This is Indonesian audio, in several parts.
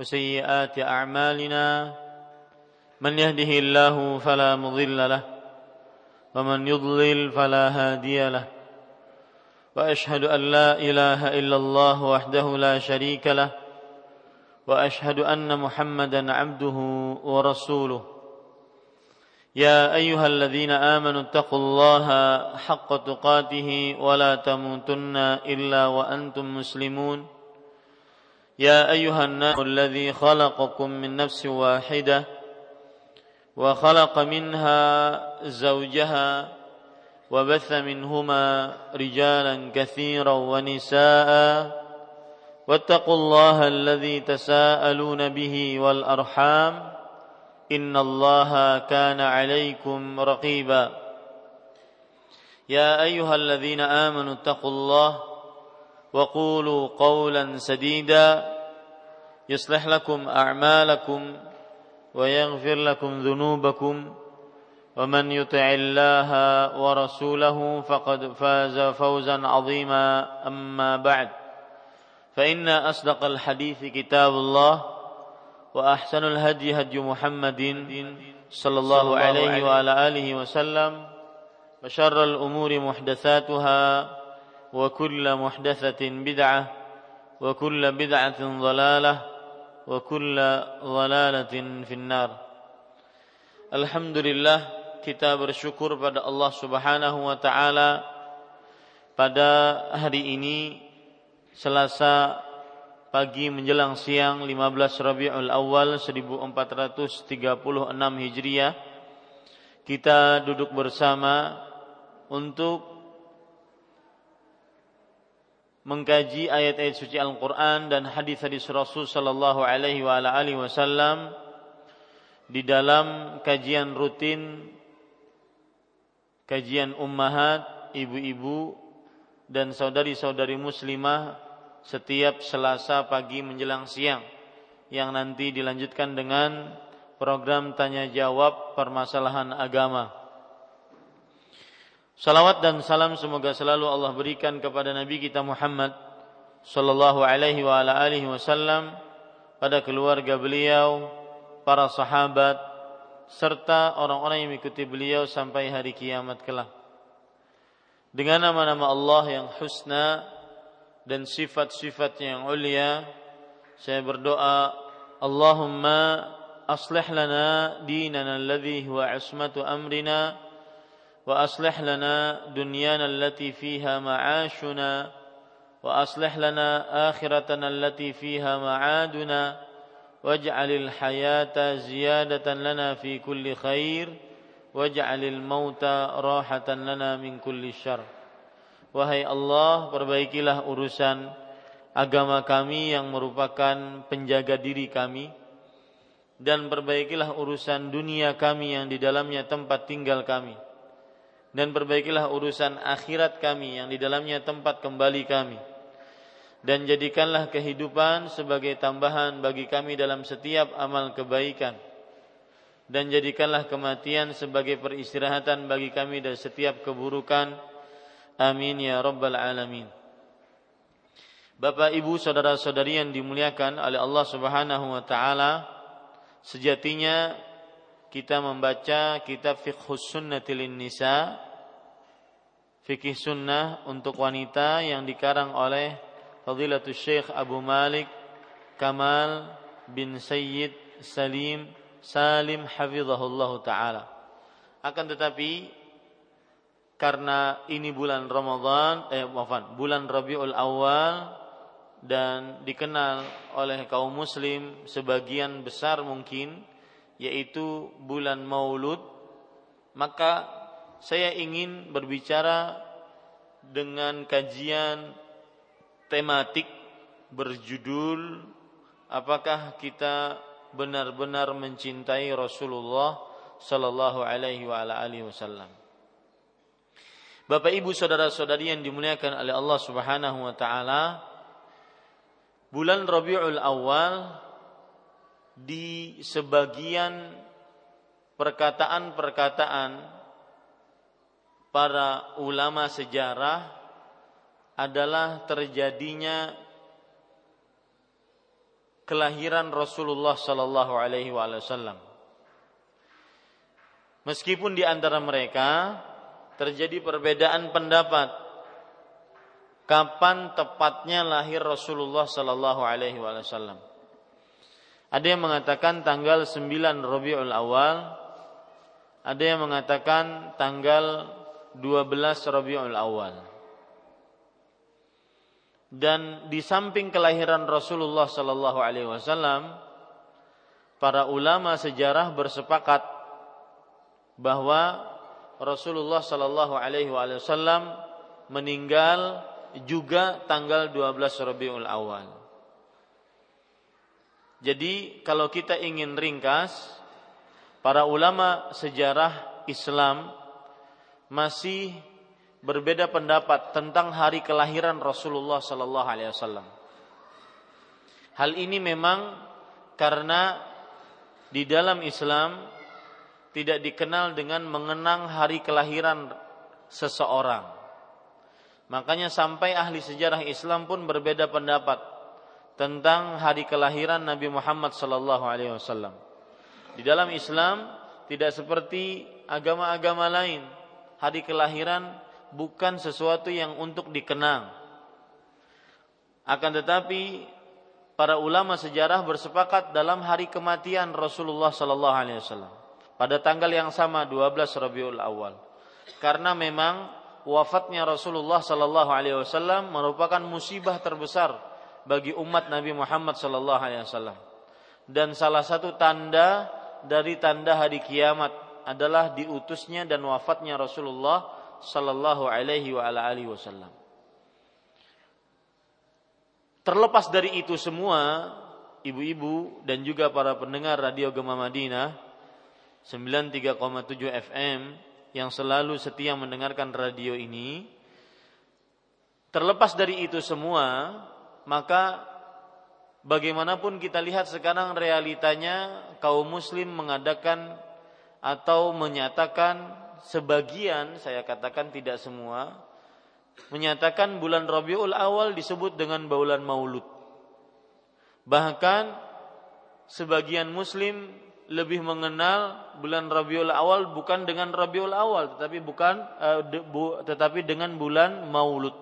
وسيئات أعمالنا من يهده الله فلا مضل له ومن يضلل فلا هادي له وأشهد أن لا إله إلا الله وحده لا شريك له وأشهد أن محمدا عبده ورسوله يا أيها الذين آمنوا اتقوا الله حق تقاته ولا تموتن إلا وأنتم مسلمون يا أيها الناس الذي خلقكم من نفس واحدة وخلق منها زوجها وبث منهما رجالا كثيرا ونساء واتقوا الله الذي تساءلون به والأرحام إن الله كان عليكم رقيبا يا أيها الذين آمنوا اتقوا الله وقولوا قولا سديدا يصلح لكم أعمالكم ويغفر لكم ذنوبكم ومن يطع الله ورسوله فقد فاز فوزا عظيما أما بعد فإن أصدق الحديث كتاب الله وأحسن الهدي هدي محمد صلى الله عليه وعلى آله وسلم وشر الأمور محدثاتها وكل محدثة بدعة وكل بدعة ضلالة وكل ضلالة في النار. Alhamdulillah, kita bersyukur pada Allah Subhanahu wa taala pada hari ini Selasa pagi menjelang siang 15 Rabiul Awal 1436 Hijriah. Kita duduk bersama untuk mengkaji ayat-ayat suci Al-Quran dan hadis-hadis Rasul sallallahu alaihi wa ala alihi wasallam di dalam kajian rutin, kajian ummahat, ibu-ibu dan saudari-saudari muslimah setiap Selasa pagi menjelang siang, yang nanti dilanjutkan dengan program tanya jawab permasalahan agama. Salawat dan salam semoga selalu Allah berikan kepada Nabi kita Muhammad sallallahu alaihi wa ala alihi wasallam, pada keluarga beliau, para sahabat serta orang-orang yang mengikuti beliau sampai hari kiamat kelak. Dengan nama-nama Allah yang husna dan sifat-sifatnya yang ulia, saya berdoa, Allahumma aslih lana dinana alladhi huwa ismatu amrina وأصلح لنا دنيانا التي فيها معاشنا وأصلح لنا آخرتنا التي فيها معادنا واجعل الحياة زيادة لنا في كل خير واجعل الموت راحة لنا من كل شر. Wahai Allah, perbaikilah urusan agama kami yang merupakan penjaga diri kami, dan perbaikilah urusan dunia kami yang di dalamnya tempat tinggal kami, dan perbaikilah urusan akhirat kami yang di dalamnya tempat kembali kami, dan jadikanlah kehidupan sebagai tambahan bagi kami dalam setiap amal kebaikan, dan jadikanlah kematian sebagai peristirahatan bagi kami dari setiap keburukan. Amin ya rabbal alamin. Bapak, ibu, saudara-saudari yang dimuliakan oleh Allah Subhanahu wa taala, sejatinya kita membaca kitab Fiqh Sunnati Lin-Nisa, Fikih Sunnah untuk wanita, yang dikarang oleh Fadilatul Syekh Abu Malik Kamal bin Sayyid Salim Hafizahullah Ta'ala. Akan tetapi karena ini bulan Rabiul Awal dan dikenal oleh kaum muslim sebagian besar mungkin yaitu bulan Maulud, maka saya ingin berbicara dengan kajian tematik berjudul apakah kita benar-benar mencintai Rasulullah sallallahu alaihi wa ala alihi wasallam. Bapak, ibu, saudara-saudari yang dimuliakan oleh Allah Subhanahu wa taala, bulan Rabiul Awal di sebagian perkataan-perkataan para ulama sejarah adalah terjadinya kelahiran Rasulullah sallallahu alaihi wasallam. Meskipun di antara mereka terjadi perbedaan pendapat kapan tepatnya lahir Rasulullah sallallahu alaihi wasallam. Ada yang mengatakan tanggal 9 Rabiul Awal, ada yang mengatakan tanggal 12 Rabiul Awal. Dan di samping kelahiran Rasulullah sallallahu alaihi wasallam, para ulama sejarah bersepakat bahwa Rasulullah sallallahu alaihi wasallam meninggal juga tanggal 12 Rabiul Awal. Jadi kalau kita ingin ringkas, para ulama sejarah Islam masih berbeda pendapat tentang hari kelahiran Rasulullah sallallahu alaihi wasallam. Hal ini memang karena di dalam Islam tidak dikenal dengan mengenang hari kelahiran seseorang. Makanya sampai ahli sejarah Islam pun berbeda pendapat tentang hari kelahiran Nabi Muhammad sallallahu alaihi wasallam. Di dalam Islam tidak seperti agama-agama lain, hari kelahiran bukan sesuatu yang untuk dikenang. Akan tetapi para ulama sejarah bersepakat dalam hari kematian Rasulullah sallallahu alaihi wasallam pada tanggal yang sama 12 Rabiul Awal. Karena memang wafatnya Rasulullah sallallahu alaihi wasallam merupakan musibah terbesar bagi umat Nabi Muhammad sallallahu alaihi wasallam. Dan salah satu tanda dari tanda hari kiamat adalah diutusnya dan wafatnya Rasulullah sallallahu alaihi wa ala alihi wasallam. Terlepas dari itu semua, ibu-ibu dan juga para pendengar Radio Gema Madinah 93,7 FM yang selalu setia mendengarkan radio ini, terlepas dari itu semua, maka bagaimanapun kita lihat sekarang realitanya, kaum muslim mengadakan atau menyatakan, sebagian, saya katakan tidak semua, menyatakan bulan Rabiul Awal disebut dengan bulan Maulud. Bahkan sebagian muslim lebih mengenal bulan Rabiul Awal bukan dengan Rabiul Awal, tetapi dengan bulan Maulud.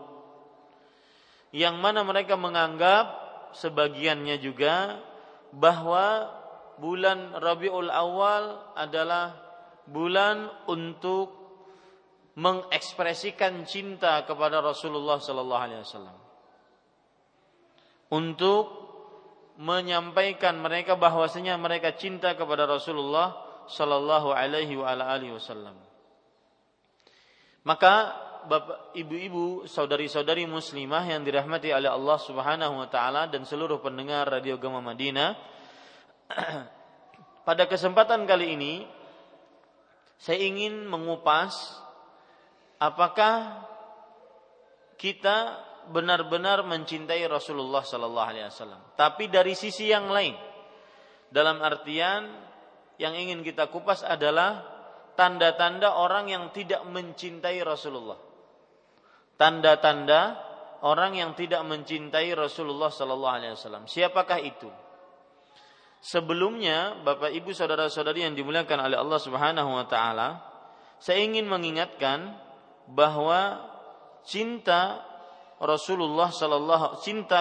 Yang mana mereka menganggap sebagiannya juga bahwa bulan Rabiul Awal adalah bulan untuk mengekspresikan cinta kepada Rasulullah sallallahu alaihi wasallam, untuk menyampaikan mereka bahwasanya mereka cinta kepada Rasulullah sallallahu alaihi wa ala alihi wasallam. Maka bapak, ibu-ibu, saudari-saudari muslimah yang dirahmati oleh Allah Subhanahu wa taala dan seluruh pendengar Radio Gema Madinah, pada kesempatan kali ini saya ingin mengupas apakah kita benar-benar mencintai Rasulullah sallallahu alaihi wasallam, tapi dari sisi yang lain. Dalam artian yang ingin kita kupas adalah tanda-tanda orang yang tidak mencintai Rasulullah. Tanda-tanda orang yang tidak mencintai Rasulullah sallallahu alaihi wasallam. Siapakah itu? Sebelumnya, bapak ibu saudara-saudari yang dimuliakan oleh Allah Subhanahu wa taala, saya ingin mengingatkan bahwa cinta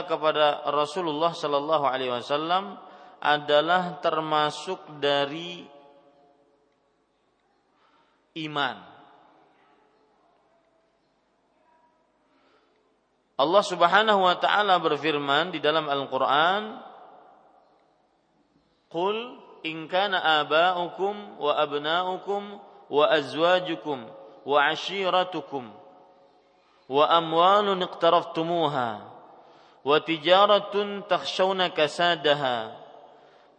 kepada Rasulullah sallallahu alaihi wasallam adalah termasuk dari iman. Allah Subhanahu wa taala berfirman di dalam Al-Qur'an, قل إن كان آباؤكم وأبناؤكم وأزواجكم وعشيرتكم وأموال اقترفتموها وتجارة تخشون كسادها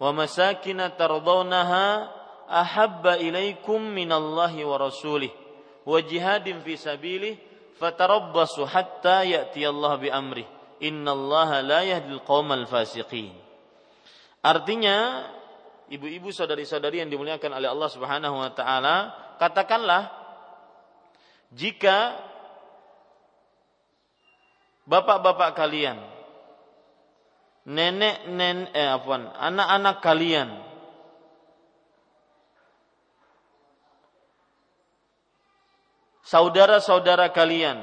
ومساكن ترضونها أحب إليكم من الله ورسوله وجهاد في سبيله فتربصوا حتى يأتي الله بأمره إن الله لا يهدي القوم الفاسقين. Artinya, ibu-ibu saudari-saudari yang dimuliakan oleh Allah Subhanahu wa taala, katakanlah jika bapak-bapak kalian anak-anak kalian. Saudara-saudara kalian,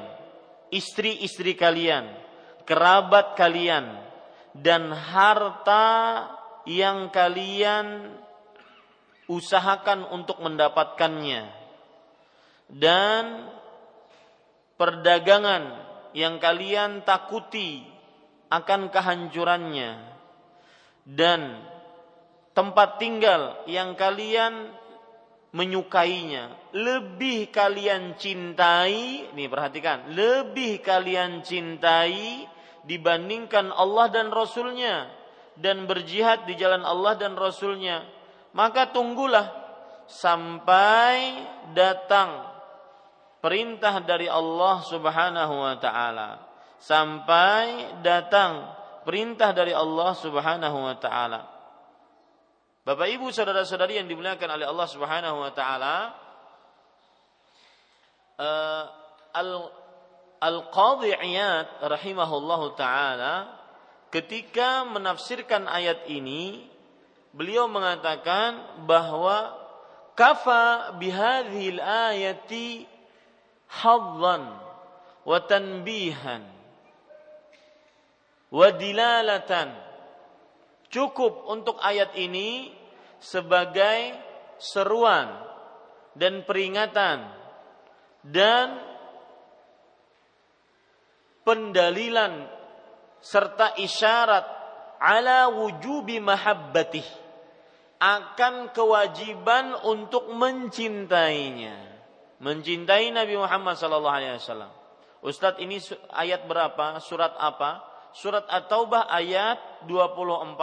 istri-istri kalian, kerabat kalian, dan harta yang kalian usahakan untuk mendapatkannya, dan perdagangan yang kalian takuti akan kehancurannya, dan tempat tinggal yang kalian menyukainya, lebih kalian cintai, nih perhatikan, lebih kalian cintai dibandingkan Allah dan Rasulnya, dan berjihad di jalan Allah dan Rasulnya, maka tunggulah sampai datang perintah dari Allah Subhanahu wa taala, sampai datang perintah dari Allah Subhanahu wa taala. Bapak Ibu saudara-saudari yang dimuliakan oleh Allah Subhanahu wa taala, Al-Qadhi Iyad rahimahullahu taala ketika menafsirkan ayat ini, beliau mengatakan bahwa kafa bihadhil ayati haddan wa tanbihan wa dilalatan. Cukup untuk ayat ini sebagai seruan dan peringatan dan pendalilan serta isyarat ala wujubi mahabbatih, akan kewajiban untuk mencintainya, mencintai Nabi Muhammad sallallahu alaihi wasallam. Ustaz, ini ayat berapa? Surat apa? Surat At-Taubah ayat 24.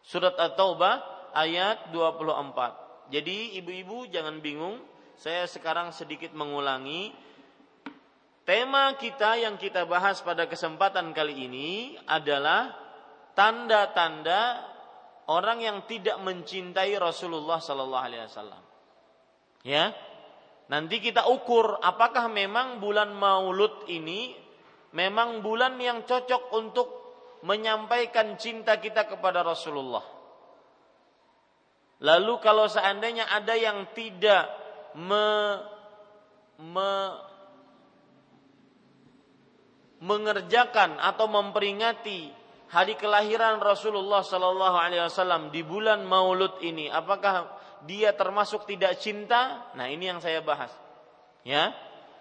Surat At-Taubah ayat 24. Jadi ibu-ibu jangan bingung, saya sekarang sedikit mengulangi. Tema kita yang kita bahas pada kesempatan kali ini adalah tanda-tanda orang yang tidak mencintai Rasulullah sallallahu alaihi wasallam. Ya. Nanti kita ukur apakah memang bulan Maulud ini memang bulan yang cocok untuk menyampaikan cinta kita kepada Rasulullah. Lalu kalau seandainya ada yang tidak mengerjakan atau memperingati hari kelahiran Rasulullah sallallahu alaihi wasallam di bulan Maulud ini, apakah dia termasuk tidak cinta? Nah, ini yang saya bahas. Ya.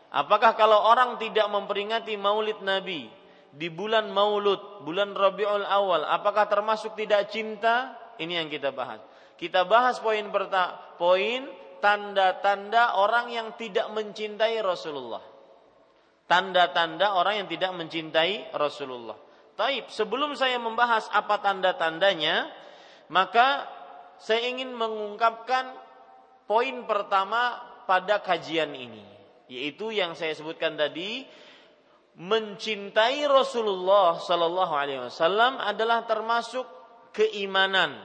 Apakah kalau orang tidak memperingati Maulid Nabi di bulan Maulud, bulan Rabiul Awal, apakah termasuk tidak cinta? Ini yang kita bahas. Kita bahas poin tanda-tanda orang yang tidak mencintai Rasulullah. Tanda-tanda orang yang tidak mencintai Rasulullah. Taib, sebelum saya membahas apa tanda-tandanya, maka saya ingin mengungkapkan poin pertama pada kajian ini, yaitu yang saya sebutkan tadi, mencintai Rasulullah sallallahu alaihi wasallam adalah termasuk keimanan.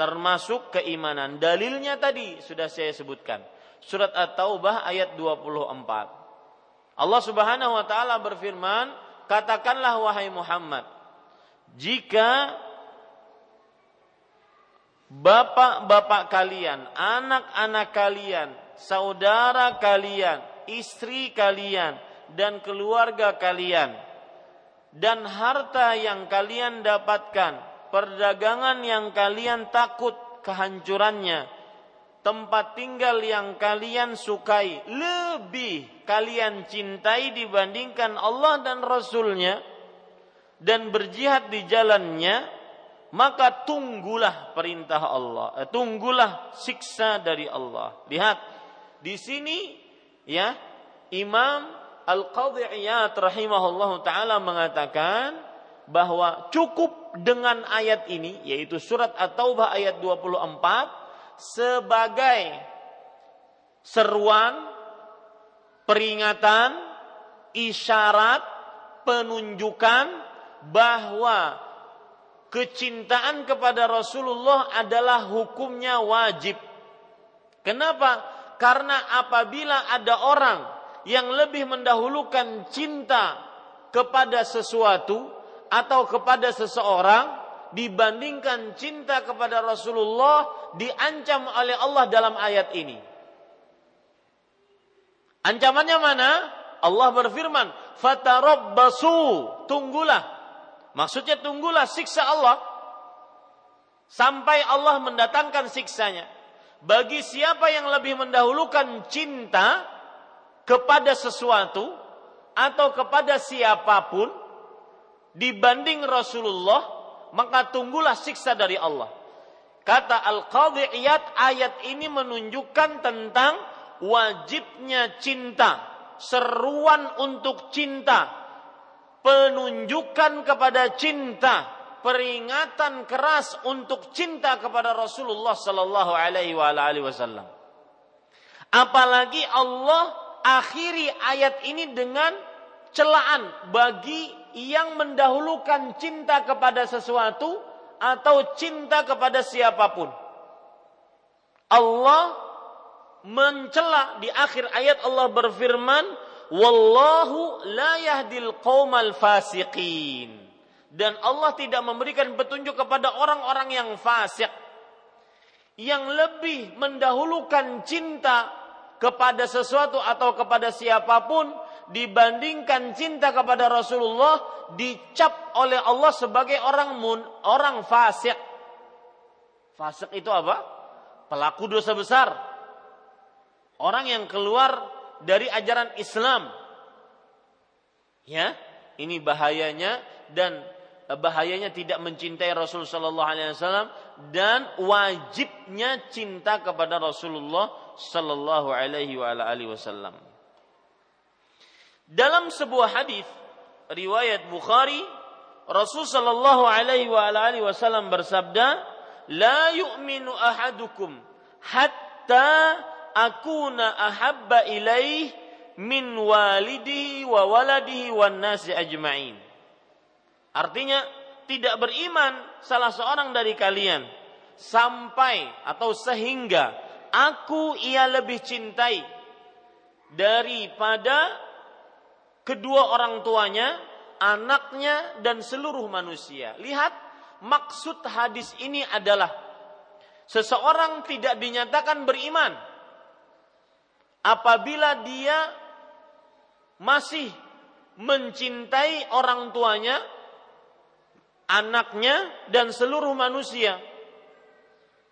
Termasuk keimanan. Dalilnya tadi sudah saya sebutkan. Surat At-Taubah ayat 24. Allah Subhanahu wa taala berfirman, "Katakanlah wahai Muhammad, jika bapak-bapak kalian, anak-anak kalian, saudara kalian, istri kalian, dan keluarga kalian, dan harta yang kalian dapatkan, perdagangan yang kalian takut kehancurannya, tempat tinggal yang kalian sukai, lebih kalian cintai dibandingkan Allah dan Rasulnya, dan berjihad di jalannya, maka tunggulah perintah Allah, tunggulah siksa dari Allah." Lihat, di sini ya Imam Al-Qadhi Iyad rahimahullahu taala mengatakan bahwa cukup dengan ayat ini, yaitu surat At-Taubah ayat 24, sebagai seruan, peringatan, isyarat, penunjukan bahwa kecintaan kepada Rasulullah adalah hukumnya wajib. Kenapa? Karena apabila ada orang yang lebih mendahulukan cinta kepada sesuatu atau kepada seseorang dibandingkan cinta kepada Rasulullah diancam oleh Allah dalam ayat ini. Ancamannya mana? Allah berfirman, "Fatarabbasu, tunggulah." Maksudnya tunggulah siksa Allah sampai Allah mendatangkan siksanya. Bagi siapa yang lebih mendahulukan cinta kepada sesuatu atau kepada siapapun dibanding Rasulullah, maka tunggulah siksa dari Allah. Kata Al-Qadhi Iyad, ayat ini menunjukkan tentang wajibnya cinta, seruan untuk cinta, penunjukan kepada cinta, peringatan keras untuk cinta kepada Rasulullah sallallahu alaihi wasallam. Apalagi Allah akhiri ayat ini dengan celaan bagi yang mendahulukan cinta kepada sesuatu atau cinta kepada siapapun. Allah mencela. Di akhir ayat Allah berfirman, "Wallahu la yahdil qaumal fasiqin." Dan Allah tidak memberikan petunjuk kepada orang-orang yang fasik, yang lebih mendahulukan cinta kepada sesuatu atau kepada siapapun dibandingkan cinta kepada Rasulullah, dicap oleh Allah sebagai orang fasik. Fasik itu apa? Pelaku dosa besar. Orang yang keluar dari ajaran Islam. Ya, ini bahayanya, dan bahayanya tidak mencintai Rasul sallallahu alaihi wasallam dan wajibnya cinta kepada Rasulullah sallallahu alaihi wasallam. Dalam sebuah hadis riwayat Bukhari, Rasul sallallahu alaihi wasallam bersabda, "La yu'minu ahadukum hatta akuna ahabba ilaihi min walidihi wa waladihi wan nasi ajma'in." Artinya, tidak beriman salah seorang dari kalian sampai atau sehingga ia lebih cintai daripada kedua orang tuanya, anaknya, dan seluruh manusia. Lihat, maksud hadis ini adalah seseorang tidak dinyatakan beriman apabila dia masih mencintai orang tuanya, anaknya, dan seluruh manusia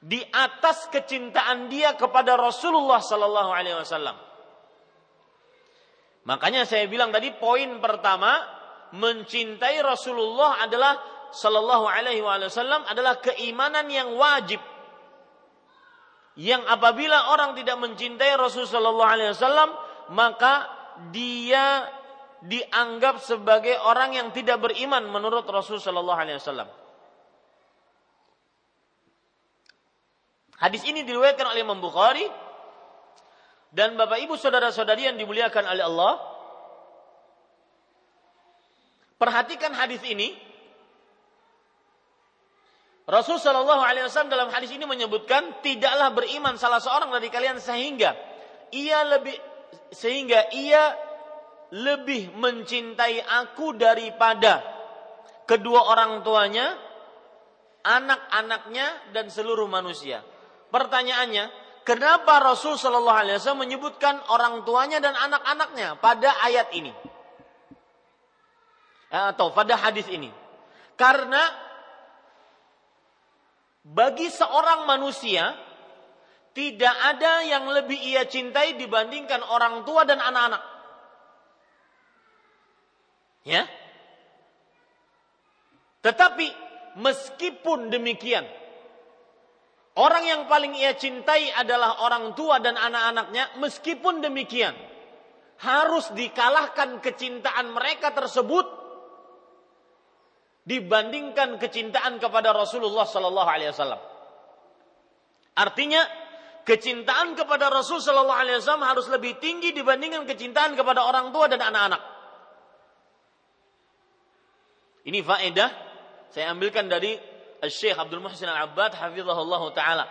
di atas kecintaan dia kepada Rasulullah sallallahu alaihi wasallam. Makanya saya bilang tadi, poin pertama mencintai Rasulullah adalah sallallahu alaihi wasallam adalah keimanan yang wajib. Yang apabila orang tidak mencintai Rasul sallallahu alaihi wasallam, maka dia dianggap sebagai orang yang tidak beriman menurut Rasul sallallahu alaihi wasallam. Hadis ini diriwayatkan oleh Imam Bukhari. Dan Bapak Ibu saudara-saudari yang dimuliakan oleh Allah, perhatikan hadis ini. Rasul sallallahu alaihi wasallam dalam hadis ini menyebutkan, tidaklah beriman salah seorang dari kalian sehingga ia lebih mencintai aku daripada kedua orang tuanya, anak-anaknya, dan seluruh manusia. Pertanyaannya, kenapa Rasul sallallahu alaihi wasallam menyebutkan orang tuanya dan anak-anaknya pada ayat ini atau pada hadis ini? Karena bagi seorang manusia tidak ada yang lebih ia cintai dibandingkan orang tua dan anak-anak. Ya. Tetapi meskipun demikian, orang yang paling ia cintai adalah orang tua dan anak-anaknya. Meskipun demikian, harus dikalahkan kecintaan mereka tersebut dibandingkan kecintaan kepada Rasulullah sallallahu alaihi wasallam. Artinya, kecintaan kepada Rasul sallallahu alaihi wasallam harus lebih tinggi dibandingkan kecintaan kepada orang tua dan anak-anak. Ini faedah saya ambilkan dari Syekh Abdul Muhsin Al-Abbad hafizahullah ta'ala.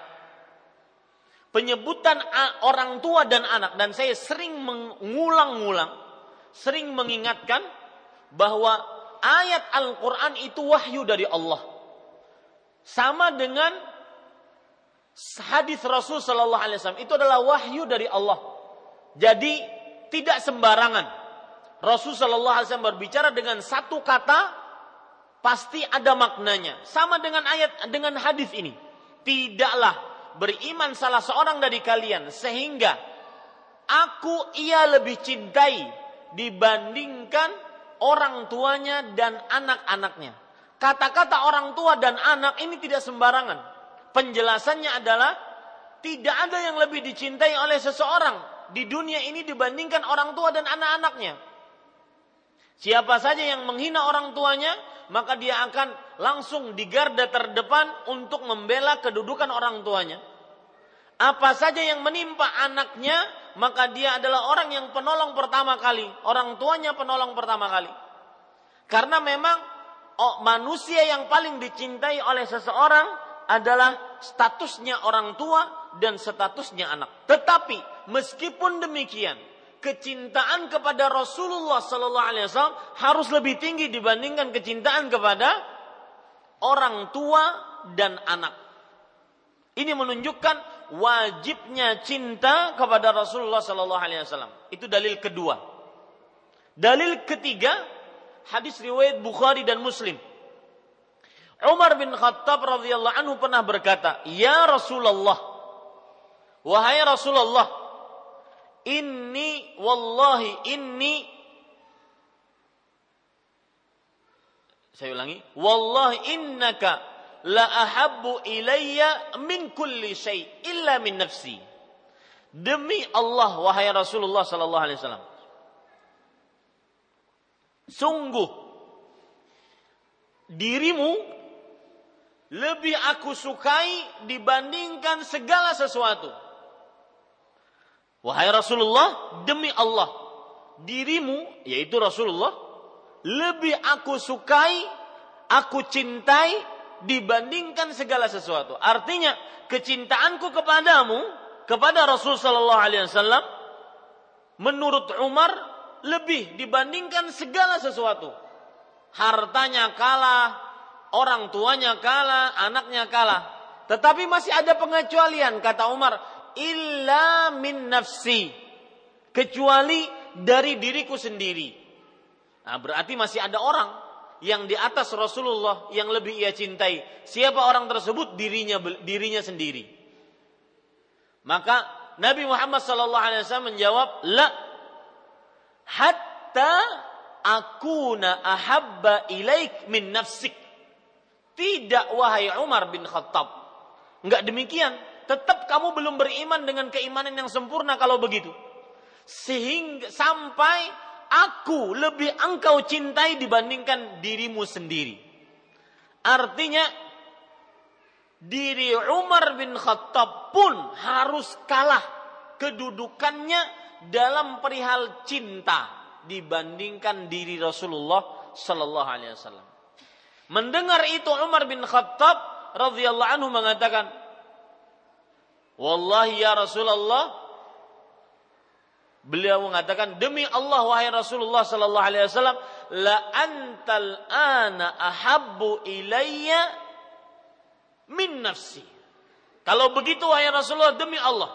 Penyebutan orang tua dan anak, dan saya sering mengulang-ulang, sering mengingatkan bahwa ayat Al-Quran itu wahyu dari Allah. Sama dengan hadis Rasul sallallahu alaihi wasallam itu adalah wahyu dari Allah. Jadi tidak sembarangan. Rasul sallallahu alaihi wasallam berbicara dengan satu kata pasti ada maknanya. Sama dengan ayat dengan hadis ini. Tidaklah beriman salah seorang dari kalian sehingga ia lebih cintai dibandingkan orang tuanya dan anak-anaknya. Kata-kata orang tua dan anak ini tidak sembarangan. Penjelasannya adalah tidak ada yang lebih dicintai oleh seseorang di dunia ini dibandingkan orang tua dan anak-anaknya. Siapa saja yang menghina orang tuanya, maka dia akan langsung di garda terdepan untuk membela kedudukan orang tuanya. Apa saja yang menimpa anaknya, maka dia adalah orang yang penolong pertama kali. Orang tuanya penolong pertama kali. Karena memang manusia yang paling dicintai oleh seseorang adalah statusnya orang tua dan statusnya anak. Tetapi meskipun demikian, kecintaan kepada Rasulullah SAW harus lebih tinggi dibandingkan kecintaan kepada orang tua dan anak. Ini menunjukkan wajibnya cinta kepada Rasulullah sallallahu alaihi wasallam. Itu dalil kedua. Dalil ketiga, hadis riwayat Bukhari dan Muslim. Umar bin Khattab radhiyallahu anhu pernah berkata, "Ya Rasulullah, wahai Rasulullah, wallahi innaka la ahabbu ilayya min kulli syai illa min nafsi." Demi Allah wahai Rasulullah sallallahu alaihi wasallam, sungguh dirimu lebih aku sukai dibandingkan segala sesuatu. Wahai Rasulullah, demi Allah, dirimu yaitu Rasulullah lebih aku sukai, aku cintai dibandingkan segala sesuatu. Artinya kecintaanku kepadamu, kepada Rasul sallallahu alaihi wasallam, menurut Umar lebih dibandingkan segala sesuatu. Hartanya kalah, orang tuanya kalah, anaknya kalah. Tetapi masih ada pengecualian, kata Umar, illa min nafsi, kecuali dari diriku sendiri. Nah, berarti masih ada orang yang di atas Rasulullah yang lebih ia cintai. Siapa orang tersebut? Dirinya sendiri. Maka Nabi Muhammad sallallahu alaihi wasallam menjawab, "La hatta akuna ahabba ilaik min nafsik." Tidak wahai Umar bin Khattab. Enggak demikian. Tetap kamu belum beriman dengan keimanan yang sempurna kalau begitu. Sehingga sampai aku lebih engkau cintai dibandingkan dirimu sendiri. Artinya diri Umar bin Khattab pun harus kalah kedudukannya dalam perihal cinta dibandingkan diri Rasulullah sallallahu alaihi wasallam. Mendengar itu Umar bin Khattab radhiyallahu anhu mengatakan, "Wallahi ya Rasulullah." Beliau mengatakan, demi Allah wahai Rasulullah sallallahu alaihi wasallam, la antal ana ahabbu ilayya min nafsi. Kalau begitu wahai Rasulullah, demi Allah,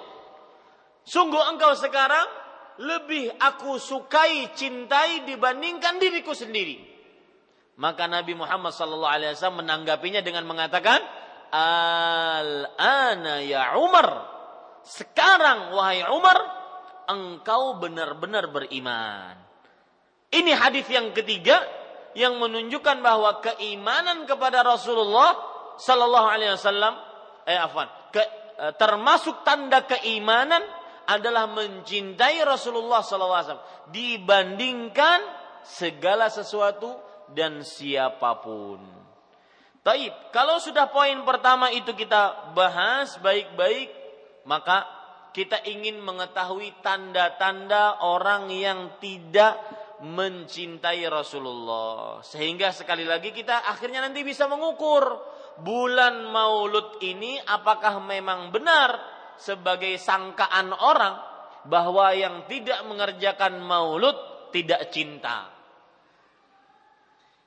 sungguh engkau sekarang lebih aku sukai, cintai dibandingkan diriku sendiri. Maka Nabi Muhammad sallallahu alaihi wasallam menanggapinya dengan mengatakan, al ana ya Umar, sekarang wahai Umar, engkau benar-benar beriman. Ini hadis yang ketiga yang menunjukkan bahwa keimanan kepada Rasulullah sallallahu alaihi wasallam termasuk tanda keimanan adalah mencintai Rasulullah sallallahu alaihi wasallam dibandingkan segala sesuatu dan siapapun. Taib, kalau sudah poin pertama itu kita bahas baik-baik, maka kita ingin mengetahui tanda-tanda orang yang tidak mencintai Rasulullah. Sehingga sekali lagi kita akhirnya nanti bisa mengukur bulan Maulud ini apakah memang benar sebagai sangkaan orang bahwa yang tidak mengerjakan Maulud tidak cinta.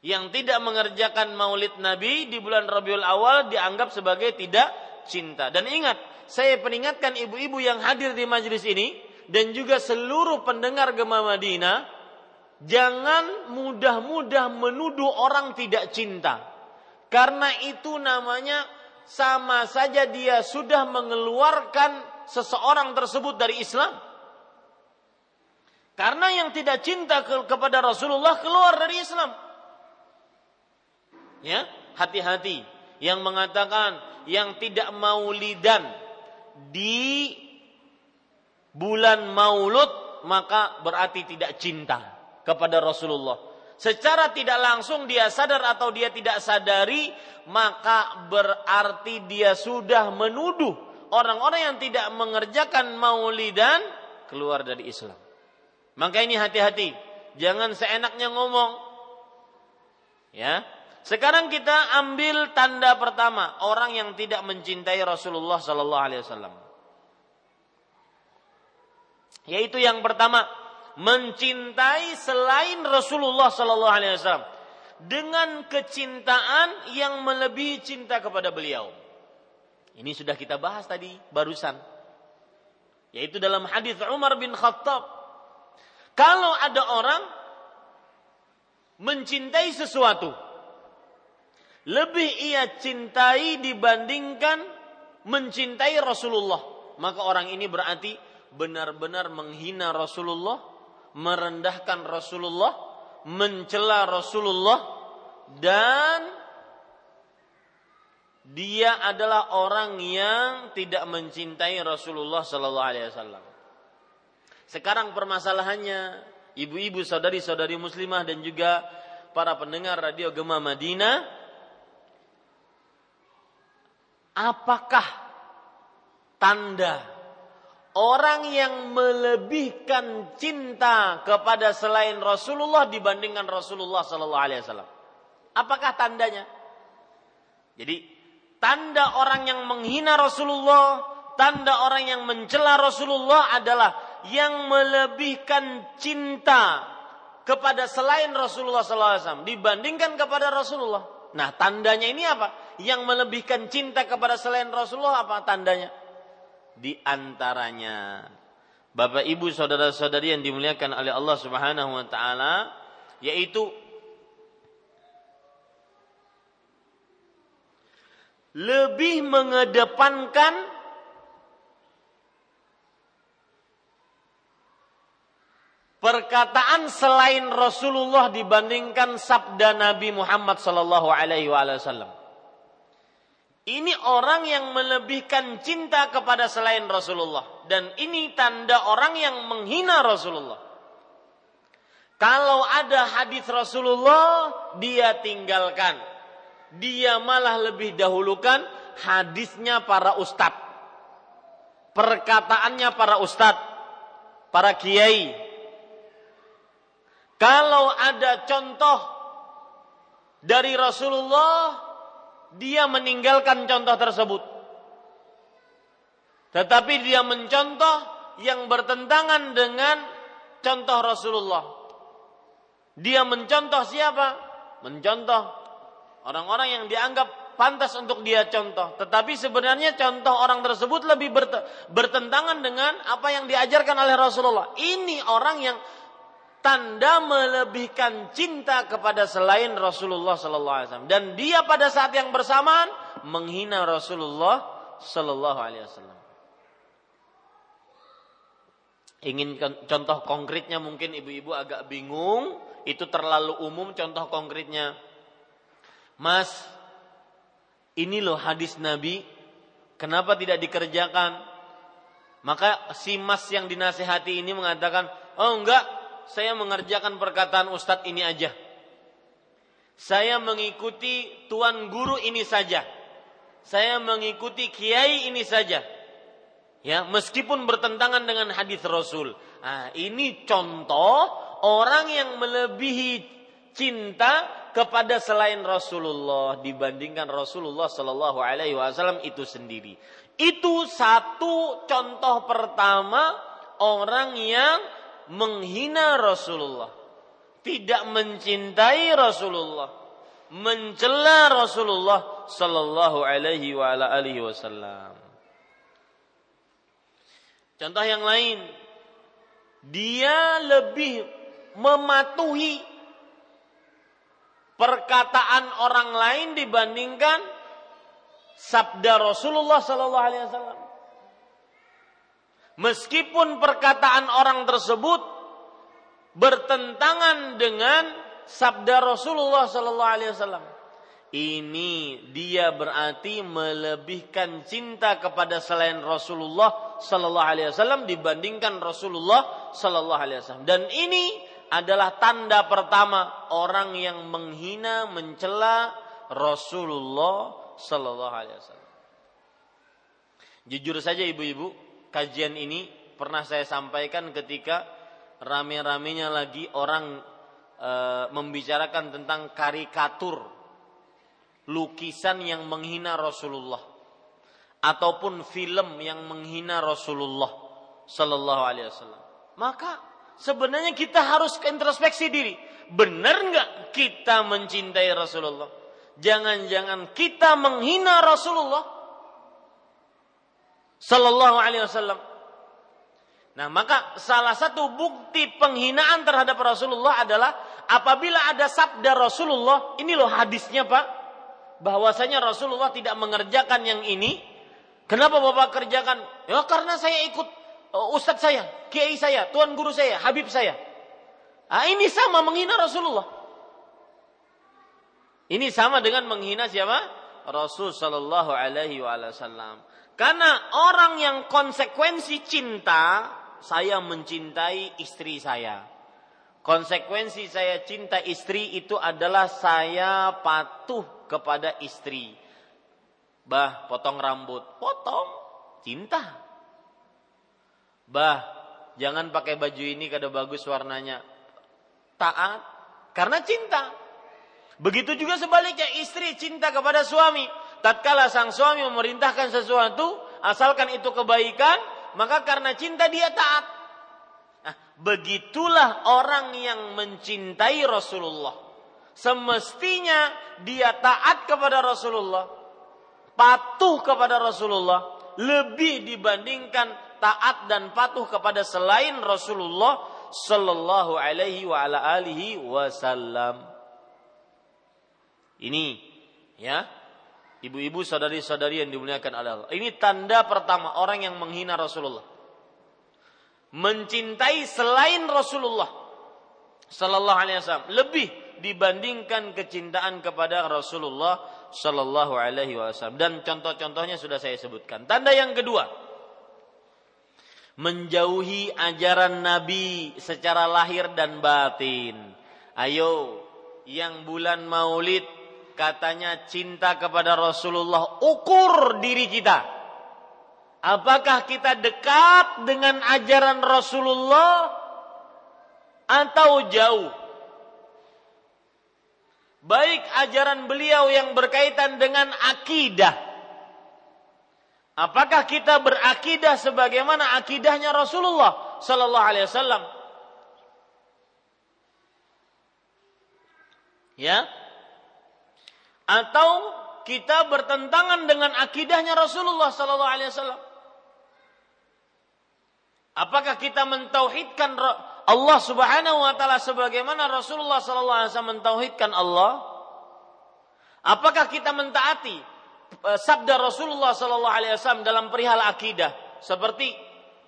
yang tidak mengerjakan maulid Nabi di bulan Rabiul Awal dianggap sebagai tidak cinta. Dan ingat, saya peringatkan ibu-ibu yang hadir di majelis ini dan juga seluruh pendengar Gema Madinah, jangan mudah-mudah menuduh orang tidak cinta. Karena itu namanya sama saja dia sudah mengeluarkan seseorang tersebut dari Islam. Karena yang tidak cinta kepada Rasulullah keluar dari Islam. Ya, hati-hati yang mengatakan yang tidak maulidan di bulan maulud maka berarti tidak cinta kepada Rasulullah. Secara tidak langsung dia sadar atau dia tidak sadari, maka berarti dia sudah menuduh orang-orang yang tidak mengerjakan maulidan keluar dari Islam. Maka ini hati-hati, jangan seenaknya ngomong. Ya. Sekarang kita ambil tanda pertama, orang yang tidak mencintai Rasulullah sallallahu alaihi wasallam. Yaitu yang pertama, mencintai selain Rasulullah sallallahu alaihi wasallam dengan kecintaan yang melebihi cinta kepada beliau. Ini sudah kita bahas tadi barusan. Yaitu dalam hadis Umar bin Khattab. Kalau ada orang mencintai sesuatu, lebih ia cintai dibandingkan mencintai Rasulullah, maka orang ini berarti benar-benar menghina Rasulullah, merendahkan Rasulullah, mencela Rasulullah, dan dia adalah orang yang tidak mencintai Rasulullah sallallahu alaihi wasallam. Sekarang permasalahannya, ibu-ibu, saudari-saudari muslimah dan juga para pendengar Radio Gema Madinah, apakah tanda orang yang melebihkan cinta kepada selain Rasulullah dibandingkan Rasulullah sallallahu alaihi wasallam? Apakah tandanya? Jadi, tanda orang yang menghina Rasulullah, tanda orang yang mencela Rasulullah adalah yang melebihkan cinta kepada selain Rasulullah sallallahu alaihi wasallam dibandingkan kepada Rasulullah. Nah, tandanya ini apa? Yang melebihkan cinta kepada selain Rasulullah, apa tandanya? Di antaranya, Bapak Ibu saudara-saudari yang dimuliakan oleh Allah Subhanahu wa taala, yaitu lebih mengedepankan perkataan selain Rasulullah dibandingkan sabda Nabi Muhammad sallallahu alaihi wasallam. Ini orang yang melebihkan cinta kepada selain Rasulullah, dan ini tanda orang yang menghina Rasulullah. Kalau ada hadis Rasulullah dia tinggalkan, dia malah lebih dahulukan hadisnya para ustaz, perkataannya para ustaz, para kiai. Kalau ada contoh dari Rasulullah, dia meninggalkan contoh tersebut. Tetapi dia mencontoh yang bertentangan dengan contoh Rasulullah. Dia mencontoh siapa? Mencontoh orang-orang yang dianggap pantas untuk dia contoh. Tetapi sebenarnya contoh orang tersebut lebih bertentangan dengan apa yang diajarkan oleh Rasulullah. Ini orang yang tanda melebihkan cinta kepada selain Rasulullah sallallahu alaihi wasallam, dan dia pada saat yang bersamaan menghina Rasulullah sallallahu alaihi wasallam. Ingin contoh konkretnya, mungkin ibu-ibu agak bingung, itu terlalu umum contoh konkretnya. Mas, ini loh hadis Nabi, kenapa tidak dikerjakan? Maka si mas yang dinasihati ini mengatakan, "Oh enggak, saya mengerjakan perkataan ustadz ini aja. Saya mengikuti tuan guru ini saja. Saya mengikuti kiai ini saja." Ya, meskipun bertentangan dengan hadis Rasul. Nah, ini contoh orang yang melebihi cinta kepada selain Rasulullah dibandingkan Rasulullah sallallahu alaihi wasallam itu sendiri. Itu satu contoh pertama orang yang menghina Rasulullah. tidak mencintai Rasulullah, mencela Rasulullah sallallahu alaihi wa ala alihi wasallam. Contoh yang lain, dia lebih mematuhi perkataan orang lain dibandingkan sabda Rasulullah sallallahu alaihi wasallam. Meskipun perkataan orang tersebut bertentangan dengan sabda Rasulullah sallallahu alaihi wasallam, ini dia berarti melebihkan cinta kepada selain Rasulullah sallallahu alaihi wasallam dibandingkan Rasulullah sallallahu alaihi wasallam. Dan ini adalah tanda pertama orang yang menghina, mencela Rasulullah sallallahu alaihi wasallam. Jujur saja ibu-ibu, kajian ini pernah saya sampaikan ketika rame-ramenya lagi orang membicarakan tentang karikatur lukisan yang menghina Rasulullah ataupun film yang menghina Rasulullah sallallahu alaihi wasallam. Maka sebenarnya kita harus introspeksi diri. Benar enggak kita mencintai Rasulullah? Jangan-jangan kita menghina Rasulullah sallallahu alaihi wasallam. Nah, maka salah satu bukti penghinaan terhadap Rasulullah adalah apabila ada sabda Rasulullah, ini loh hadisnya Pak, bahwasanya Rasulullah tidak mengerjakan yang ini. Kenapa Bapak kerjakan? Ya karena saya ikut ustaz saya, kiai saya, tuan guru saya, habib saya. Ah, ini sama menghina Rasulullah. Ini sama dengan menghina siapa? Rasul sallallahu alaihi wasallam. Karena orang yang konsekuensi cinta, saya mencintai istri saya. Konsekuensi saya cinta istri itu adalah saya patuh kepada istri. Bah, potong rambut. Potong, cinta. Bah, jangan pakai baju ini kada bagus warnanya. Taat, karena cinta. Begitu juga sebaliknya istri cinta kepada suami. Tatkala sang suami memerintahkan sesuatu, asalkan itu kebaikan, maka karena cinta dia taat. Nah, begitulah orang yang mencintai Rasulullah. Semestinya dia taat kepada Rasulullah, patuh kepada Rasulullah, lebih dibandingkan taat dan patuh kepada selain Rasulullah sallallahu alaihi wa ala alihi wasallam. Ini ya, ibu-ibu, saudari-saudari yang dimuliakan oleh Allah. Ini tanda pertama orang yang menghina Rasulullah, mencintai selain Rasulullah sallallahu alaihi wasallam lebih dibandingkan kecintaan kepada Rasulullah sallallahu alaihi wasallam. Dan contoh-contohnya sudah saya sebutkan. Tanda yang kedua, menjauhi ajaran Nabi secara lahir dan batin. Ayo, yang bulan Maulid katanya cinta kepada Rasulullah, ukur diri kita. Apakah kita dekat dengan ajaran Rasulullah atau jauh? Baik ajaran beliau yang berkaitan dengan akidah. Apakah kita berakidah sebagaimana akidahnya Rasulullah sallallahu alaihi wasallam? Ya? Atau kita bertentangan dengan akidahnya Rasulullah sallallahu alaihi wasallam? Apakah kita mentauhidkan Allah Subhanahu wa taala sebagaimana Rasulullah sallallahu alaihi wasallam mentauhidkan Allah? Apakah kita mentaati sabda Rasulullah sallallahu alaihi wasallam dalam perihal akidah, seperti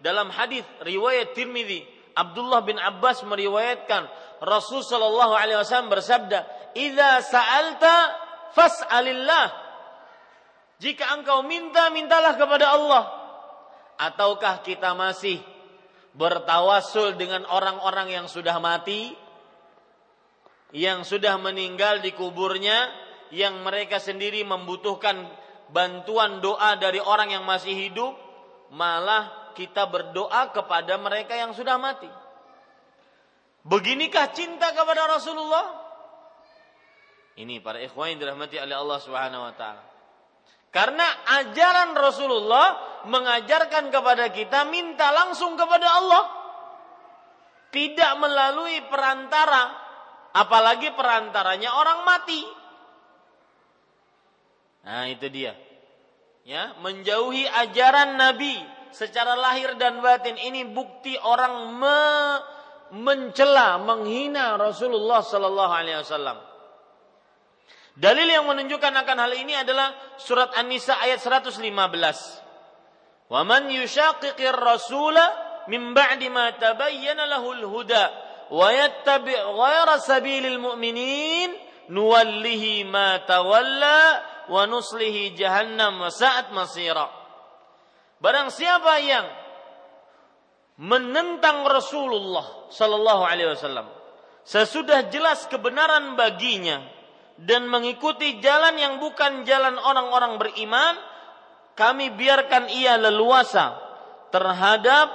dalam hadis riwayat Tirmizi, Abdullah bin Abbas meriwayatkan Rasul sallallahu alaihi wasallam bersabda, "Idza sa'alta fas'alillah." Jika engkau minta, mintalah kepada Allah. Ataukah kita masih bertawasul dengan orang-orang yang sudah mati, yang sudah meninggal di kuburnya, yang mereka sendiri membutuhkan bantuan doa dari orang yang masih hidup, malah kita berdoa kepada mereka yang sudah mati? Beginikah cinta kepada Rasulullah? Ini para ikhwan yang dirahmati oleh Allah Subhanahu wa taala. Karena ajaran Rasulullah mengajarkan kepada kita minta langsung kepada Allah, tidak melalui perantara apalagi perantaranya orang mati. Nah, itu dia. Ya, menjauhi ajaran Nabi secara lahir dan batin ini bukti orang mencela, menghina Rasulullah sallallahu alaihi wasallam. Dalil yang menunjukkan akan hal ini adalah surat An-Nisa ayat 115. Wa man yushaqiqir rasula min ba'di ma tabayyana lahul huda wa yattabi' ghayra sabilil mu'minin nuwallihi ma tawalla wa nuslihi jahannam wa sa'at masira. Barang siapa yang menentang Rasulullah sallallahu alaihi wasallam sesudah jelas kebenaran baginya dan mengikuti jalan yang bukan jalan orang-orang beriman, kami biarkan ia leluasa terhadap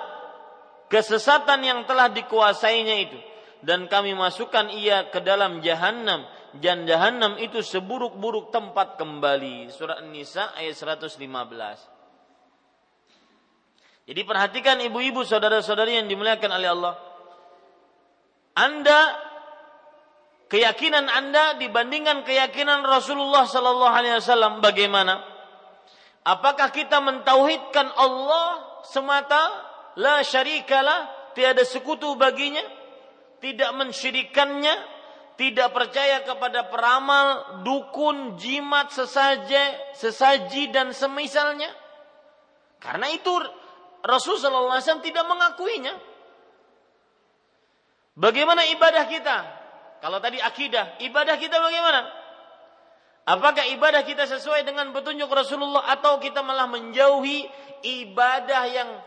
kesesatan yang telah dikuasainya itu, dan kami masukkan ia ke dalam jahannam, dan jahannam itu seburuk-buruk tempat kembali. Surah An-Nisa ayat 115. Jadi perhatikan ibu-ibu, saudara-saudari yang dimuliakan oleh Allah. Anda, keyakinan Anda dibandingkan keyakinan Rasulullah sallallahu alaihi wasallam bagaimana? Apakah kita mentauhidkan Allah semata, la syarikalah, tiada sekutu baginya, tidak mensyirikannya, tidak percaya kepada peramal, dukun, jimat, sesaji dan semisalnya? Karena itu Rasul sallallahu alaihi wasallam tidak mengakuinya. Bagaimana ibadah kita? Kalau tadi akidah, ibadah kita bagaimana? Apakah ibadah kita sesuai dengan petunjuk Rasulullah, atau kita malah menjauhi ibadah yang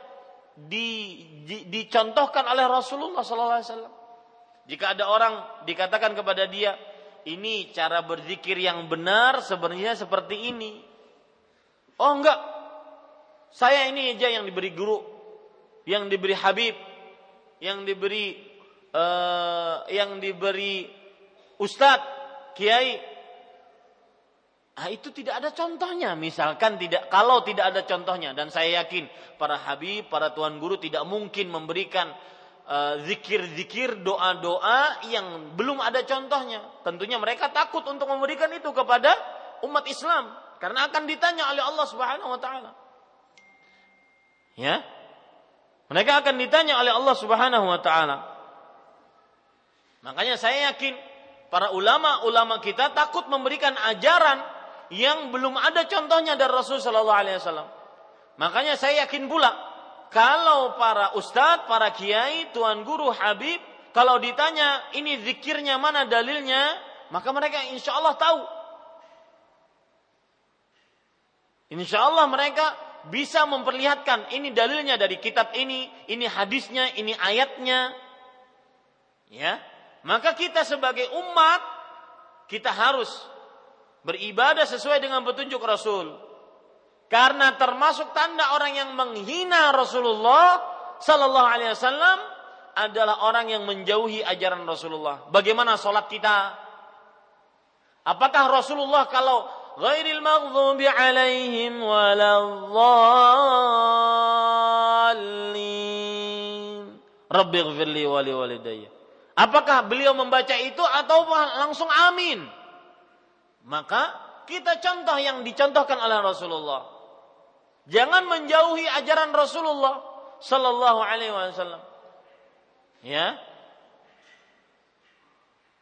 dicontohkan oleh Rasulullah sallallahu alaihi wasallam? Jika ada orang dikatakan kepada dia, ini cara berzikir yang benar sebenarnya seperti ini. Oh enggak, saya ini aja yang diberi guru, yang diberi habib, yang diberi ustadz, kiai. Itu tidak ada contohnya. Misalkan kalau tidak ada contohnya, dan saya yakin para habib, para tuan guru tidak mungkin memberikan zikir-zikir, doa-doa yang belum ada contohnya. Tentunya mereka takut untuk memberikan itu kepada umat Islam, karena akan ditanya oleh Allah Subhanahu wa taala. Ya? Mereka akan ditanya oleh Allah Subhanahu wa taala. Makanya saya yakin para ulama-ulama kita takut memberikan ajaran yang belum ada contohnya dari Rasul sallallahu alaihi wasallam. Makanya saya yakin pula kalau para ustadz, para kiai, tuan guru, habib, kalau ditanya ini zikirnya mana dalilnya, maka mereka insyaallah tahu. Insyaallah mereka bisa memperlihatkan ini dalilnya dari kitab ini hadisnya, ini ayatnya. Ya. Maka kita sebagai umat, kita harus beribadah sesuai dengan petunjuk Rasul. Karena termasuk tanda orang yang menghina Rasulullah sallallahu alaihi wasallam adalah orang yang menjauhi ajaran Rasulullah. Bagaimana salat kita? Apakah Rasulullah kalau ghairil maghdubi alaihim waladhdallin rabbighfirli wa liwalidayya, apakah beliau membaca itu atau langsung amin? Maka kita contoh yang dicontohkan oleh Rasulullah. Jangan menjauhi ajaran Rasulullah sallallahu alaihi wasallam. Ya.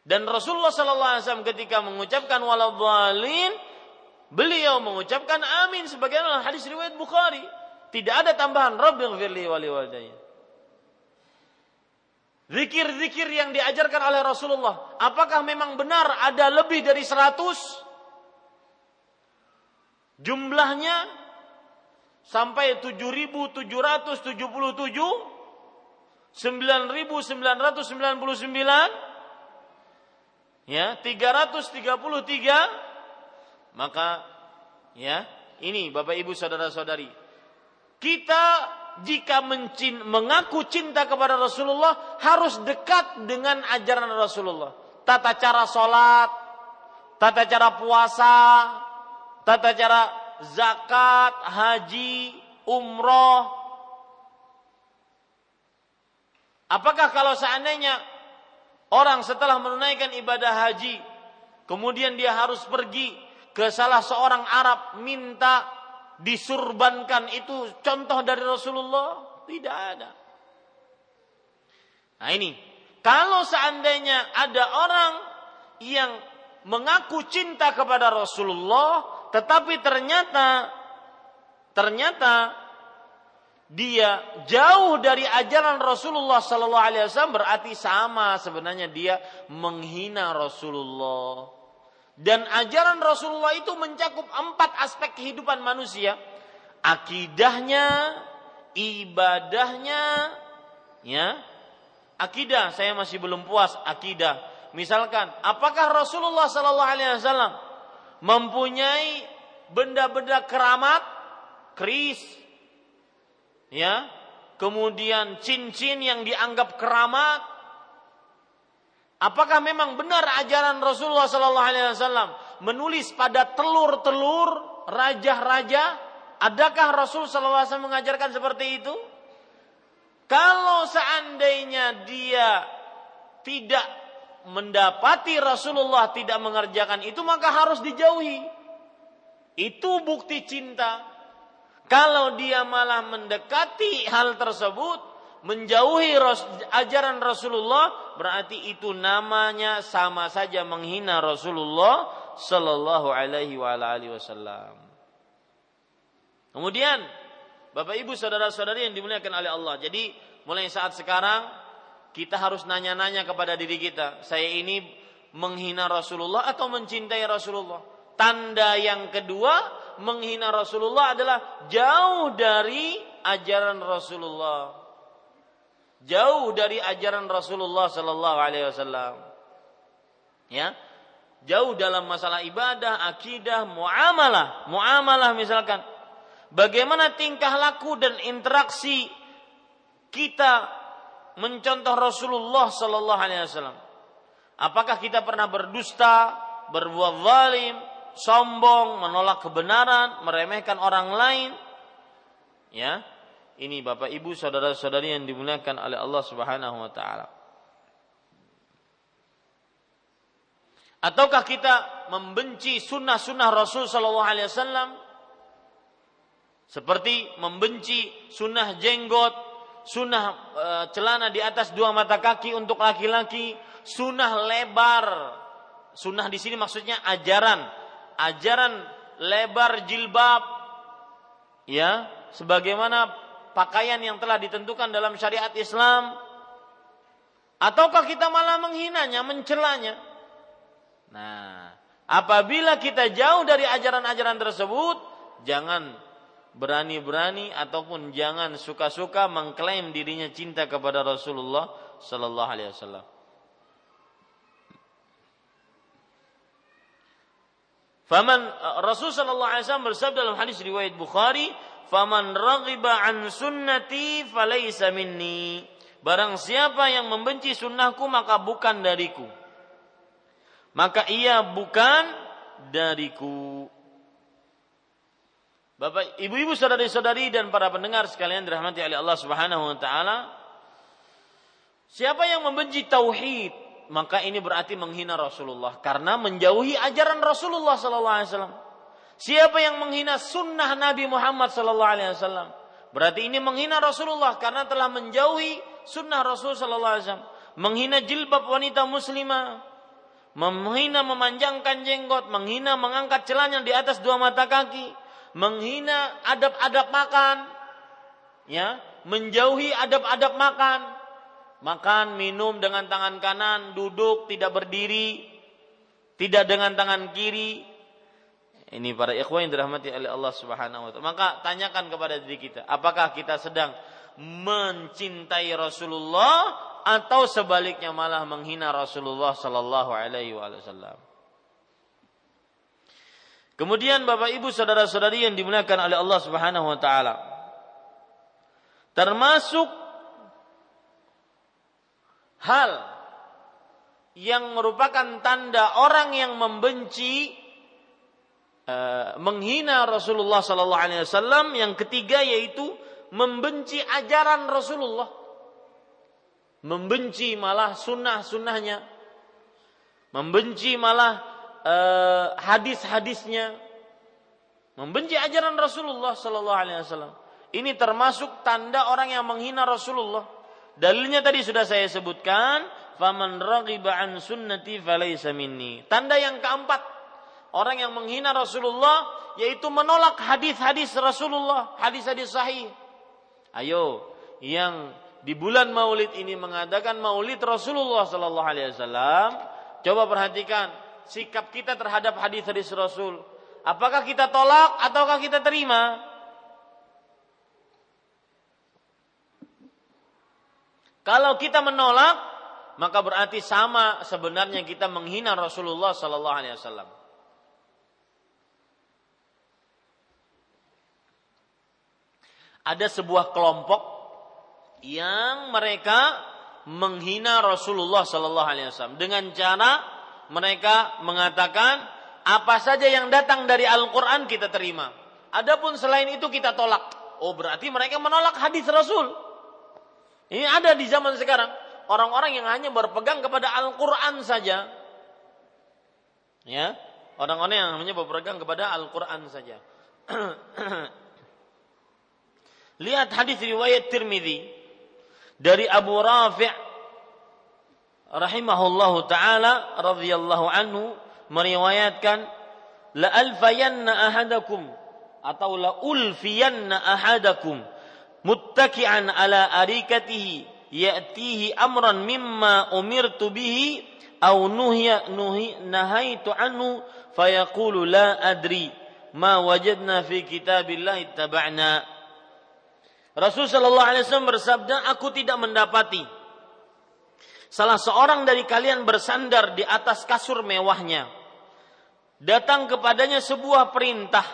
Dan Rasulullah sallallahu alaihi wasallam ketika mengucapkan waladhdallin, beliau mengucapkan amin sebagaimana hadis riwayat Bukhari. Tidak ada tambahan rabbighfirli wa liwalidayya. Zikir-zikir yang diajarkan oleh Rasulullah, apakah memang benar ada lebih dari 100? Jumlahnya sampai 7.777, 9.999, ya, 333. Maka ya, ini Bapak Ibu saudara-saudari, kita jika mengaku cinta kepada Rasulullah, harus dekat dengan ajaran Rasulullah. Tata cara sholat, tata cara puasa, tata cara zakat, haji, umroh. Apakah kalau seandainya Orang setelah menunaikan ibadah haji, kemudian dia harus pergi ke salah seorang Arab minta disurbankan. Itu contoh dari Rasulullah? Tidak ada. Nah ini, kalau seandainya ada orang yang mengaku cinta kepada Rasulullah, tetapi ternyata dia jauh dari ajaran Rasulullah sallallahu alaihi wasallam, berarti sama sebenarnya dia menghina Rasulullah. Dan ajaran Rasulullah itu mencakup 4 aspek kehidupan manusia. Akidahnya, ibadahnya, ya. Akidah, saya masih belum puas akidah. Misalkan, apakah Rasulullah sallallahu alaihi wasallam mempunyai benda-benda keramat, keris, ya, kemudian cincin yang dianggap keramat? Apakah memang benar ajaran Rasulullah sallallahu alaihi wasallam menulis pada telur-telur raja-raja? Adakah Rasul sallallahu alaihi wasallam mengajarkan seperti itu? Kalau seandainya dia tidak mendapati Rasulullah tidak mengerjakan itu, maka harus dijauhi. Itu bukti cinta. Kalau dia malah mendekati hal tersebut, menjauhi ajaran Rasulullah, berarti itu namanya sama saja menghina Rasulullah sallallahu alaihi wasallam. Kemudian, Bapak Ibu saudara-saudari yang dimuliakan oleh Allah. Jadi, mulai saat sekarang kita harus nanya-nanya kepada diri kita, saya ini menghina Rasulullah atau mencintai Rasulullah? Tanda yang kedua menghina Rasulullah adalah jauh dari ajaran Rasulullah. Jauh dari ajaran Rasulullah sallallahu alaihi wasallam. Ya. Jauh dalam masalah ibadah, akidah, muamalah. Muamalah misalkan, bagaimana tingkah laku dan interaksi kita mencontoh Rasulullah sallallahu alaihi wasallam. Apakah kita pernah berdusta, berbuat zalim, sombong, menolak kebenaran, meremehkan orang lain? Ya, ini Bapak Ibu saudara-saudari yang dimuliakan oleh Allah Subhanahu wa taala. Ataukah kita membenci sunnah-sunnah Rasul sallallahu alaihi wasallam? Seperti membenci sunnah jenggot, sunnah celana di atas 2 mata kaki untuk laki-laki, sunnah lebar. Sunnah di sini maksudnya ajaran lebar jilbab, ya, sebagaimana pakaian yang telah ditentukan dalam syariat Islam. Ataukah kita malah menghinanya, mencelanya? Nah, apabila kita jauh dari ajaran-ajaran tersebut, jangan berani-berani ataupun jangan suka-suka mengklaim dirinya cinta kepada Rasulullah sallallahu alaihi wasallam. Faman, Rasul sallallahu alaihi wasallam bersabda dalam hadis riwayat Bukhari, "Faman raghiba an sunnati falaysa minni." Barang siapa yang membenci sunnahku maka bukan dariku. Maka ia bukan dariku. Bapak, ibu-ibu, saudari-saudari dan para pendengar sekalian dirahmati oleh Allah Subhanahu wa taala, siapa yang membenci tauhid, maka ini berarti menghina Rasulullah karena menjauhi ajaran Rasulullah sallallahu alaihi wasallam. Siapa yang menghina sunnah Nabi Muhammad sallallahu alaihi wasallam, berarti ini menghina Rasulullah karena telah menjauhi sunnah Rasul sallallahu alaihi wasallam. Menghina jilbab wanita muslimah, menghina memanjangkan jenggot, menghina mengangkat celana di atas 2 mata kaki, menghina adab-adab makan, ya, menjauhi adab-adab makan. Makan, minum dengan tangan kanan, duduk tidak berdiri, tidak dengan tangan kiri. Ini para ikhwan yang dirahmati oleh Allah Subhanahu wa taala. Maka tanyakan kepada diri kita, apakah kita sedang mencintai Rasulullah atau sebaliknya malah menghina Rasulullah sallallahu alaihi wasallam? Kemudian Bapak Ibu saudara-saudari yang dimuliakan oleh Allah Subhanahu wa taala, termasuk hal yang merupakan tanda orang yang membenci, menghina Rasulullah sallallahu alaihi wasallam yang ketiga, yaitu membenci ajaran Rasulullah. membenci malah sunnah-sunnahnya, membenci malah hadis-hadisnya, membenci ajaran Rasulullah sallallahu alaihi wasallam. Ini termasuk tanda orang yang menghina Rasulullah. Dalilnya tadi sudah saya sebutkan, faman raghiba an sunnati falaysa minni. Tanda yang keempat, orang yang menghina Rasulullah yaitu menolak hadis-hadis Rasulullah, hadis-hadis sahih. Ayo, yang di bulan Maulid ini mengadakan Maulid Rasulullah sallallahu alaihi wasallam, coba perhatikan sikap kita terhadap hadis-hadis Rasul. Apakah kita tolak ataukah kita terima? Kalau kita menolak, maka berarti sama sebenarnya kita menghina Rasulullah sallallahu alaihi wasallam. Ada sebuah kelompok yang mereka menghina Rasulullah sallallahu alaihi wasallam dengan cara mereka mengatakan apa saja yang datang dari Al-Qur'an kita terima, adapun selain itu kita tolak. Oh, berarti mereka menolak hadis Rasul. Ini ada di zaman sekarang, orang-orang yang hanya berpegang kepada Al-Qur'an saja. Ya, orang-orang yang hanya berpegang kepada Al-Qur'an saja. Lihat hadis riwayat Tirmidzi dari Abu Rafi' rahimahullahu taala radhiyallahu anhu, meriwayatkan la alfayanna ahadakum atau la ulfiyanna ahadakum muttaki'an ala arikatihi ya'tihi amran mimma umirtu bihi aw nahaitu anhu fayaqulu la adri ma wajadna fi kitabillahi ittaba'na. Rasul sallallahu alaihi wasallam bersabda, aku tidak mendapati salah seorang dari kalian bersandar di atas kasur mewahnya, datang kepadanya sebuah perintah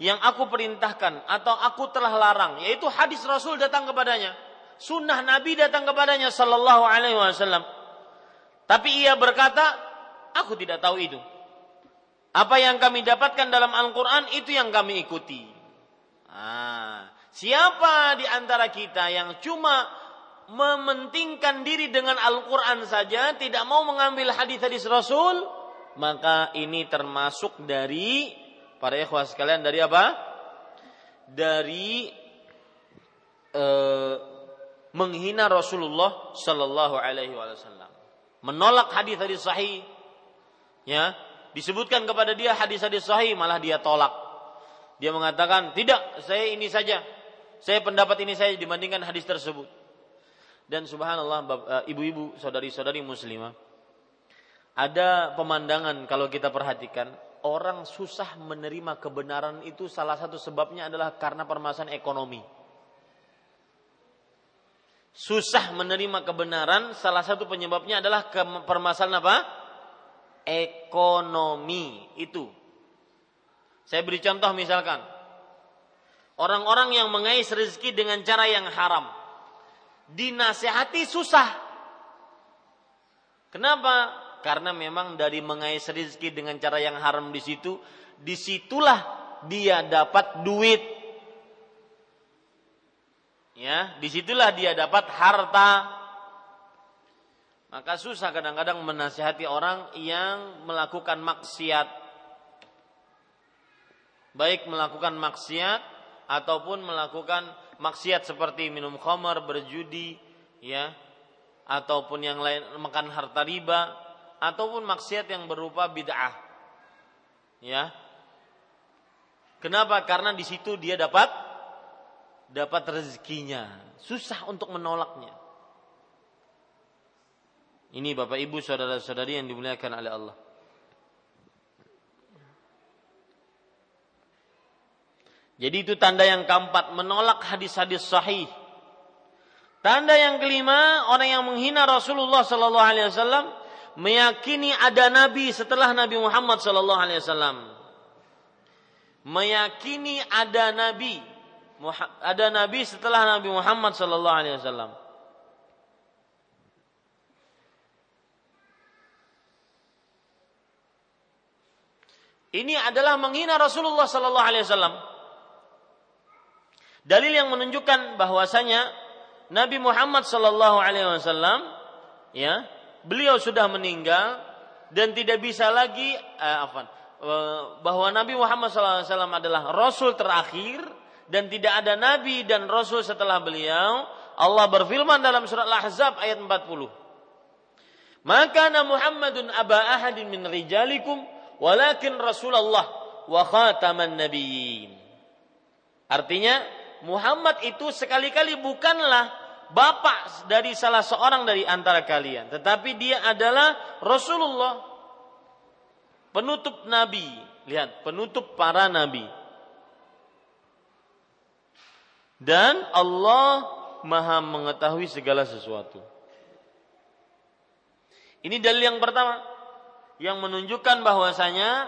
yang aku perintahkan atau aku telah larang, yaitu hadis Rasul datang kepadanya, sunnah Nabi datang kepadanya sallallahu alaihi wasallam, tapi ia berkata, aku tidak tahu itu. Apa yang kami dapatkan dalam Al-Quran itu yang kami ikuti. Siapa di antara kita yang cuma mementingkan diri dengan Al-Quran saja, tidak mau mengambil hadis-hadis Rasul, maka ini termasuk dari para ikhwah sekalian, dari apa? Dari menghina Rasulullah sallallahu alaihi wasallam. Menolak hadis-hadis sahih. Ya, disebutkan kepada dia hadis-hadis sahih malah dia tolak. Dia mengatakan, "Tidak, saya ini saja. Saya pendapat ini saja dibandingkan hadis tersebut." Dan subhanallah, ibu-ibu, saudari-saudari muslimah, ada pemandangan kalau kita perhatikan, orang susah menerima kebenaran itu salah satu sebabnya adalah karena permasalahan ekonomi. Susah menerima kebenaran salah satu penyebabnya adalah permasalahan apa? Ekonomi itu. Saya beri contoh misalkan. Orang-orang yang mengais rezeki dengan cara yang haram, dinasehati susah. Kenapa? Karena memang dari mengais rezeki dengan cara yang haram di situ, disitulah dia dapat duit. Ya, disitulah dia dapat harta. Maka susah kadang-kadang menasihati orang yang melakukan maksiat, baik melakukan maksiat ataupun melakukan maksiat seperti minum khamar, berjudi, ya, ataupun yang lain, makan harta riba, ataupun maksiat yang berupa bid'ah. Ya. Kenapa? Karena di situ dia dapat rezekinya. Susah untuk menolaknya. Ini Bapak Ibu saudara-saudari yang dimuliakan oleh Allah. Jadi itu tanda yang keempat, menolak hadis-hadis sahih. Tanda yang kelima, orang yang menghina Rasulullah sallallahu alaihi wasallam meyakini ada nabi setelah Nabi Muhammad sallallahu alaihi wasallam. Meyakini ada nabi setelah Nabi Muhammad sallallahu alaihi wasallam. Ini adalah menghina Rasulullah sallallahu alaihi wasallam. Dalil yang menunjukkan bahwasanya Nabi Muhammad sallallahu alaihi wasallam, ya, beliau sudah meninggal dan tidak bisa lagi bahwa Nabi Muhammad sallallahu alaihi wasallam adalah rasul terakhir dan tidak ada nabi dan rasul setelah beliau. Allah berfirman dalam surat Al-Ahzab ayat 40. Maka Muhammadun aba ahadin min rijalikum walakin Rasulullah wa khataman nabiyyin. Artinya Muhammad itu sekali-kali bukanlah bapak dari salah seorang dari antara kalian, tetapi dia adalah Rasulullah, penutup nabi. Lihat, penutup para nabi. Dan Allah Maha mengetahui segala sesuatu. Ini dalil yang pertama yang menunjukkan bahwasanya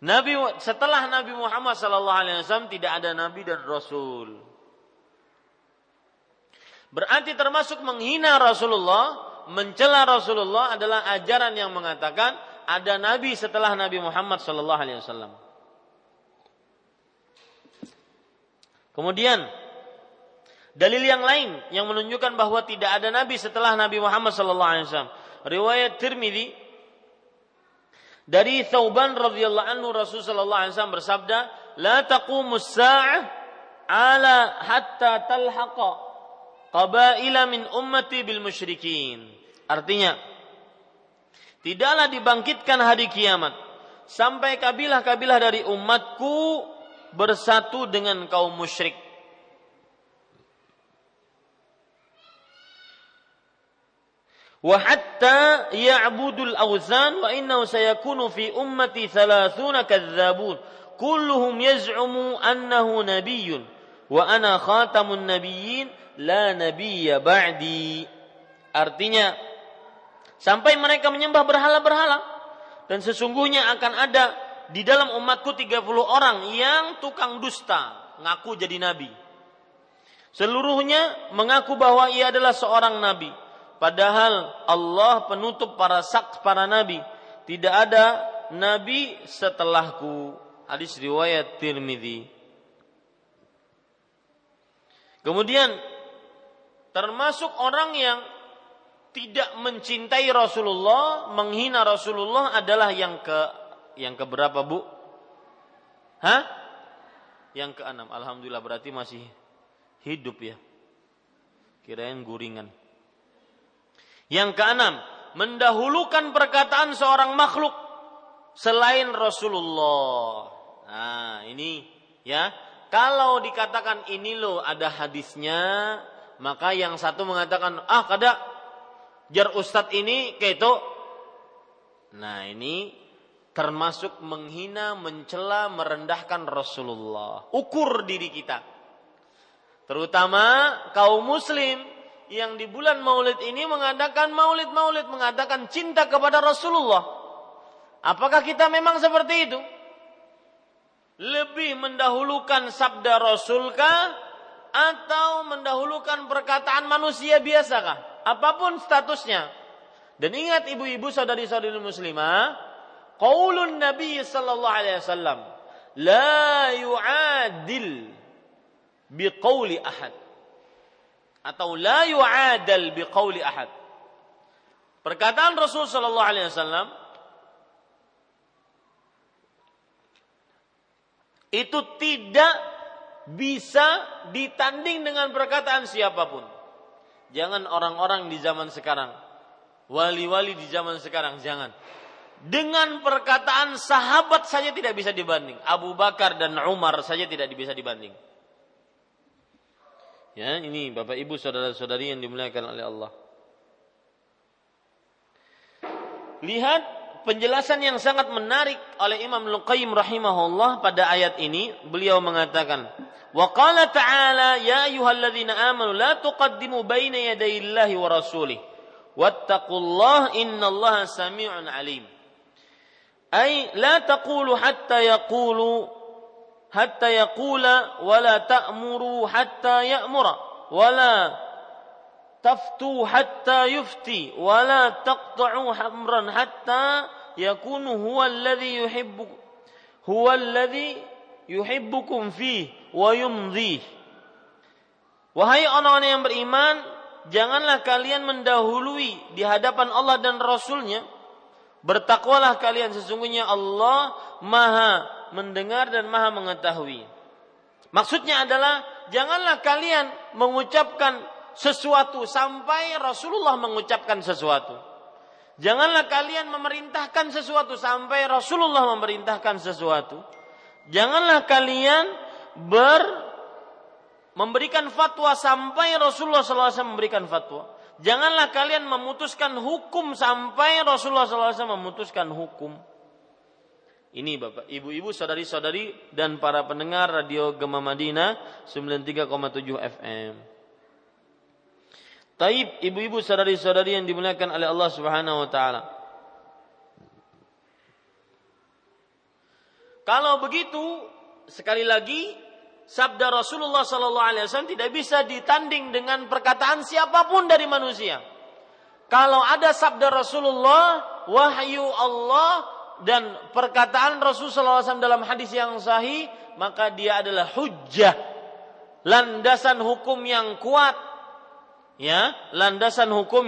Nabi, setelah Nabi Muhammad sallallahu alaihi wasallam tidak ada nabi dan rasul. Berarti termasuk menghina Rasulullah, mencela Rasulullah adalah ajaran yang mengatakan ada nabi setelah Nabi Muhammad sallallahu alaihi wasallam. Kemudian dalil yang lain yang menunjukkan bahwa tidak ada nabi setelah Nabi Muhammad sallallahu alaihi wasallam. Riwayat Tirmidzi dari Thauban radhiyallahu anhu, Rasul sallallahu alaihi wasallam bersabda, "La taqumus sa'ah ala hatta talhaqa qabaila min ummati bil musyrikin." Artinya, tidaklah dibangkitkan hari kiamat sampai kabilah-kabilah dari umatku bersatu dengan kaum musyrik. Wa hatta ya'budul awzan wa innahu sayakunu fi ummati 30 kadzabun kulluhum yaz'umu annahu nabiyyun wa ana khatamun nabiyyin la nabiyya ba'di. Artinya, sampai mereka menyembah berhala-berhala, dan sesungguhnya akan ada di dalam umatku 30 orang yang tukang dusta, ngaku jadi nabi. Seluruhnya mengaku bahwa ia adalah seorang nabi, padahal Allah penutup para nabi. Tidak ada nabi setelahku. Hadis riwayat Tirmidzi. Kemudian termasuk orang yang tidak mencintai Rasulullah, menghina Rasulullah adalah yang ke berapa, Bu? Hah? Yang ke-6. Alhamdulillah, berarti masih hidup ya. Kirain guringan. Yang keenam, mendahulukan perkataan seorang makhluk selain Rasulullah. Nah, ini ya, kalau dikatakan ini loh ada hadisnya, maka yang satu mengatakan, kada jar ustadz ini kaito. Nah, ini termasuk menghina, mencela, merendahkan Rasulullah. Ukur diri kita, terutama kaum muslim yang di bulan maulid ini mengadakan maulid-maulid, mengadakan cinta kepada Rasulullah. Apakah kita memang seperti itu? Lebih mendahulukan sabda Rasulkah atau mendahulukan perkataan manusia biasakah? Apapun statusnya. Dan ingat ibu-ibu, saudari-saudari muslimah, qaulun Nabi sallallahu alaihi wasallam la yu'adil biqauli ahad, atau la yu'adal biqauli ahad. Perkataan Rasul sallallahu alaihi wasallam itu tidak bisa ditanding dengan perkataan siapapun. Jangan orang-orang di zaman sekarang, wali-wali di zaman sekarang, jangan. Dengan perkataan sahabat saja tidak bisa dibanding. Abu Bakar dan Umar saja tidak bisa dibanding. Ya, ini Bapak Ibu saudara-saudari yang dimuliakan oleh Allah. Lihat penjelasan yang sangat menarik oleh Imam Al-Qayyim rahimahullah pada ayat ini. Beliau mengatakan, "Wa qala ta'ala ya ayyuhalladzina amanu la tuqaddimu baina yadayillahi wa rasulih wattaqullaha innallaha samii'un 'aliim." Ay la taqulu hatta yaqulu hatta yaqula wala ta'muru hatta ya'mura wala taftu hatta yufti wala taqta'u hamran hatta yakunu huwa alladhi yuhibbu huwa alladhi yuhibbukum fi wa yumdhi. Wahai orang-orang yang beriman, janganlah kalian mendahului di hadapan Allah dan Rasulnya. Bertakwalah kalian, sesungguhnya Allah maha mendengar dan maha mengetahui. Maksudnya adalah janganlah kalian mengucapkan sesuatu sampai Rasulullah mengucapkan sesuatu. Janganlah kalian memerintahkan sesuatu sampai Rasulullah memerintahkan sesuatu. Janganlah kalian memberikan fatwa sampai Rasulullah sallallahu alaihi wasallam memberikan fatwa. Janganlah kalian memutuskan hukum sampai Rasulullah sallallahu alaihi wasallam memutuskan hukum. Ini Bapak, Ibu-ibu, saudari-saudari dan para pendengar Radio Gema Madinah 93,7 FM. Taib, Ibu-ibu, saudari-saudari yang dimuliakan oleh Allah Subhanahu wa taala. Kalau begitu, sekali lagi sabda Rasulullah sallallahu alaihi wasallam tidak bisa ditanding dengan perkataan siapapun dari manusia. Kalau ada sabda Rasulullah, wahyu Allah dan perkataan Rasulullah sallallahu alaihi wasallam dalam hadis yang sahih, maka dia adalah hujjah, landasan hukum yang kuat. Ya, landasan hukum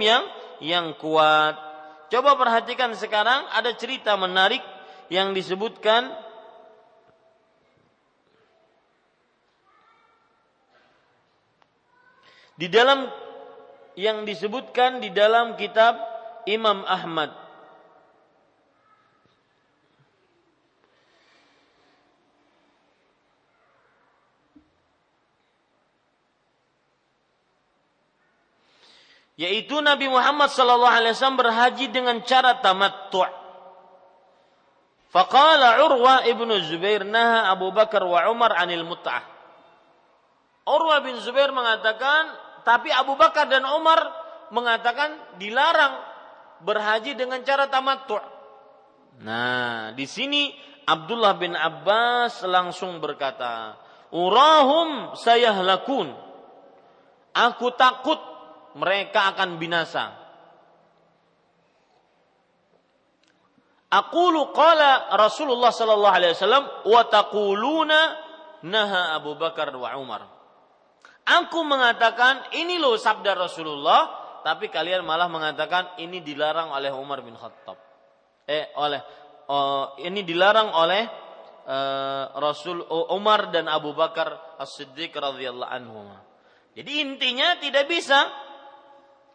yang kuat. Coba perhatikan sekarang ada cerita menarik yang disebutkan di dalam yang disebutkan di dalam kitab Imam Ahmad. Yaitu Nabi Muhammad sallallahu alaihi wasallam berhaji dengan cara tamattu'. Faqala Urwa ibn Zubair naha Abu Bakar wa Umar 'anil mut'ah. Urwa bin Zubair mengatakan, tapi Abu Bakar dan Umar mengatakan dilarang berhaji dengan cara tamattu'. Nah, di sini Abdullah bin Abbas langsung berkata, "Urahum sayahlakun." Aku takut mereka akan binasa. Aqulu qala Rasulullah sallallahu alaihi wasallam wa taquluna naha Abu Bakar wa Umar. Aku mengatakan ini loh sabda Rasulullah, tapi kalian malah mengatakan ini dilarang oleh Umar bin Khattab. Ini dilarang oleh Umar dan Abu Bakar As-Siddiq radhiyallahu anhuma. Jadi intinya tidak bisa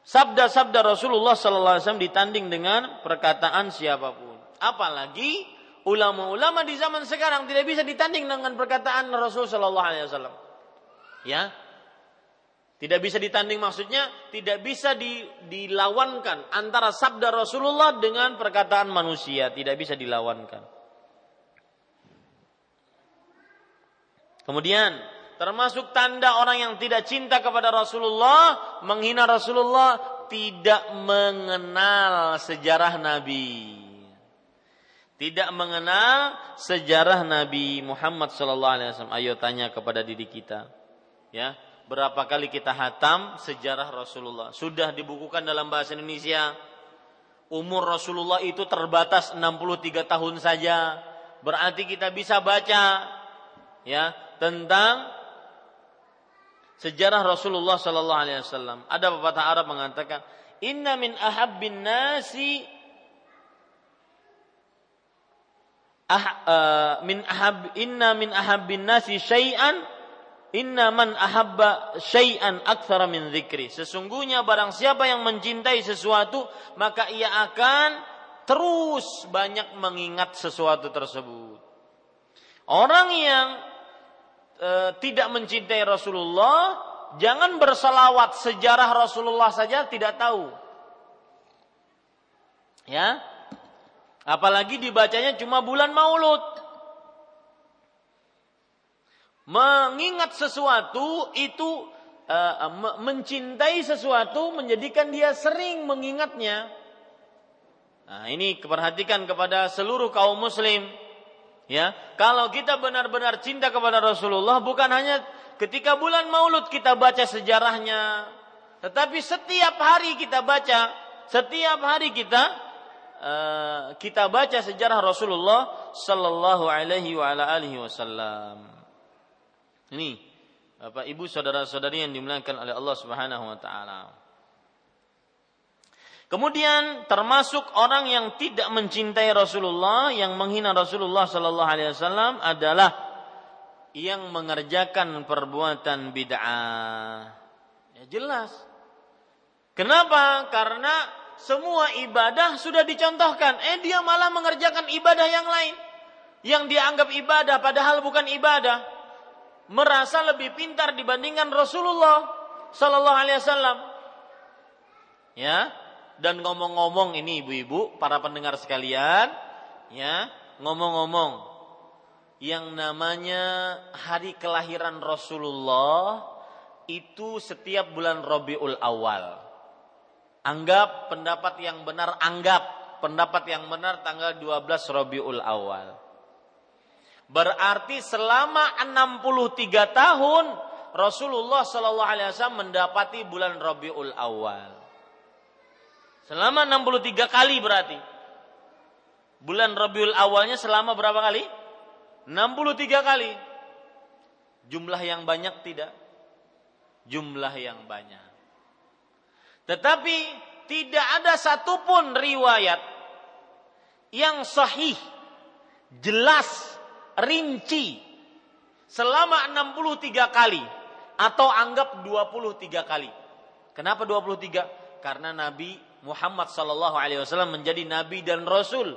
sabda-sabda Rasulullah sallallahu alaihi wasallam ditanding dengan perkataan siapapun. Apalagi ulama-ulama di zaman sekarang tidak bisa ditanding dengan perkataan Rasul sallallahu alaihi wasallam. Ya. Tidak bisa ditanding, maksudnya tidak bisa dilawankan antara sabda Rasulullah dengan perkataan manusia, tidak bisa dilawankan. Kemudian termasuk tanda orang yang tidak cinta kepada Rasulullah, menghina Rasulullah, tidak mengenal sejarah Nabi. Tidak mengenal sejarah Nabi Muhammad sallallahu alaihi wasallam. Ayo tanya kepada diri kita. Ya. Berapa kali kita hatam sejarah Rasulullah? Sudah dibukukan dalam bahasa Indonesia. Umur Rasulullah itu terbatas 63 tahun saja. Berarti kita bisa baca ya tentang sejarah Rasulullah sallallahu alaihi wasallam. Ada pepatah Arab mengatakan, "Inna min ahabbin nasi inna min ahabbin nasi syai'an Inna man ahabba syai'an aktsara min dzikri." Sesungguhnya barang siapa yang mencintai sesuatu, maka ia akan terus banyak mengingat sesuatu tersebut. Orang yang tidak mencintai Rasulullah, jangan berselawat sejarah Rasulullah saja tidak tahu. Ya. Apalagi dibacanya cuma bulan Maulud. Mengingat sesuatu itu mencintai sesuatu menjadikan dia sering mengingatnya. Nah, ini perhatikan kepada seluruh kaum muslim. Ya, kalau kita benar-benar cinta kepada Rasulullah, bukan hanya ketika bulan Maulud kita baca sejarahnya, tetapi setiap hari kita baca, setiap hari kita kita baca sejarah Rasulullah sallallahu alaihi wa ala alihi wasallam. Ini Bapak Ibu saudara-saudari yang dimuliakan oleh Allah Subhanahu wa taala. Kemudian termasuk orang yang tidak mencintai Rasulullah, yang menghina Rasulullah sallallahu alaihi wasallam adalah yang mengerjakan perbuatan bid'ah. Ya jelas. Kenapa? Karena semua ibadah sudah dicontohkan. Dia malah mengerjakan ibadah yang lain, yang dia anggap ibadah, padahal bukan ibadah. Merasa lebih pintar dibandingkan Rasulullah sallallahu alaihi wasallam. Ya, dan ngomong-ngomong ini ibu-ibu, para pendengar sekalian, ya, ngomong-ngomong yang namanya hari kelahiran Rasulullah itu setiap bulan Rabiul Awal. Anggap pendapat yang benar, tanggal 12 Rabiul Awal. Berarti selama 63 tahun Rasulullah sallallahu alaihi wasallam mendapati bulan Rabiul Awal. Selama 63 kali berarti. Bulan Rabiul Awalnya selama berapa kali? 63 kali. Jumlah yang banyak tidak? Jumlah yang banyak. Tetapi tidak ada satupun riwayat yang sahih, jelas, rinci selama 63 kali atau anggap 23 kali. Kenapa 23? Karena Nabi Muhammad sallallahu alaihi wasallam menjadi nabi dan rasul.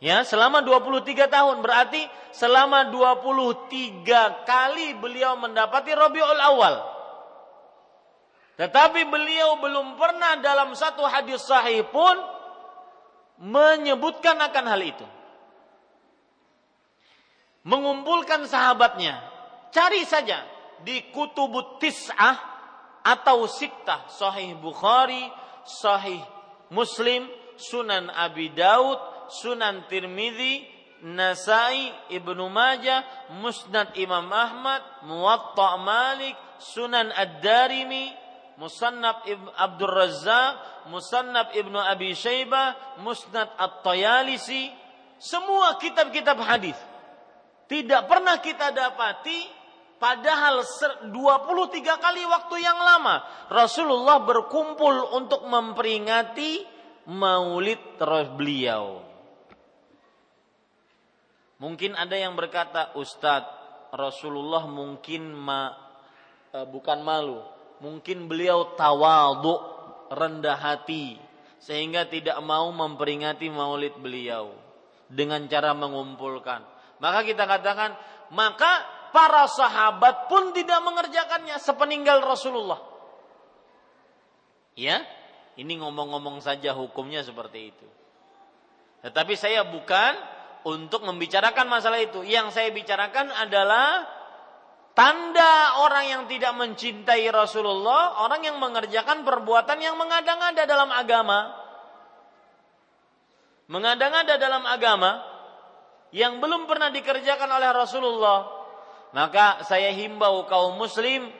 Ya, selama 23 tahun berarti selama 23 kali beliau mendapati Rabiul Awal. Tetapi beliau belum pernah dalam satu hadis sahih pun menyebutkan akan hal itu. Mengumpulkan sahabatnya. Cari saja di Kutubut Tis'ah atau Sittah, Sahih Bukhari, Sahih Muslim, Sunan Abi Daud, Sunan Tirmidzi, Nasai, Ibnu Majah, Musnad Imam Ahmad, Muwatta Malik, Sunan Ad-Darimi, Musannaf Abdul Razzaq, Musannaf Ibnu Abi Syaibah, Musnad At-Tayalisi. Semua kitab-kitab hadis tidak pernah kita dapati, padahal 23 kali waktu yang lama Rasulullah berkumpul untuk memperingati Maulid beliau. Mungkin ada yang berkata, Ustadz, Rasulullah mungkin bukan malu. Mungkin beliau tawadhu, rendah hati, sehingga tidak mau memperingati maulid beliau dengan cara mengumpulkan. Maka kita katakan, maka para sahabat pun tidak mengerjakannya sepeninggal Rasulullah. Ya, ini ngomong-ngomong saja hukumnya seperti itu. Tetapi saya bukan untuk membicarakan masalah itu. Yang saya bicarakan adalah tanda orang yang tidak mencintai Rasulullah, orang yang mengerjakan perbuatan yang mengada-ngada dalam agama. Mengada-ngada dalam agama yang belum pernah dikerjakan oleh Rasulullah. Maka saya himbau kaum muslim,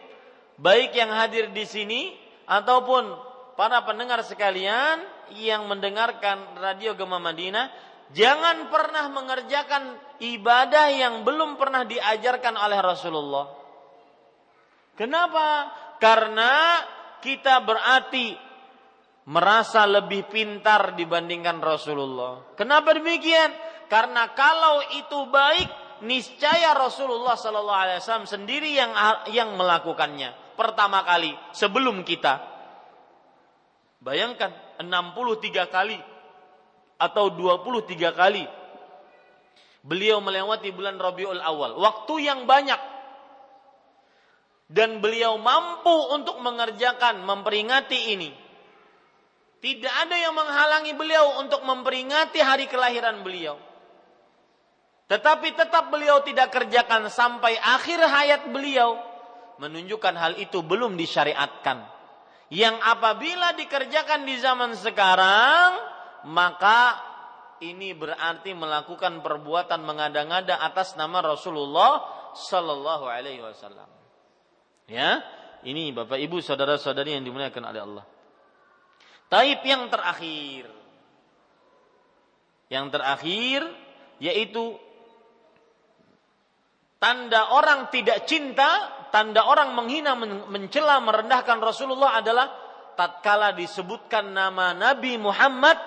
baik yang hadir di sini ataupun para pendengar sekalian yang mendengarkan Radio Gema Madinah, jangan pernah mengerjakan ibadah yang belum pernah diajarkan oleh Rasulullah. Kenapa? Karena kita berarti merasa lebih pintar dibandingkan Rasulullah. Kenapa demikian? Karena kalau itu baik, niscaya Rasulullah sallallahu alaihi wasallam sendiri yang melakukannya pertama kali sebelum kita. Bayangkan 63 kali atau 23 kali beliau melewati bulan Rabiul Awal, waktu yang banyak, dan beliau mampu untuk mengerjakan memperingati ini. Tidak ada yang menghalangi beliau untuk memperingati hari kelahiran beliau, tetapi tetap beliau tidak kerjakan sampai akhir hayat beliau, menunjukkan hal itu belum disyariatkan. Yang apabila dikerjakan di zaman sekarang, maka ini berarti melakukan perbuatan mengada-ngada atas nama Rasulullah sallallahu alaihi wasallam. Ya, ini Bapak Ibu saudara-saudari yang dimuliakan oleh Allah. Taib yang terakhir. Yang terakhir yaitu tanda orang tidak cinta, tanda orang menghina, mencela, merendahkan Rasulullah adalah tatkala disebutkan nama Nabi Muhammad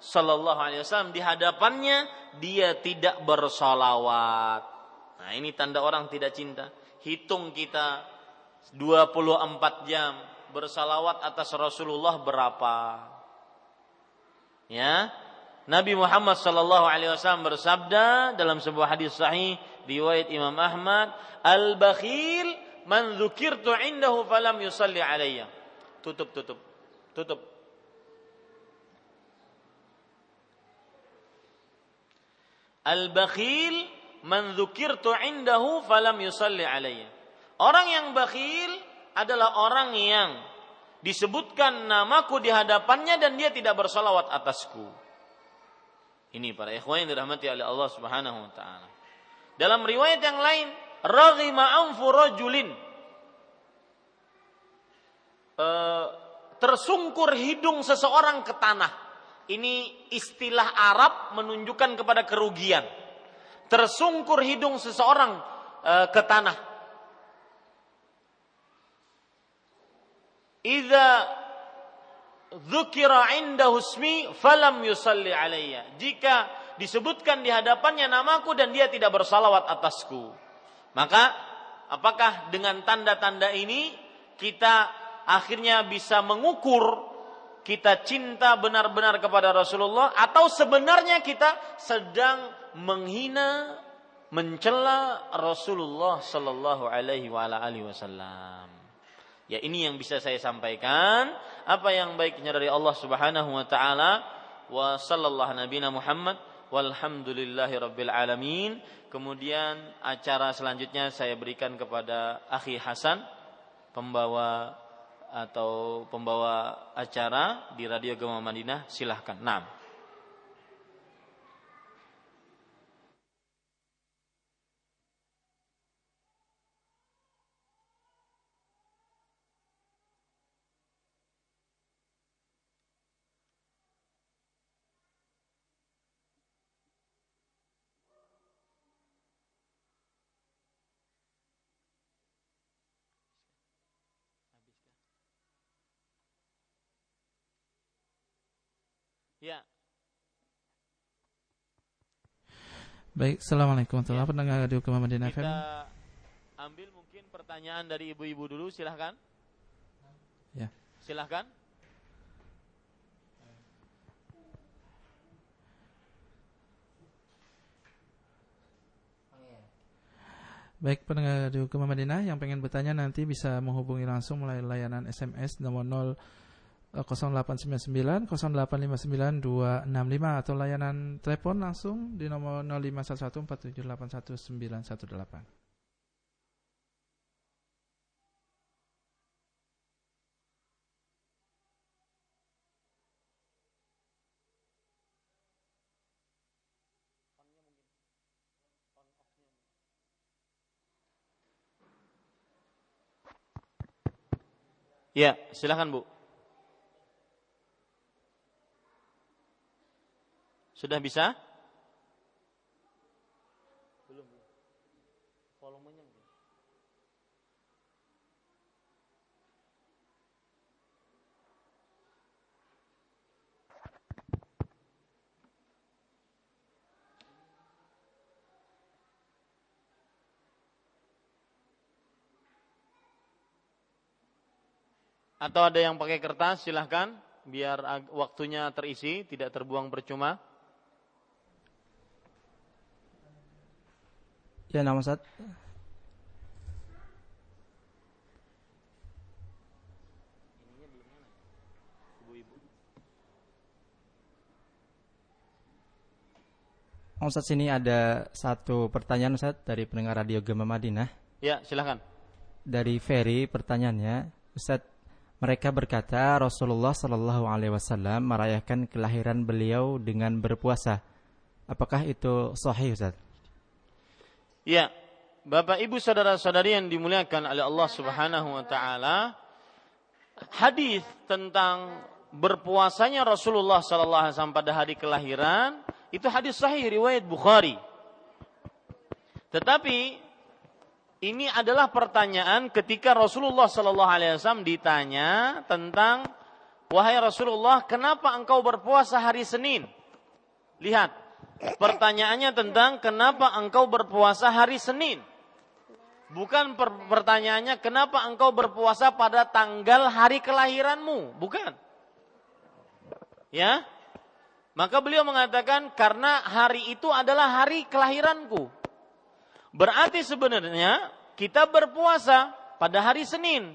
sallallahu alaihi wasallam di hadapannya dia tidak bersolawat. Nah, ini tanda orang tidak cinta. Hitung kita 24 jam bersolawat atas Rasulullah berapa? Ya. Nabi Muhammad sallallahu alaihi wasallam bersabda dalam sebuah hadis sahih riwayat Imam Ahmad, "Al-bakhil man dzukirtu indahu falam yusalli alayya." Tutup. Al-bakhil man dzukirtu indahu falam yusalli alayya. Orang yang bakhil adalah orang yang disebutkan namaku di hadapannya dan dia tidak bersalawat atasku. Ini para ikhwan yang dirahmati oleh Allah Subhanahu wa taala. Dalam riwayat yang lain, raghima anfu rajulin, tersungkur hidung seseorang ke tanah. Ini istilah Arab menunjukkan kepada kerugian. Tersungkur hidung seseorang ke tanah. Idza dzukira indahu ismi falam yusalli alayya, jika disebutkan di hadapannya namaku dan dia tidak bersalawat atasku. Maka apakah dengan tanda-tanda ini kita akhirnya bisa mengukur kita cinta benar-benar kepada Rasulullah atau sebenarnya kita sedang menghina, mencela Rasulullah sallallahu alaihi wa alihi wasallam. Ya, ini yang bisa saya sampaikan. Apa yang baiknya dari Allah Subhanahu wa taala. Wa sallallahu nabiyana Muhammad walhamdulillahirabbil alamin. Kemudian acara selanjutnya saya berikan kepada Akhi Hasan, pembawa atau pembawa acara di Radio Gema Madinah. Silahkan. Naam. Ya. Baik, assalamualaikum warahmatullahi wabarakatuh. Pendengar Radio Gema Madinah FM. Kita ambil mungkin pertanyaan dari ibu-ibu dulu, silahkan. Ya. Silahkan. Baik, pendengar Radio Gema Madinah yang pengen bertanya nanti bisa menghubungi langsung melalui layanan SMS nomor 0899 0859265 atau layanan telepon langsung di nomor 051147811918. Ya, silakan Bu. Sudah bisa? Belum. Volumenya belum. Atau ada yang pakai kertas, silahkan. Biar waktunya terisi, tidak terbuang percuma. Ya, nama Ustaz. Ustaz, sini ada satu pertanyaan Ustaz dari pendengar Radio Gema Madinah. Ya, silakan. Dari Ferry pertanyaannya, Ustaz, mereka berkata Rasulullah sallallahu alaihi wasallam merayakan kelahiran beliau dengan berpuasa. Apakah itu sahih, Ustaz? Ya, Bapak Ibu saudara-saudari yang dimuliakan oleh Allah Subhanahu wa taala, hadis tentang berpuasanya Rasulullah sallallahu alaihi wasallam pada hari kelahiran, itu hadis sahih riwayat Bukhari. Tetapi ini adalah pertanyaan ketika Rasulullah sallallahu alaihi wasallam ditanya tentang, wahai Rasulullah, kenapa engkau berpuasa hari Senin? Lihat, pertanyaannya tentang kenapa engkau berpuasa hari Senin. Bukan pertanyaannya kenapa engkau berpuasa pada tanggal hari kelahiranmu, bukan. Ya. Maka beliau mengatakan karena hari itu adalah hari kelahiranku. Berarti sebenarnya kita berpuasa pada hari Senin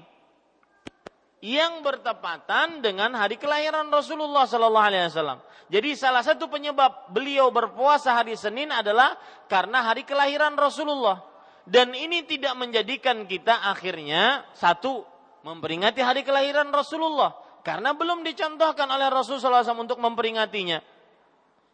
yang bertepatan dengan hari kelahiran Rasulullah sallallahu alaihi wasallam. Jadi salah satu penyebab beliau berpuasa hari Senin adalah karena hari kelahiran Rasulullah. Dan ini tidak menjadikan kita akhirnya satu memperingati hari kelahiran Rasulullah, karena belum dicontohkan oleh Rasulullah SAW untuk memperingatinya.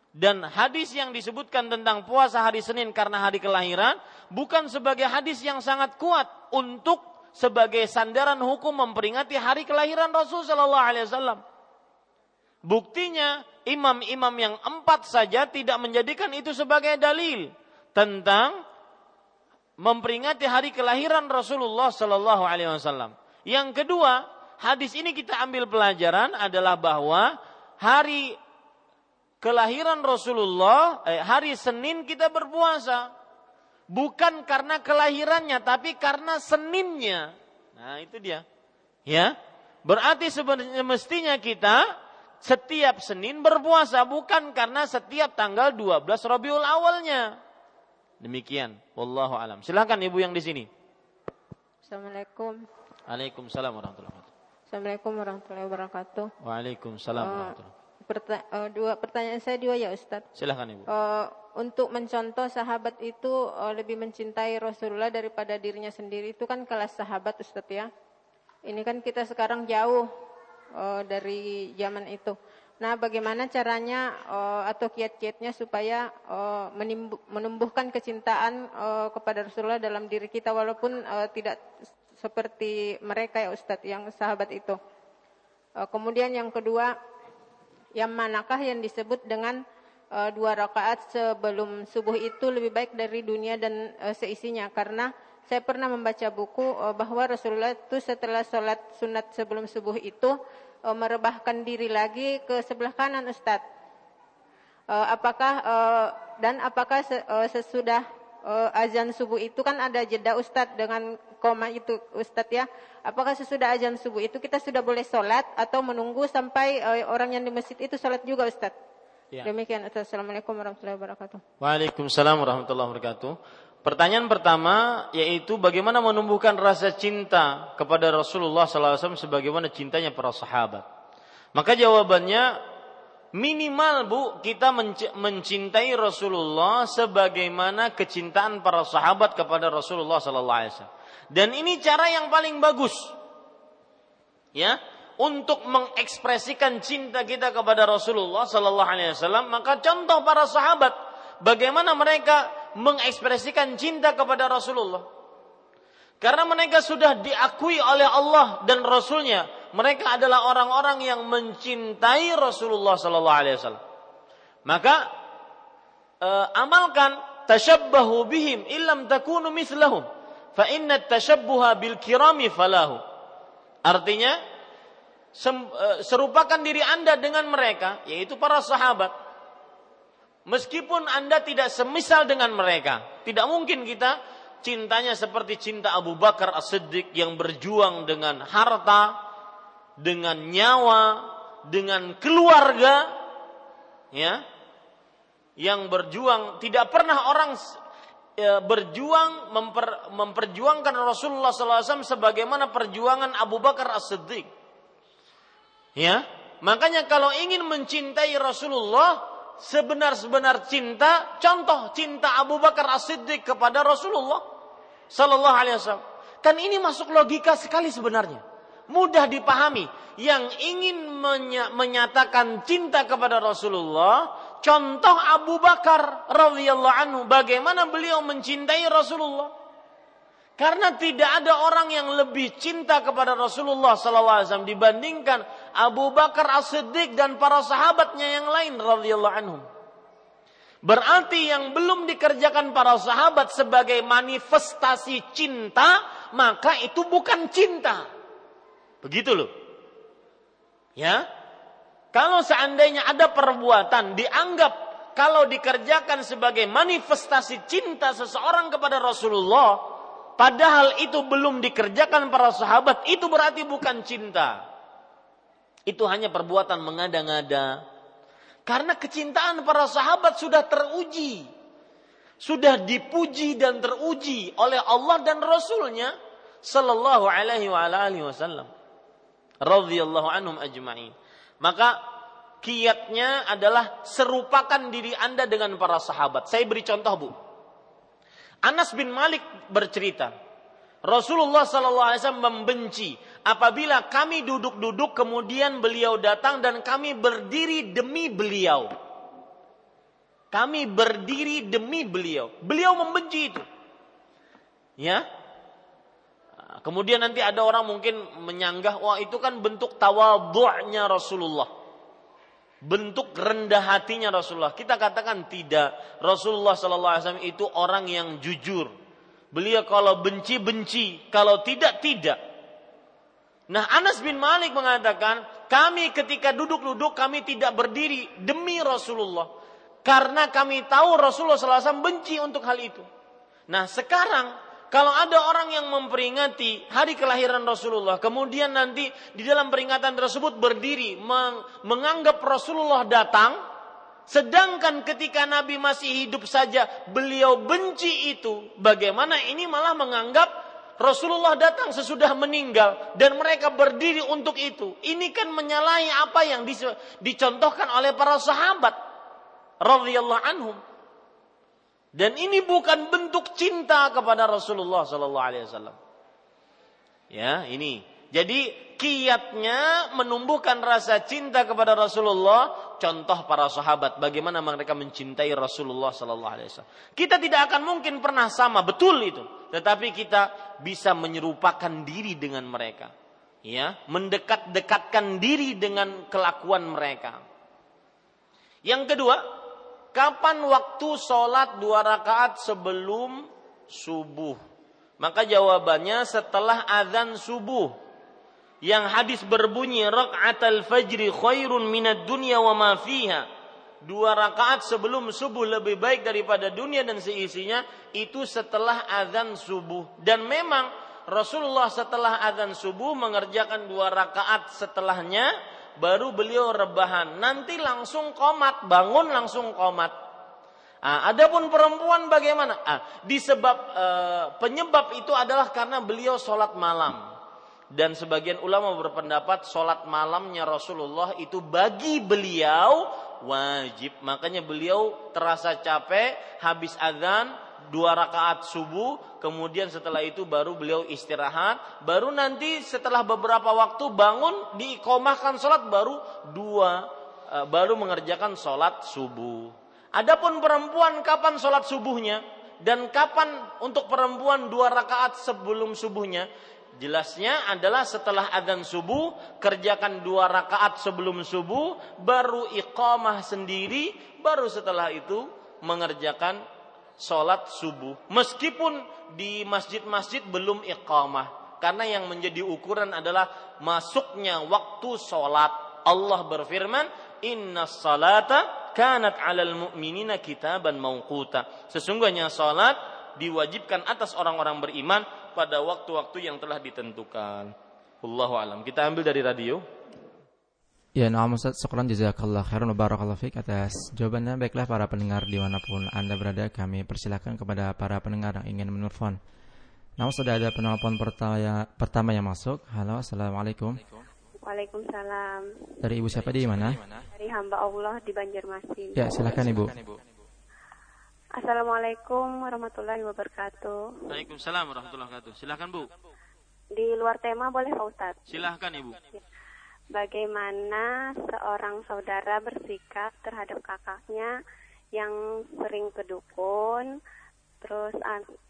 Dan hadis yang disebutkan tentang puasa hari Senin karena hari kelahiran bukan sebagai hadis yang sangat kuat untuk sebagai sandaran hukum memperingati hari kelahiran Rasulullah SAW. Buktinya imam-imam yang 4 saja tidak menjadikan itu sebagai dalil tentang memperingati hari kelahiran Rasulullah sallallahu alaihi wasallam. Yang kedua, hadis ini kita ambil pelajaran adalah bahwa hari kelahiran Rasulullah, hari Senin kita berpuasa. Bukan karena kelahirannya, tapi karena Seninnya. Nah, itu dia. Ya. Berarti semestinya kita setiap Senin berpuasa, bukan karena setiap tanggal 12 Rabiul Awalnya. Demikian, wallahu alam. Silakan ibu yang di sini. Assalamualaikum. Waalaikumsalam warahmatullahi wabarakatuh. Assalamualaikum warahmatullahi wabarakatuh. Waalaikumsalam warahmatullahi wabarakatuh. Dua pertanyaan saya ya Ustaz. Silakan ibu. Untuk mencontoh sahabat itu lebih mencintai Rasulullah daripada dirinya sendiri, itu kan kelas sahabat Ustaz ya. Ini kan kita sekarang jauh dari zaman itu. Nah, bagaimana caranya atau kiat-kiatnya supaya menumbuhkan kecintaan kepada Rasulullah dalam diri kita walaupun tidak seperti mereka ya Ustadz yang sahabat itu. Kemudian yang kedua, yang manakah yang disebut dengan 2 rakaat sebelum subuh itu lebih baik dari dunia dan seisinya? Karena saya pernah membaca buku bahwa Rasulullah itu setelah sholat sunat sebelum subuh itu merebahkan diri lagi ke sebelah kanan Ustaz. Apakah sesudah azan subuh itu kan ada jeda Ustaz dengan koma itu Ustaz ya. Apakah sesudah azan subuh itu kita sudah boleh sholat atau menunggu sampai orang yang di masjid itu sholat juga Ustaz? Ya. Demikian Ustaz. Assalamualaikum warahmatullahi wabarakatuh. Waalaikumsalam warahmatullahi wabarakatuh. Pertanyaan pertama yaitu bagaimana menumbuhkan rasa cinta kepada Rasulullah sallallahu alaihi wasallam sebagaimana cintanya para sahabat. Maka jawabannya minimal Bu, kita mencintai Rasulullah sebagaimana kecintaan para sahabat kepada Rasulullah sallallahu alaihi wasallam. Dan ini cara yang paling bagus. Ya, untuk mengekspresikan cinta kita kepada Rasulullah sallallahu alaihi wasallam, maka contoh para sahabat bagaimana mereka mengekspresikan cinta kepada Rasulullah. Karena mereka sudah diakui oleh Allah dan Rasulnya, mereka adalah orang-orang yang mencintai Rasulullah sallallahu alaihi wasallam. Maka amalkan tashabbahu bihim illam takunu mithlahum fa inna tashabbuha bil kirami falahu. Artinya serupakan diri Anda dengan mereka, yaitu para sahabat. Meskipun Anda tidak semisal dengan mereka, tidak mungkin kita cintanya seperti cinta Abu Bakar As-Siddiq yang berjuang dengan harta, dengan nyawa, dengan keluarga, ya, yang berjuang. Tidak pernah orang berjuang memperjuangkan Rasulullah sallallahu alaihi wasallam sebagaimana perjuangan Abu Bakar As-Siddiq. Ya, makanya kalau ingin mencintai Rasulullah sebenar-benar cinta, contoh cinta Abu Bakar As-Siddiq kepada Rasulullah sallallahu alaihi wasallam. Kan ini masuk logika sekali sebenarnya. Mudah dipahami. Yang ingin menyatakan cinta kepada Rasulullah, contoh Abu Bakar radhiyallahu anhu, bagaimana beliau mencintai Rasulullah. Karena tidak ada orang yang lebih cinta kepada Rasulullah SAW dibandingkan Abu Bakar As-Siddiq dan para sahabatnya yang lain radhiyallahu anhum. Berarti yang belum dikerjakan para sahabat sebagai manifestasi cinta, maka itu bukan cinta. Begitu loh. Ya. Kalau seandainya ada perbuatan dianggap kalau dikerjakan sebagai manifestasi cinta seseorang kepada Rasulullah, padahal itu belum dikerjakan para sahabat, itu berarti bukan cinta. Itu hanya perbuatan mengada-ngada. Karena kecintaan para sahabat sudah teruji. Sudah dipuji dan teruji oleh Allah dan Rasulnya sallallahu alaihi wa alihi wasallam. Radhiyallahu anhum ajma'in. Maka kiatnya adalah serupakan diri Anda dengan para sahabat. Saya beri contoh, Bu. Anas bin Malik bercerita, Rasulullah SAW membenci apabila kami duduk-duduk kemudian beliau datang dan kami berdiri demi beliau. Kami berdiri demi beliau. Beliau membenci itu. Ya. Kemudian nanti ada orang mungkin menyanggah, wah itu kan bentuk tawadhu'nya Rasulullah. Bentuk rendah hatinya Rasulullah. Kita katakan tidak. Rasulullah sallallahu alaihi wasallam itu orang yang jujur. Beliau kalau benci benci, kalau tidak tidak. Nah, Anas bin Malik mengatakan, kami ketika duduk-duduk kami tidak berdiri demi Rasulullah karena kami tahu Rasulullah sallallahu alaihi wasallam benci untuk hal itu. Nah, sekarang kalau ada orang yang memperingati hari kelahiran Rasulullah, kemudian nanti di dalam peringatan tersebut berdiri menganggap Rasulullah datang, sedangkan ketika Nabi masih hidup saja beliau benci itu, bagaimana ini malah menganggap Rasulullah datang sesudah meninggal dan mereka berdiri untuk itu. Ini kan menyalahi apa yang dicontohkan oleh para sahabat radhiyallahu anhum. Dan ini bukan bentuk cinta kepada Rasulullah sallallahu alaihi wasallam. Ya, ini. Jadi kiatnya menumbuhkan rasa cinta kepada Rasulullah, contoh para sahabat bagaimana mereka mencintai Rasulullah sallallahu alaihi wasallam. Kita tidak akan mungkin pernah sama, betul itu. Tetapi kita bisa menyerupakan diri dengan mereka. Ya, mendekat-dekatkan diri dengan kelakuan mereka. Yang kedua, kapan waktu sholat 2 rakaat sebelum subuh? Maka jawabannya setelah azan subuh. Yang hadis berbunyi, raka'atul fajri khairun minad dunya wa ma fiha. 2 rakaat sebelum subuh lebih baik daripada dunia dan seisinya. Itu setelah azan subuh. Dan memang Rasulullah setelah azan subuh mengerjakan 2 rakaat setelahnya. Baru beliau rebahan, nanti langsung qomat, bangun langsung qomat. Adapun perempuan bagaimana? Penyebab itu adalah karena beliau sholat malam. Dan sebagian ulama berpendapat sholat malamnya Rasulullah itu bagi beliau wajib. Makanya beliau terasa capek habis azan 2 rakaat subuh, kemudian setelah itu baru beliau istirahat, baru nanti setelah beberapa waktu bangun diiqomahkan sholat baru mengerjakan sholat subuh. Adapun perempuan kapan sholat subuhnya dan kapan untuk perempuan 2 rakaat sebelum subuhnya, jelasnya adalah setelah adzan subuh kerjakan 2 rakaat sebelum subuh, baru iqamah sendiri, baru setelah itu mengerjakan sholat subuh, meskipun di masjid-masjid belum iqamah, karena yang menjadi ukuran adalah masuknya waktu sholat. Allah berfirman, innas salata kanat alal mu'minina kitaban mawquta, sesungguhnya sholat diwajibkan atas orang-orang beriman pada waktu-waktu yang telah ditentukan. Wallahu alam. Kita ambil dari radio. Ya, na'am Ustaz, syukran jazakallah khairan wa barakallahu fiik atas jawabannya. Baiklah para pendengar dimanapun Anda berada, kami persilakan kepada para pendengar yang ingin menelpon. Nah, sudah ada penelpon pertama yang masuk. Halo, assalamualaikum. Waalaikumsalam. Dari ibu siapa, di mana? Dari hamba Allah di Banjarmasin. Ya, silakan Ibu. Assalamualaikum warahmatullahi wabarakatuh. Waalaikumsalam warahmatullahi wabarakatuh. Silakan Bu. Di luar tema boleh Pak Ustaz? Silakan Ibu. Ya. Bagaimana seorang saudara bersikap terhadap kakaknya yang sering ke dukun, terus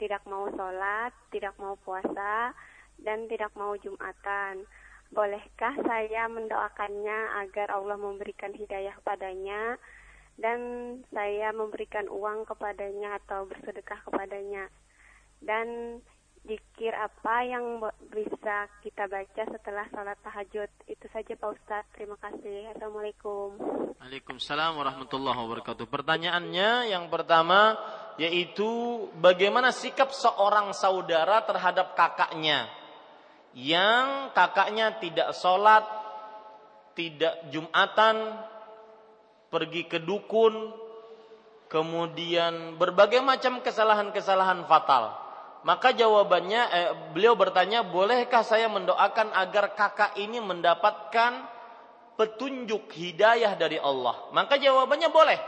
tidak mau sholat, tidak mau puasa, dan tidak mau jumatan. Bolehkah saya mendoakannya agar Allah memberikan hidayah padanya dan saya memberikan uang kepadanya atau bersedekah kepadanya? Dan zikir apa yang bisa kita baca setelah salat tahajud? Itu saja Pak Ustaz, terima kasih. Assalamualaikum. Waalaikumsalam warahmatullahi wabarakatuh. Pertanyaannya yang pertama yaitu bagaimana sikap seorang saudara terhadap kakaknya yang kakaknya tidak sholat, tidak jumatan, pergi ke dukun, kemudian berbagai macam kesalahan-kesalahan fatal. Maka jawabannya, beliau bertanya, bolehkah saya mendoakan agar kakak ini mendapatkan petunjuk hidayah dari Allah? Maka jawabannya boleh.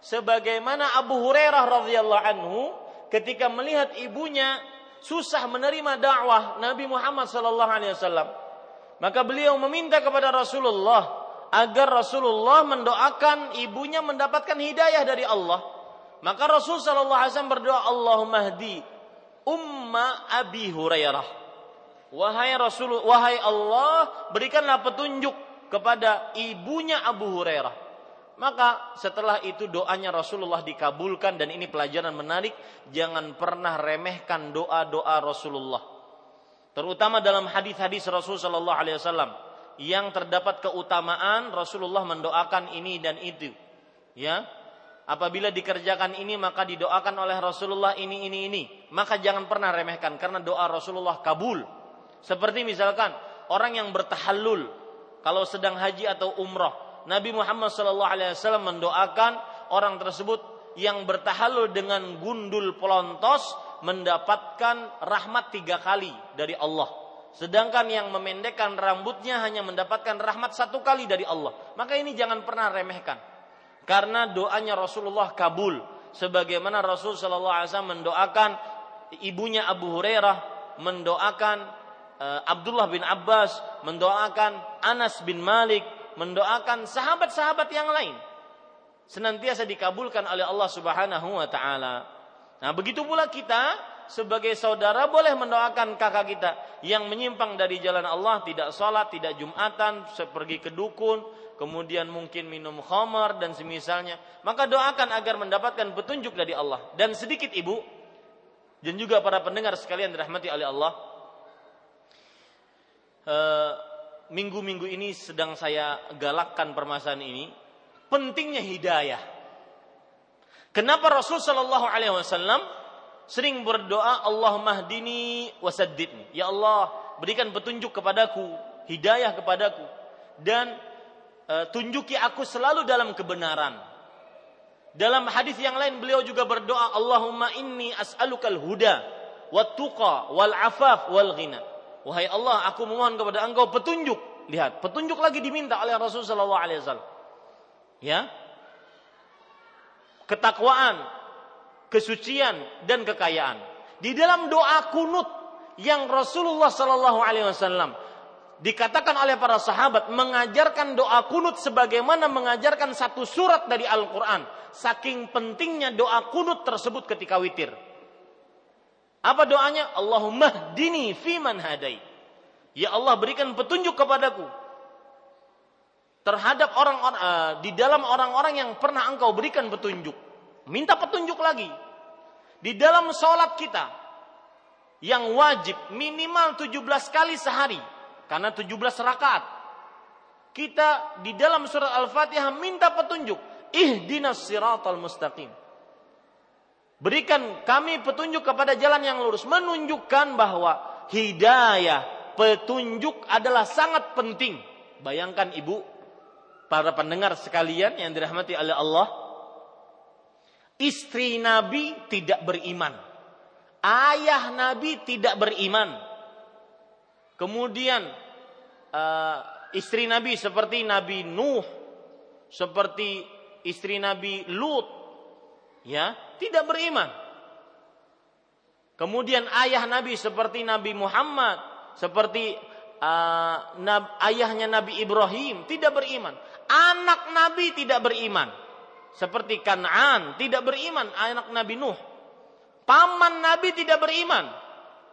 Sebagaimana Abu Hurairah radhiyallahu anhu ketika melihat ibunya susah menerima dakwah Nabi Muhammad sallallahu alaihi wasallam, maka beliau meminta kepada Rasulullah agar Rasulullah mendoakan ibunya mendapatkan hidayah dari Allah. Maka Rasul sallallahu alaihi wasallam berdoa, Allahumma hdi Umma Abi Hurairah, wahai Allah, berikanlah petunjuk kepada ibunya Abu Hurairah. Maka setelah itu doanya Rasulullah dikabulkan. Dan ini pelajaran menarik, jangan pernah remehkan doa-doa Rasulullah, terutama dalam hadis-hadis Rasul sallallahu alaihi wasallam yang terdapat keutamaan Rasulullah mendoakan ini dan itu, ya. Apabila dikerjakan ini maka didoakan oleh Rasulullah ini. Maka jangan pernah remehkan, karena doa Rasulullah kabul. Seperti misalkan orang yang bertahallul kalau sedang haji atau umrah, Nabi Muhammad SAW mendoakan orang tersebut yang bertahallul dengan gundul pelontos mendapatkan rahmat 3 kali dari Allah. Sedangkan yang memendekkan rambutnya hanya mendapatkan rahmat 1 kali dari Allah. Maka ini jangan pernah remehkan, karena doanya Rasulullah kabul. Sebagaimana Rasul sallallahu alaihi wasallam mendoakan ibunya Abu Hurairah, mendoakan Abdullah bin Abbas, mendoakan Anas bin Malik, mendoakan sahabat-sahabat yang lain. Senantiasa dikabulkan oleh Allah Subhanahu wa taala. Nah, begitu pula kita sebagai saudara boleh mendoakan kakak kita yang menyimpang dari jalan Allah, tidak salat, tidak jumatan, pergi ke dukun, kemudian mungkin minum khamar dan semisalnya. Maka doakan agar mendapatkan petunjuk dari Allah. Dan sedikit ibu dan juga para pendengar sekalian dirahmati oleh Allah, minggu-minggu ini sedang saya galakkan permasalahan ini, pentingnya hidayah. Kenapa Rasul sallallahu alaihi wasallam sering berdoa, Allahumma hdini wasaddidni, ya Allah berikan petunjuk kepadaku, hidayah kepadaku, dan tunjuki aku selalu dalam kebenaran. Dalam hadis yang lain beliau juga berdoa, Allahumma inni as'alukal huda wat tuqa wal afaf wal ghina. Wahai Allah, aku memohon kepada Engkau petunjuk. Lihat, petunjuk lagi diminta oleh Rasul sallallahu alaihi wasallam. Ya. Ketakwaan, kesucian dan kekayaan. Di dalam doa kunut yang Rasulullah sallallahu alaihi wasallam dikatakan oleh para sahabat mengajarkan doa kunut sebagaimana mengajarkan 1 surat dari Al-Quran. Saking pentingnya doa kunut tersebut ketika witir. Apa doanya? Allahumma hdini fiman hadai, ya Allah berikan petunjuk kepadaku terhadap orang-orang di dalam orang-orang yang pernah Engkau berikan petunjuk. Minta petunjuk lagi. Di dalam sholat kita yang wajib minimal 17 kali sehari, karena 17 rakaat. Kita di dalam surat Al-Fatihah minta petunjuk, ihdinas siratal mustaqim, berikan kami petunjuk kepada jalan yang lurus. Menunjukkan bahwa hidayah, petunjuk adalah sangat penting. Bayangkan ibu, para pendengar sekalian yang dirahmati oleh Allah, istri Nabi tidak beriman, ayah Nabi tidak beriman. Kemudian istri Nabi seperti Nabi Nuh, seperti istri Nabi Lut, ya, tidak beriman. Kemudian ayah Nabi seperti Nabi Muhammad, seperti ayahnya Nabi Ibrahim, tidak beriman. Anak Nabi tidak beriman, seperti Kan'an, tidak beriman anak Nabi Nuh. Paman Nabi tidak beriman.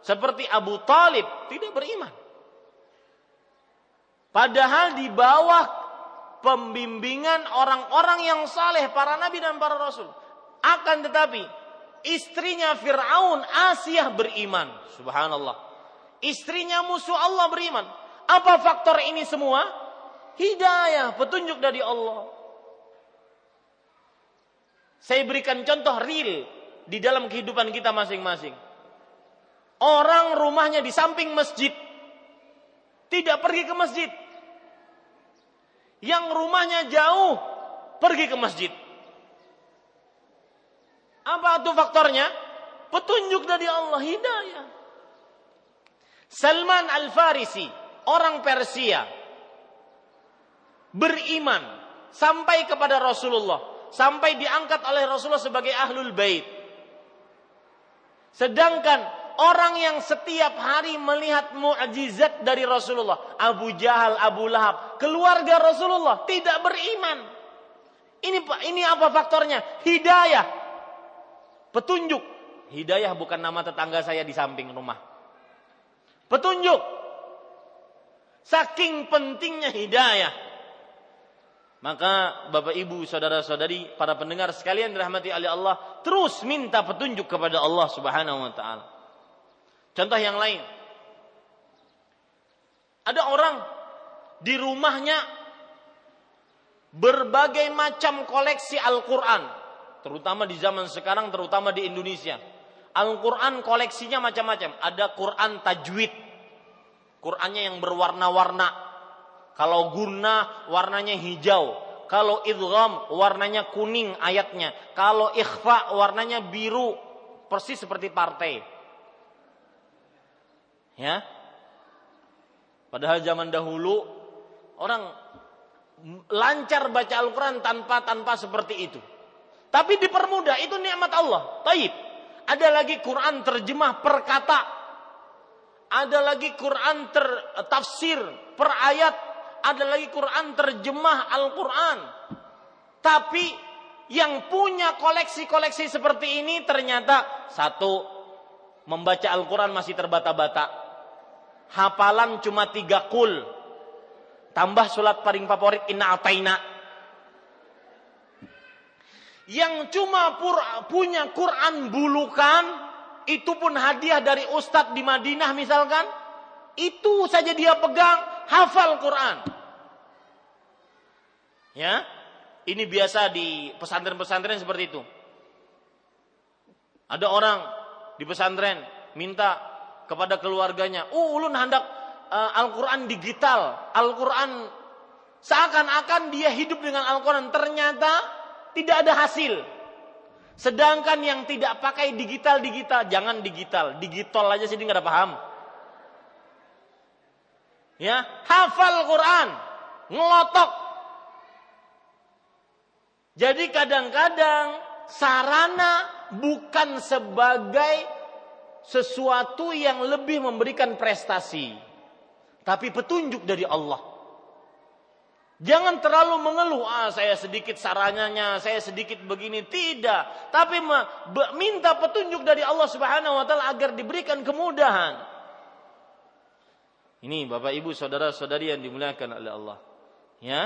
Seperti Abu Talib tidak beriman. Padahal di bawah pembimbingan orang-orang yang saleh, para nabi dan para rasul. Akan tetapi, istrinya Fir'aun, Asiyah beriman. Subhanallah. Istrinya musuh Allah beriman. Apa faktor ini semua? Hidayah, petunjuk dari Allah. Saya berikan contoh real di dalam kehidupan kita masing-masing. Orang rumahnya di samping masjid, tidak pergi ke masjid. Yang rumahnya jauh, pergi ke masjid. Apa itu faktornya? Petunjuk dari Allah, hidayah. Salman Al-Farisi, orang Persia, beriman sampai kepada Rasulullah, sampai diangkat oleh Rasulullah sebagai Ahlul Bait. Sedangkan orang yang setiap hari melihat mukjizat dari Rasulullah, Abu Jahal, Abu Lahab, keluarga Rasulullah, tidak beriman. Ini apa faktornya? Hidayah, petunjuk. Hidayah bukan nama tetangga saya di samping rumah. Petunjuk. Saking pentingnya hidayah. Maka Bapak Ibu, saudara-saudari, para pendengar sekalian dirahmati oleh Allah, terus minta petunjuk kepada Allah Subhanahu wa taala. Contoh yang lain. Ada orang di rumahnya berbagai macam koleksi Al-Qur'an, terutama di zaman sekarang, terutama di Indonesia. Al-Qur'an koleksinya macam-macam. Ada Qur'an tajwid. Qur'annya yang berwarna-warna. Kalau gunnah warnanya hijau, kalau idgham warnanya kuning ayatnya, kalau ikhfa warnanya biru, persis seperti partai. Ya. Padahal zaman dahulu orang lancar baca Al-Qur'an tanpa seperti itu. Tapi dipermudah, itu nikmat Allah. Taib. Ada lagi Qur'an terjemah per kata. Ada lagi Qur'an tafsir per ayat. Ada lagi Quran terjemah Al-Quran. Tapi yang punya koleksi-koleksi seperti ini ternyata satu, membaca Al-Quran masih terbata-bata. Hafalan cuma 3 kul. Tambah surat paling favorit Inna Ataina. Yang cuma punya Quran bulukan, itu pun hadiah dari Ustadz di Madinah misalkan. Itu saja dia pegang. Hafal Quran. Ya. Ini biasa di pesantren-pesantren seperti itu. Ada orang di pesantren minta kepada keluarganya, ulun hendak Al-Quran digital. Al-Quran seakan-akan dia hidup dengan Al-Quran. Ternyata tidak ada hasil. Sedangkan yang tidak pakai digital-digital, jangan digital. Digital aja sih, nggak ada paham. Ya, hafal Quran, ngelotok. Jadi kadang-kadang sarana bukan sebagai sesuatu yang lebih memberikan prestasi, tapi petunjuk dari Allah. Jangan terlalu mengeluh, saya sedikit sarananya, saya sedikit begini. Tidak, tapi minta petunjuk dari Allah Subhanahu wa taala agar diberikan kemudahan. Ini Bapak Ibu saudara-saudari yang dimuliakan oleh Allah. Ya.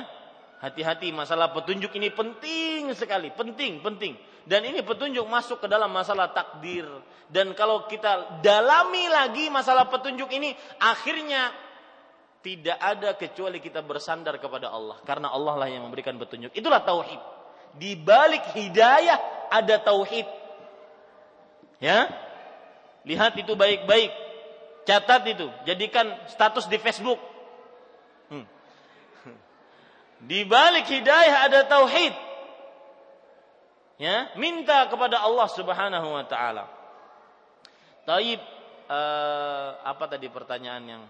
Hati-hati, masalah petunjuk ini penting sekali, penting. Dan ini petunjuk masuk ke dalam masalah takdir. Dan kalau kita dalami lagi masalah petunjuk ini, akhirnya tidak ada kecuali kita bersandar kepada Allah, karena Allah lah yang memberikan petunjuk. Itulah tauhid. Di balik hidayah ada tauhid. Ya. Lihat itu baik-baik. Catat itu, jadikan status di Facebook. Di balik hidayah ada tauhid. Ya, minta kepada Allah Subhanahu wa taala. Taib, apa tadi pertanyaan yang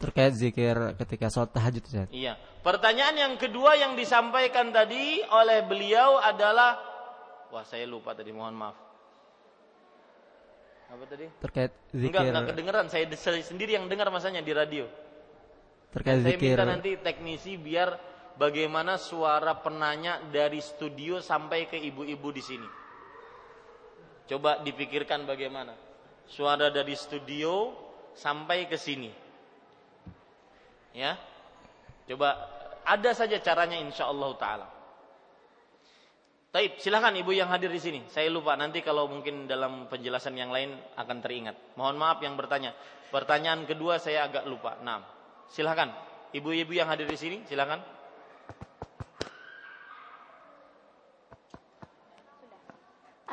terkait zikir ketika salat tahajud, Ustaz? Iya. Pertanyaan yang kedua yang disampaikan tadi oleh beliau adalah, wah saya lupa tadi, mohon maaf. Apa tadi? Terkait zikir. Enggak kedengeran, saya sendiri yang dengar masanya di radio. Terkait saya zikir. Saya minta nanti teknisi biar bagaimana suara penanya dari studio sampai ke ibu-ibu di sini. Coba dipikirkan bagaimana suara dari studio sampai ke sini. Ya. Coba ada saja caranya insyaallah taala. Taib, silakan ibu yang hadir di sini. Saya lupa, nanti kalau mungkin dalam penjelasan yang lain akan teringat. Mohon maaf yang bertanya. Pertanyaan kedua saya agak lupa. Nah, silakan ibu-ibu yang hadir di sini, silakan.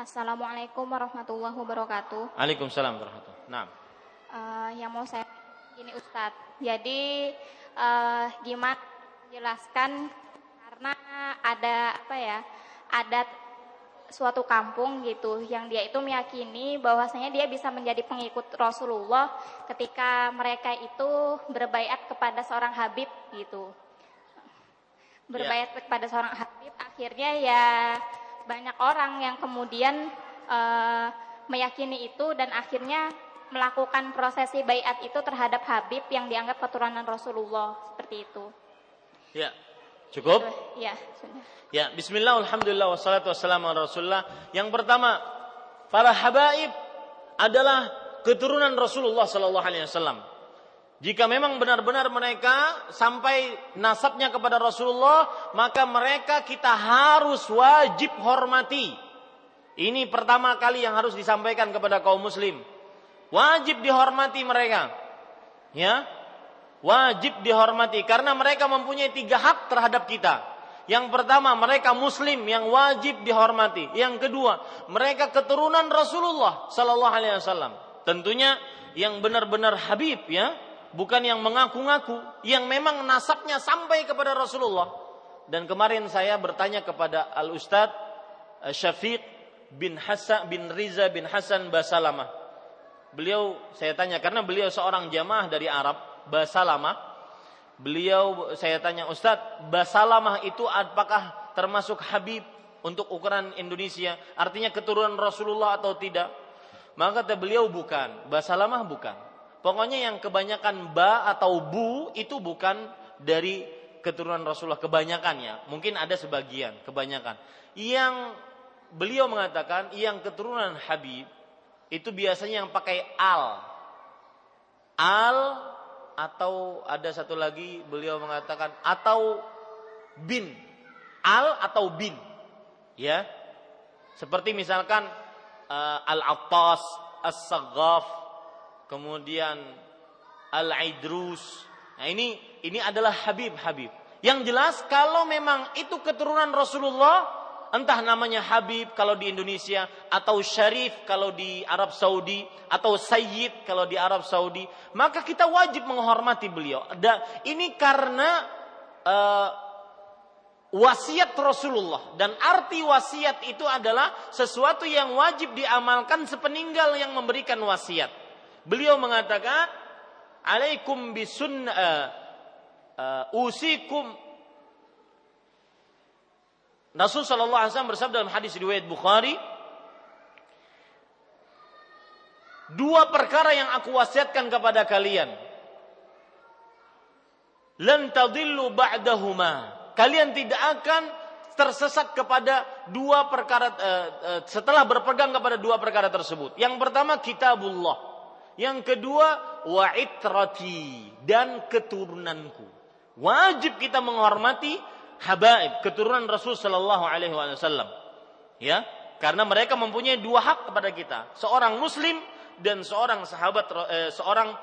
Assalamualaikum warahmatullahi wabarakatuh. Waalaikumsalam warahmatullahi wabarakatuh. Nah, yang mau saya gini Ustadz. Jadi gimana jelaskan, karena ada apa ya? Adat suatu kampung gitu yang dia itu meyakini bahwasanya dia bisa menjadi pengikut Rasulullah ketika mereka itu berbaiat kepada seorang habib gitu. Berbaiat kepada seorang habib, akhirnya ya banyak orang yang kemudian meyakini itu dan akhirnya melakukan prosesi baiat itu terhadap habib yang dianggap keturunan Rasulullah, seperti itu. Ya. Cukup? Ya, sudah. Ya, bismillah, alhamdulillah, wassalatu wassalamu ala Rasulillah. Yang pertama, para habaib adalah keturunan Rasulullah sallallahu alaihi wasallam. Jika memang benar-benar mereka sampai nasabnya kepada Rasulullah, maka mereka kita harus wajib hormati. Ini pertama kali yang harus disampaikan kepada kaum muslim. Wajib dihormati mereka. Ya. Wajib dihormati karena mereka mempunyai tiga hak terhadap kita. Yang pertama, mereka muslim yang wajib dihormati. Yang kedua, mereka keturunan Rasulullah sallallahu alaihi wasallam. Tentunya yang benar-benar habib ya, bukan yang mengaku-ngaku, yang memang nasabnya sampai kepada Rasulullah. Dan kemarin saya bertanya kepada Al-Ustaz Syafiq bin Hasan bin Riza bin Hasan Basalamah. Beliau, saya tanya karena beliau seorang jamaah dari Arab Basalamah. Beliau, saya tanya, Ustadz, Basalamah itu apakah termasuk habib untuk ukuran Indonesia, artinya keturunan Rasulullah atau tidak? Maka kata beliau bukan, Basalamah bukan. Pokoknya yang kebanyakan ba atau bu itu bukan dari keturunan Rasulullah, kebanyakan ya. Mungkin ada sebagian, kebanyakan. Yang beliau mengatakan yang keturunan habib itu biasanya yang pakai al atau ada satu lagi beliau mengatakan atau bin, al atau bin ya, seperti misalkan Al-Attas, As-Saghaf, kemudian Al-Idrus. Nah, ini adalah habib-habib. Yang jelas kalau memang itu keturunan Rasulullah, entah namanya habib kalau di Indonesia, atau syarif kalau di Arab Saudi, atau sayyid kalau di Arab Saudi, maka kita wajib menghormati beliau. Ini karena wasiat Rasulullah, dan arti wasiat itu adalah sesuatu yang wajib diamalkan sepeninggal yang memberikan wasiat. Beliau mengatakan, "Alaikum bisunnah usikum." Rasul sallallahu alaihi wasallam bersabda dalam hadis riwayat Bukhari, dua perkara yang aku wasiatkan kepada kalian. Lan tadillu ba'dahuma. Kalian tidak akan tersesat kepada dua perkara setelah berpegang kepada dua perkara tersebut. Yang pertama kitabullah, yang kedua wa itrati, dan keturunanku. Wajib kita menghormati habaib, keturunan Rasul sallallahu alaihi wasallam. Ya, karena mereka mempunyai dua hak kepada kita, seorang muslim dan seorang sahabat, seorang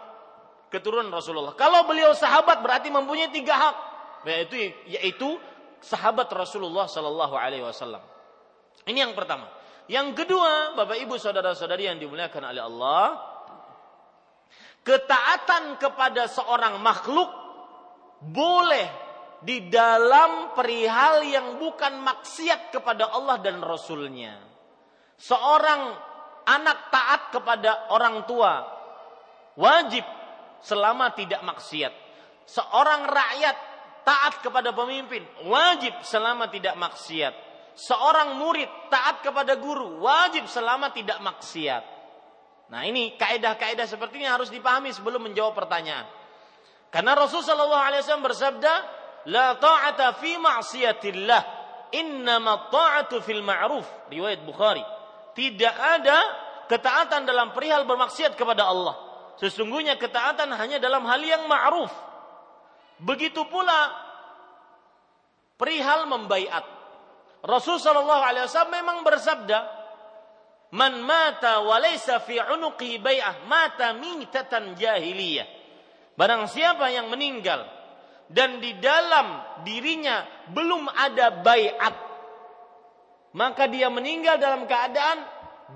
keturunan Rasulullah. Kalau beliau sahabat berarti mempunyai tiga hak, yaitu sahabat Rasulullah sallallahu alaihi wasallam. Ini yang pertama. Yang kedua, Bapak Ibu saudara-saudari yang dimuliakan oleh Allah, ketaatan kepada seorang makhluk boleh di dalam perihal yang bukan maksiat kepada Allah dan Rasulnya. Seorang anak taat kepada orang tua wajib selama tidak maksiat. Seorang rakyat taat kepada pemimpin wajib selama tidak maksiat. Seorang murid taat kepada guru wajib selama tidak maksiat. Nah, ini kaedah-kaedah seperti ini harus dipahami sebelum menjawab pertanyaan. Karena Rasulullah SAW bersabda, la ta'ata fi ma'siyatillah, innama ta'atu fil ma'ruf. Riwayat Bukhari. tidak ada ketaatan dalam perihal bermaksiat kepada Allah. Sesungguhnya ketaatan hanya dalam hal yang ma'ruf. Begitu pula perihal membaiat. Rasul sallallahu alaihi wasallam memang bersabda, "Man mata wa laysa fi 'unuqihi bai'ah mata mitatan jahiliyah." Barang siapa yang meninggal dan di dalam dirinya belum ada baiat, maka dia meninggal dalam keadaan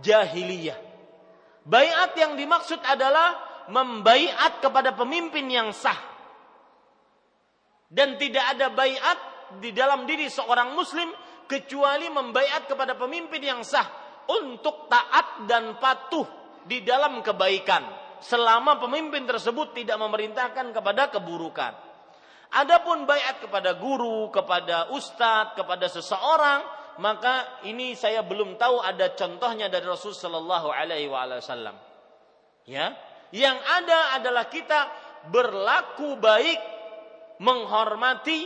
jahiliyah. Baiat yang dimaksud adalah membaiat kepada pemimpin yang sah. Dan tidak ada baiat di dalam diri seorang muslim kecuali membaiat kepada pemimpin yang sah untuk taat dan patuh di dalam kebaikan selama pemimpin tersebut tidak memerintahkan kepada keburukan. Adapun baiat kepada guru, kepada ustadz, kepada seseorang, maka ini saya belum tahu ada contohnya dari Rasul sallallahu alaihi wasallam. Ya, yang ada adalah kita berlaku baik, menghormati,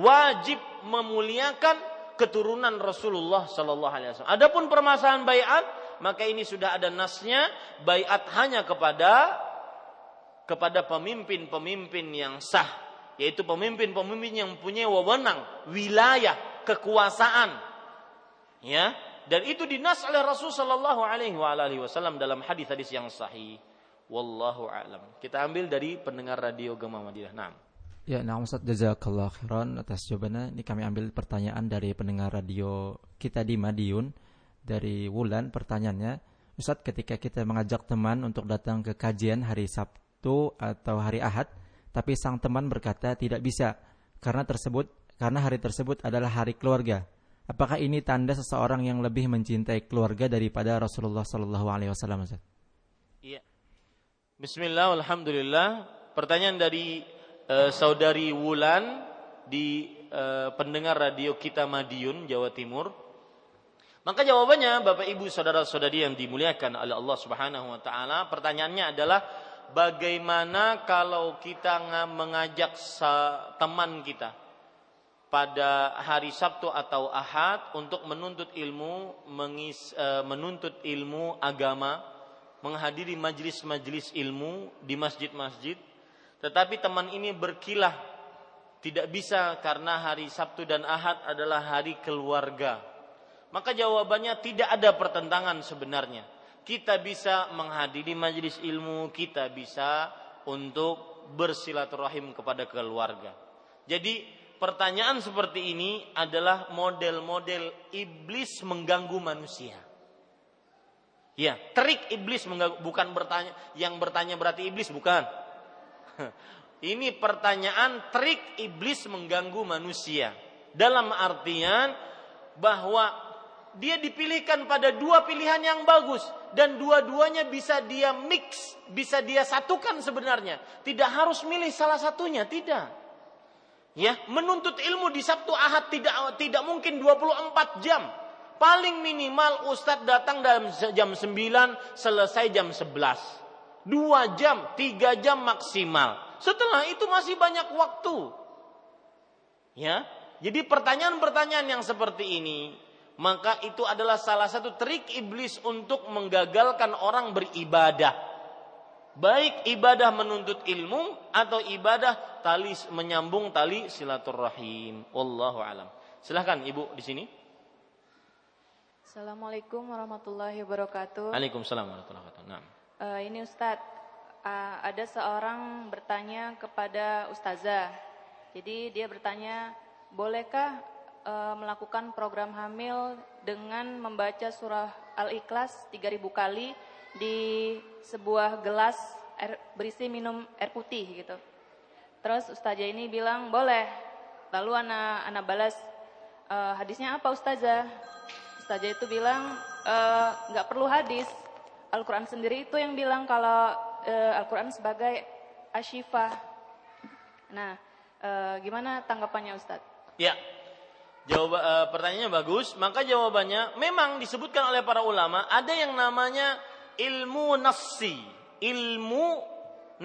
wajib memuliakan keturunan Rasulullah sallallahu alaihi wasallam. Adapun permasalahan baiat, maka ini sudah ada nasnya, baiat hanya kepada pemimpin-pemimpin yang sah, yaitu pemimpin-pemimpin yang punya wewenang, wilayah, kekuasaan. Ya, dan itu dinas oleh Rasul sallallahu alaihi wasallam dalam hadis-hadis yang sahih. Wallahu a'lam. Kita ambil dari pendengar radio Gema Madinah. Naam. Ya, Ustaz, jazakallah khairan atas jawabannya. Ini kami ambil pertanyaan dari pendengar radio kita di Madiun, dari Wulan. Pertanyaannya, Ustaz, ketika kita mengajak teman untuk datang ke kajian hari Sabtu atau hari Ahad, tapi sang teman berkata tidak bisa karena hari tersebut adalah hari keluarga. Apakah ini tanda seseorang yang lebih mencintai keluarga daripada Rasulullah sallallahu alaihi wasallam, Ustaz? Iya. Bismillah, alhamdulillah. Pertanyaan dari saudari Wulan di pendengar radio kita Madiun, Jawa Timur. Maka jawabannya, Bapak Ibu saudara-saudari yang dimuliakan oleh Allah Subhanahu wa taala, pertanyaannya adalah bagaimana kalau kita mengajak teman kita pada hari Sabtu atau Ahad untuk menuntut ilmu, menuntut ilmu agama, menghadiri majelis-majelis ilmu di masjid-masjid. Tetapi teman ini berkilah tidak bisa karena hari Sabtu dan Ahad adalah hari keluarga. Maka jawabannya tidak ada pertentangan sebenarnya. Kita bisa menghadiri majelis ilmu, kita bisa untuk bersilaturahim kepada keluarga. Jadi pertanyaan seperti ini adalah model-model iblis mengganggu manusia. Ya, trik iblis mengganggu, bukan bertanya, yang bertanya berarti iblis, bukan. Ini pertanyaan trik iblis mengganggu manusia, dalam artian bahwa dia dipilihkan pada dua pilihan yang bagus, dan dua-duanya bisa dia mix, bisa dia satukan sebenarnya. Tidak harus milih salah satunya, tidak. Ya, menuntut ilmu di Sabtu Ahad tidak mungkin 24 jam. Paling minimal ustadz datang dalam jam 9, selesai jam 11. 2 jam, 3 jam maksimal. Setelah itu masih banyak waktu. Ya, jadi pertanyaan-pertanyaan yang seperti ini, maka itu adalah salah satu trik iblis untuk menggagalkan orang beribadah, baik ibadah menuntut ilmu atau ibadah menyambung tali silaturahim. Wallahu a'lam. Silahkan Ibu di sini. Assalamualaikum warahmatullahi wabarakatuh. Waalaikumsalam warahmatullahi wabarakatuh. Naam. Ini Ustadz, ada seorang bertanya kepada Ustazah. Jadi dia bertanya, bolehkah melakukan program hamil dengan membaca surah Al-Ikhlas 3000 kali di sebuah gelas air, berisi minum air putih gitu. Terus Ustazah ini bilang boleh. Lalu anak balas, hadisnya apa Ustazah? Ustazah itu bilang, gak perlu hadis. Al-Quran sendiri itu yang bilang kalau Al-Quran sebagai asyifah. Nah, gimana tanggapannya Ustaz? Ya, pertanyaannya bagus. Maka jawabannya, memang disebutkan oleh para ulama, ada yang namanya ilmu nassi. Ilmu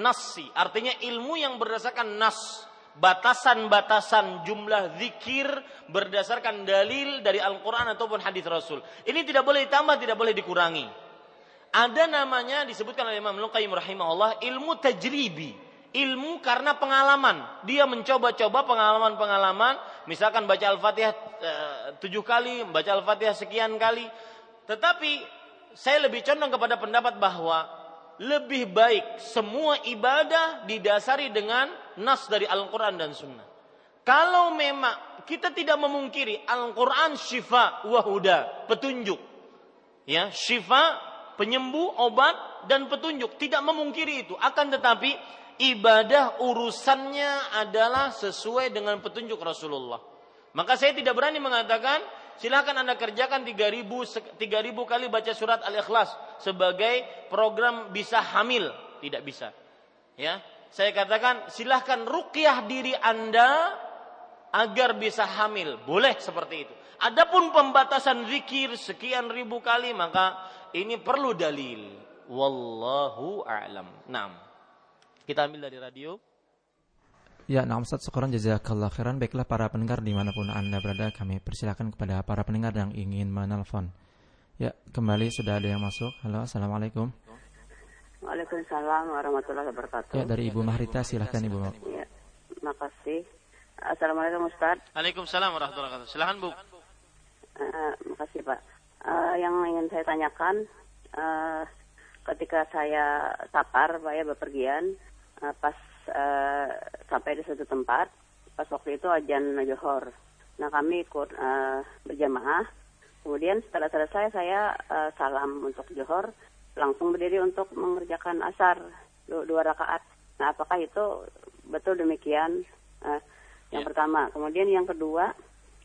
nassi, artinya ilmu yang berdasarkan nas. batasan-batasan jumlah zikir berdasarkan dalil dari Al-Quran ataupun hadis Rasul. Ini tidak boleh ditambah, tidak boleh dikurangi. Ada namanya disebutkan oleh Imam Al-Qayyim rahimahullah ilmu tajribi. Ilmu karena pengalaman. Dia mencoba-coba pengalaman-pengalaman. Misalkan baca Al-Fatihah 7 kali, baca Al-Fatihah sekian kali. Tetapi saya lebih condong kepada pendapat bahwa lebih baik semua ibadah didasari dengan nas dari Al-Quran dan Sunnah. Kalau memang kita tidak memungkiri Al-Quran syifa wa huda, petunjuk. Ya, syifa, penyembuh, obat, dan petunjuk. Tidak memungkiri itu. Akan tetapi ibadah urusannya adalah sesuai dengan petunjuk Rasulullah. Maka saya tidak berani mengatakan silakan Anda kerjakan 3000 kali baca surat Al-Ikhlas sebagai program bisa hamil, tidak bisa. Ya, saya katakan silakan ruqyah diri Anda agar bisa hamil. Boleh seperti itu. Adapun pembatasan zikir sekian ribu kali maka ini perlu dalil. Wallahu a'lam. Naam. Kita ambil dari radio. Ya, nah Ustaz, syukran jazakallah khairan. Baiklah para pendengar dimanapun Anda berada, kami persilakan kepada para pendengar yang ingin menelpon. Ya, kembali sudah ada yang masuk. Halo, assalamualaikum. Waalaikumsalam warahmatullahi wabarakatuh. Ya, dari Ibu Mahrita, silahkan Ibu. Ya, makasih. Assalamualaikum Ustaz. Waalaikumsalam warahmatullahi wabarakatuh. Silahkan Bu. Makasih Pak. Yang ingin saya tanyakan, ketika saya safar, saya bepergian. Pas sampai di suatu tempat, pas waktu itu azan Zuhur. Nah, kami ikut berjamaah. Kemudian setelah selesai saya salam untuk Zuhur, langsung berdiri untuk mengerjakan asar 2 rakaat. Nah, apakah itu betul demikian? Yang pertama. Kemudian yang kedua,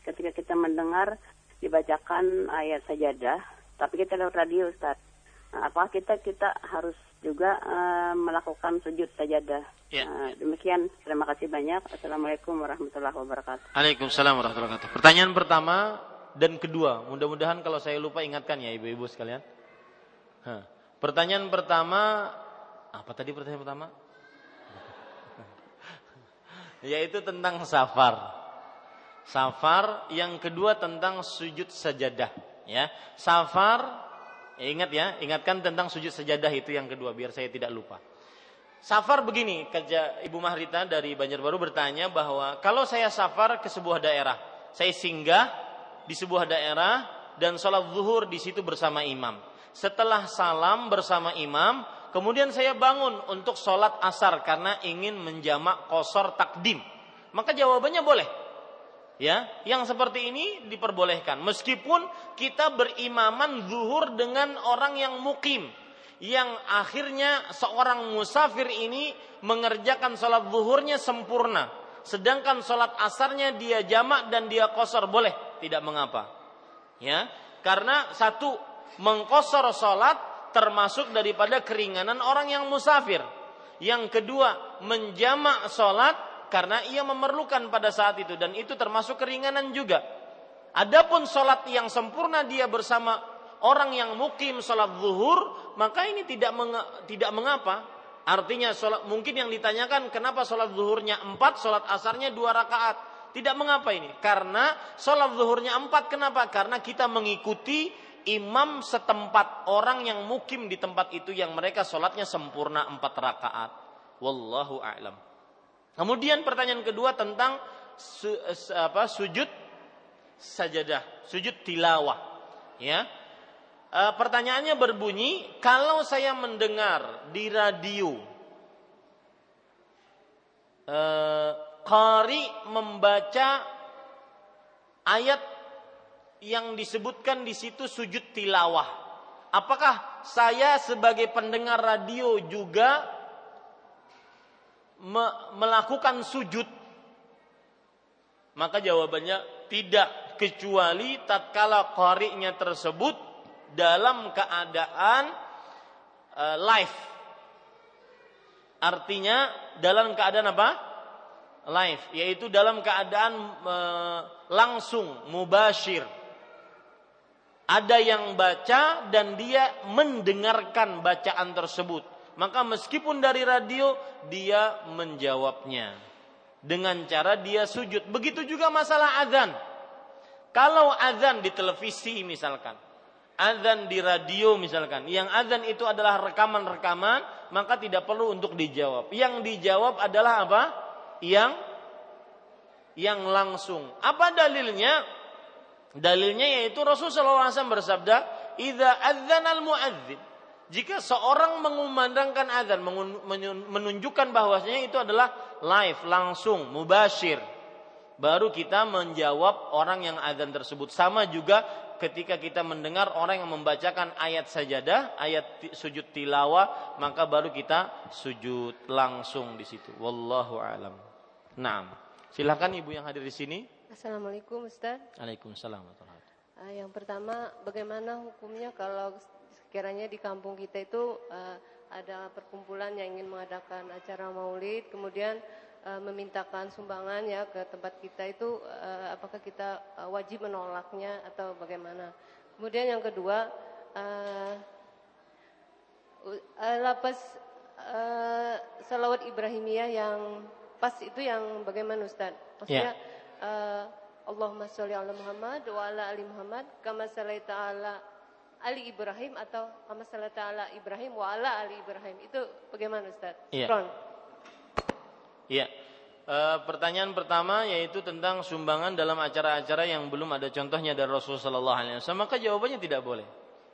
ketika kita mendengar dibacakan ayat sajadah, tapi kita lewat radio, Ustaz. Nah, apakah kita harus juga melakukan sujud sajadah. Ya. Demikian, terima kasih banyak. Assalamualaikum warahmatullahi wabarakatuh. Waalaikumsalam warahmatullahi wabarakatuh. Pertanyaan pertama dan kedua, mudah-mudahan kalau saya lupa ingatkan ya ibu-ibu sekalian. Pertanyaan pertama, apa tadi pertanyaan pertama? Yaitu tentang safar. Safar, yang kedua tentang sujud sajadah. Ya, safar. Ingatkan tentang sujud sajadah itu yang kedua, biar saya tidak lupa. Safar begini, kerja Ibu Mahrita dari Banjarbaru bertanya bahwa kalau saya safar ke sebuah daerah, saya singgah di sebuah daerah dan sholat zuhur di situ bersama imam. Setelah salam bersama imam, kemudian saya bangun untuk sholat asar karena ingin menjamak qasar takdim. Maka jawabannya boleh. Ya, yang seperti ini diperbolehkan meskipun kita berimaman zuhur dengan orang yang mukim, yang akhirnya seorang musafir ini mengerjakan sholat zuhurnya sempurna, sedangkan sholat asarnya dia jamak dan dia qasar, boleh, tidak mengapa. Ya, karena satu, mengqasar sholat termasuk daripada keringanan orang yang musafir. Yang kedua, menjamak sholat karena ia memerlukan pada saat itu dan itu termasuk keringanan juga. Adapun sholat yang sempurna dia bersama orang yang mukim sholat zuhur, maka ini tidak mengapa. Artinya sholat, mungkin yang ditanyakan kenapa sholat zuhurnya 4, sholat asarnya 2 rakaat. Tidak mengapa ini, karena sholat zuhurnya 4, kenapa? Karena kita mengikuti imam setempat, orang yang mukim di tempat itu yang mereka sholatnya sempurna 4 rakaat. Wallahu a'lam. Kemudian pertanyaan kedua tentang sujud sajadah, sujud tilawah. Ya, pertanyaannya berbunyi, kalau saya mendengar di radio qari membaca ayat yang disebutkan di situ sujud tilawah, apakah saya sebagai pendengar radio juga melakukan sujud? Maka jawabannya tidak, kecuali tatkala qari'nya tersebut dalam keadaan live. Artinya dalam keadaan apa? Live, yaitu dalam keadaan langsung, mubashir. Ada yang baca dan dia mendengarkan bacaan tersebut. Maka meskipun dari radio, dia menjawabnya. dengan cara dia sujud. Begitu juga masalah azan. Kalau azan di televisi misalkan, azan di radio misalkan, yang azan itu adalah rekaman-rekaman, maka tidak perlu untuk dijawab. Yang dijawab adalah apa? Yang langsung. Apa dalilnya? Dalilnya yaitu Rasulullah SAW bersabda, "Idza adzanal muadzin." Jika seorang mengumandangkan azan, menunjukkan bahwasanya itu adalah live, langsung, mubashir, baru kita menjawab orang yang azan tersebut. Sama juga ketika kita mendengar orang yang membacakan ayat sajadah, ayat sujud tilawah, maka baru kita sujud langsung di situ. Wallahu a'lam. Naam. Silakan ibu yang hadir di sini. Assalamualaikum Ustaz. Waalaikumsalam. Yang pertama, bagaimana hukumnya kalau sekiranya di kampung kita itu ada perkumpulan yang ingin mengadakan acara maulid, kemudian memintakan sumbangan ya ke tempat kita itu, apakah kita wajib menolaknya atau bagaimana? Kemudian yang kedua, lafaz salawat Ibrahimiyah yang pas itu yang bagaimana Ustaz? Maksudnya Allahumma sholli ala Muhammad wa ala ali Muhammad kama shallaita ala ali Ibrahim atau kama shallaita ala Ibrahim wa ala ali Ibrahim. Itu bagaimana Ustaz? Iya. Pertanyaan pertama yaitu tentang sumbangan dalam acara-acara yang belum ada contohnya dari Rasulullah sallallahu alaihi wasallam, maka jawabannya tidak boleh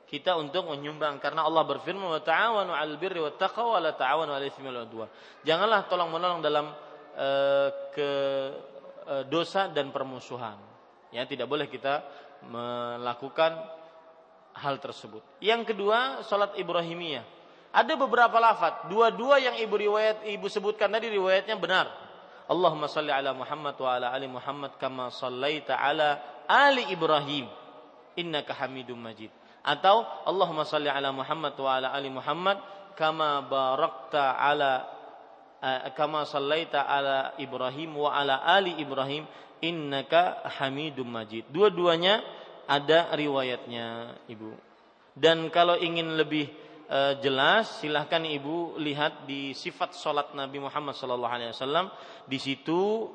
kita untuk menyumbang, karena Allah berfirman, "Wa ta'awanu 'alal birri wat taqwa wa la ta'awanu 'alal itsmi wal 'udwan." Janganlah tolong-menolong dalam dosa dan permusuhan. Ya, tidak boleh kita melakukan hal tersebut. Yang kedua, salat Ibrahimiyah. Ada beberapa lafaz, dua-dua yang ibu sebutkan tadi riwayatnya benar. Allahumma shalli ala Muhammad wa ala ali Muhammad kama shallaita ala ali Ibrahim innaka Hamidum Majid. Atau Allahumma shalli ala Muhammad wa ala ali Muhammad kama barakta ala kama shallaita ala Ibrahim wa ala ali Ibrahim innaka Hamidum Majid. Dua-duanya ada riwayatnya, Ibu. Dan kalau ingin lebih jelas, silahkan Ibu lihat di sifat salat Nabi Muhammad sallallahu alaihi wasallam. Di situ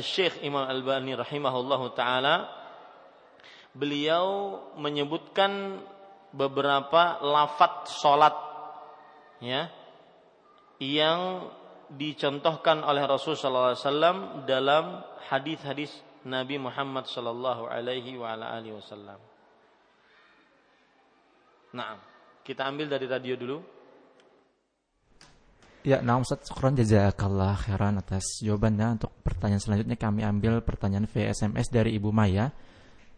Syekh Imam Al-Albani rahimahullahu taala beliau menyebutkan beberapa lafaz salat ya yang dicontohkan oleh Rasul sallallahu alaihi wasallam dalam hadis-hadis Nabi Muhammad sallallahu alaihi wa ala alihi wasallam. Naam, kita ambil dari radio dulu. Ya, naam Ustaz, syukran jazakallah khairan atas jawabannya. Untuk pertanyaan selanjutnya kami ambil pertanyaan via SMS dari Ibu Maya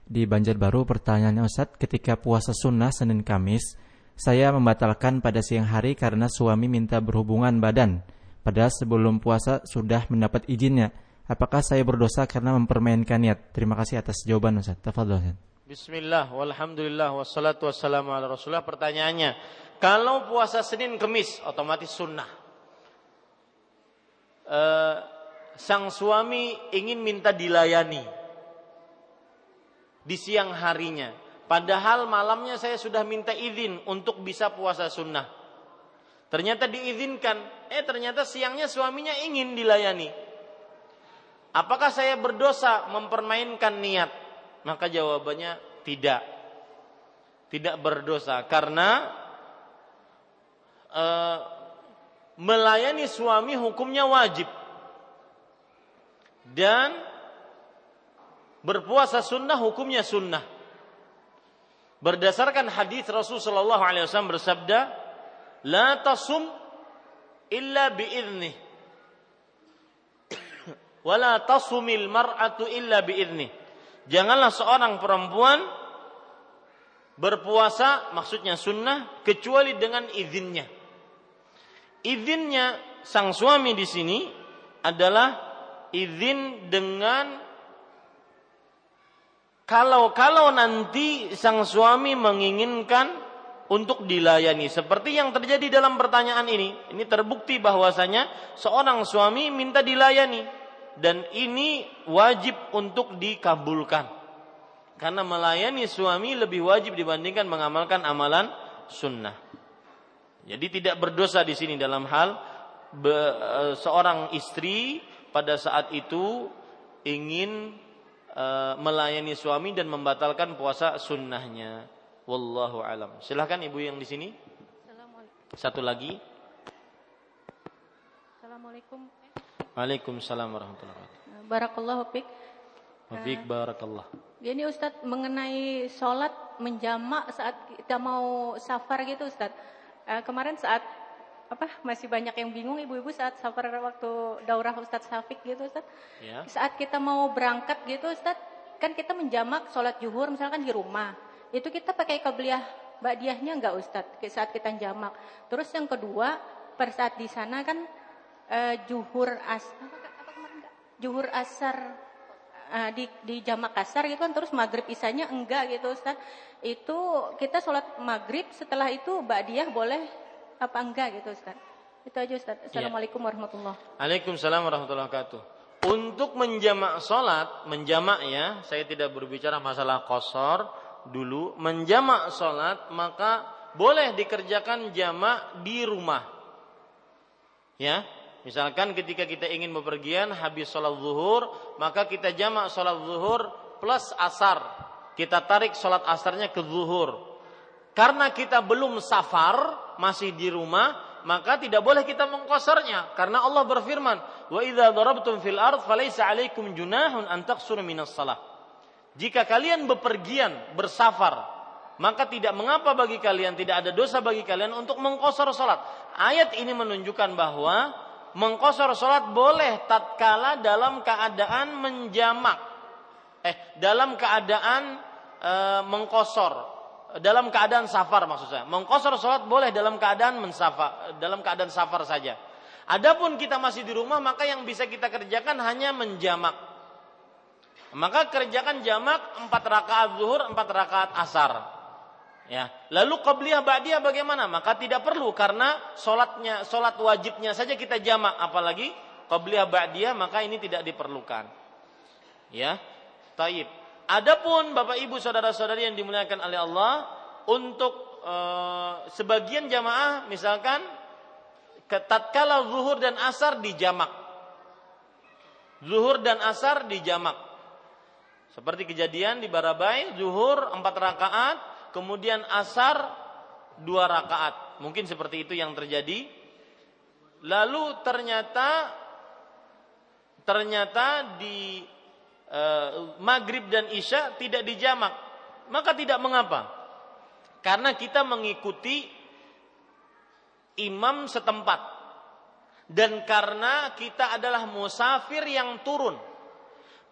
di Banjarbaru. Pertanyaannya, Ustaz, ketika puasa sunnah Senin Kamis, saya membatalkan pada siang hari karena suami minta berhubungan badan, padahal sebelum puasa sudah mendapat izinnya. Apakah saya berdosa karena mempermainkan niat? Terima kasih atas jawaban Ustaz. Tafadhol Ustaz. Bismillah, walhamdulillah, wassalatu wassalamu ala rasulullah. Pertanyaannya, kalau puasa Senin Kamis otomatis sunnah, sang suami ingin minta dilayani di siang harinya, padahal malamnya saya sudah minta izin untuk bisa puasa sunnah. Ternyata diizinkan, ternyata siangnya suaminya ingin dilayani. Apakah saya berdosa mempermainkan niat? Maka jawabannya tidak. Tidak berdosa, karena melayani suami hukumnya wajib. Dan berpuasa sunnah hukumnya sunnah. Berdasarkan hadis Rasulullah sallallahu alaihi wasallam bersabda, "La tasum illa bi'idznih. Wa la tasumil mar'atu illa bi'idznih." Janganlah seorang perempuan berpuasa, maksudnya sunnah, kecuali dengan izinnya. Izinnya sang suami di sini adalah izin dengan kalau nanti sang suami menginginkan untuk dilayani, seperti yang terjadi dalam pertanyaan ini terbukti bahwasanya seorang suami minta dilayani, dan ini wajib untuk dikabulkan, karena melayani suami lebih wajib dibandingkan mengamalkan amalan sunnah. Jadi tidak berdosa di sini dalam hal seorang istri pada saat itu ingin melayani suami dan membatalkan puasa sunnahnya. Wallahu alam. Silahkan ibu yang di sini. Satu lagi. Assalamualaikum. Waalaikumsalam warahmatullahi wabarakatuh. Barakallahu fiik. Fiik barakallah. Ya ini Ustaz mengenai sholat menjamak saat kita mau safar gitu Ustaz. Kemarin saat masih banyak yang bingung ibu-ibu saat safar waktu daurah Ustaz Syafiq gitu Ustaz. Ya. Saat kita mau berangkat gitu Ustaz, kan kita menjamak sholat zuhur misalkan di rumah. Itu kita pakai qabliyah ba'diyahnya enggak Ustaz saat kita jamak. Terus yang kedua, pada saat di sana kan zuhur asar di jamak kasar gitu kan, terus maghrib isanya enggak gitu Ustaz. Itu kita sholat maghrib setelah itu ba'diyah boleh apa enggak gitu Ustaz? Itu aja Ustaz. Assalamualaikum warahmatullahi wabarakatuh. Waalaikumsalam warahmatullahi wabarakatuh. Untuk menjamak salat, menjamak ya, saya tidak berbicara masalah qashar dulu. Menjamak salat maka boleh dikerjakan jamak di rumah. Ya, misalkan ketika kita ingin bepergian habis salat zuhur, maka kita jamak salat zuhur plus asar. Kita tarik salat asarnya ke zuhur. Karena kita belum safar, masih di rumah, maka tidak boleh kita mengqasarnya karena Allah berfirman, "Wa idza darabtum fil ardh falaysa 'alaikum junahun an taqsuru minas shalah." Jika kalian bepergian, bersafar, maka tidak mengapa bagi kalian, tidak ada dosa bagi kalian untuk mengqasar salat. Ayat ini menunjukkan bahwa mengqasar salat boleh tatkala dalam keadaan menjamak. Dalam keadaan mengqasar. Dalam keadaan safar maksud saya. Mengqasar sholat boleh dalam keadaan mensafar, dalam keadaan safar saja. Adapun kita masih di rumah, maka yang bisa kita kerjakan hanya menjamak. Maka kerjakan jamak 4 rakaat zuhur, 4 rakaat asar. Ya. Lalu qabliyah ba'diyah bagaimana? Maka tidak perlu karena sholat wajibnya saja kita jamak, apalagi qabliyah ba'diyah maka ini tidak diperlukan. Ya. Taib. Adapun Bapak Ibu saudara-saudari yang dimuliakan oleh Allah, untuk sebagian jamaah misalkan tatkala zuhur dan asar dijamak. Zuhur dan asar dijamak. Seperti kejadian di Barabai, zuhur 4 rakaat, kemudian asar 2 rakaat. Mungkin seperti itu yang terjadi. Lalu ternyata di maghrib dan isya tidak dijamak, maka tidak mengapa karena kita mengikuti imam setempat dan karena kita adalah musafir yang turun.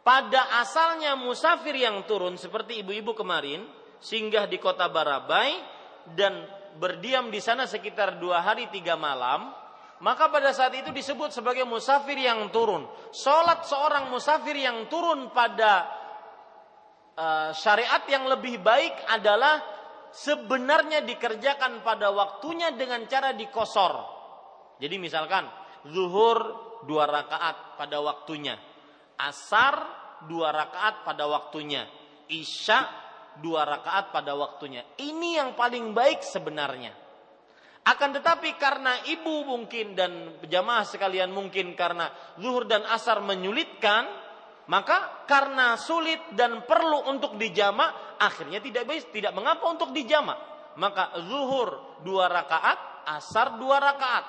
Pada asalnya musafir yang turun seperti ibu-ibu kemarin singgah di kota Barabai dan berdiam di sana sekitar 2 hari 3 malam, maka pada saat itu disebut sebagai musafir yang turun. Salat seorang musafir yang turun pada syariat yang lebih baik adalah sebenarnya dikerjakan pada waktunya dengan cara dikosor. Jadi misalkan zuhur 2 rakaat pada waktunya, asar 2 rakaat pada waktunya, isya 2 rakaat pada waktunya. Ini yang paling baik sebenarnya. Akan tetapi karena ibu mungkin dan jamaah sekalian mungkin karena zuhur dan asar menyulitkan, maka karena sulit dan perlu untuk dijamak, akhirnya tidak mengapa untuk dijamak. Maka zuhur 2 rakaat, asar 2 rakaat.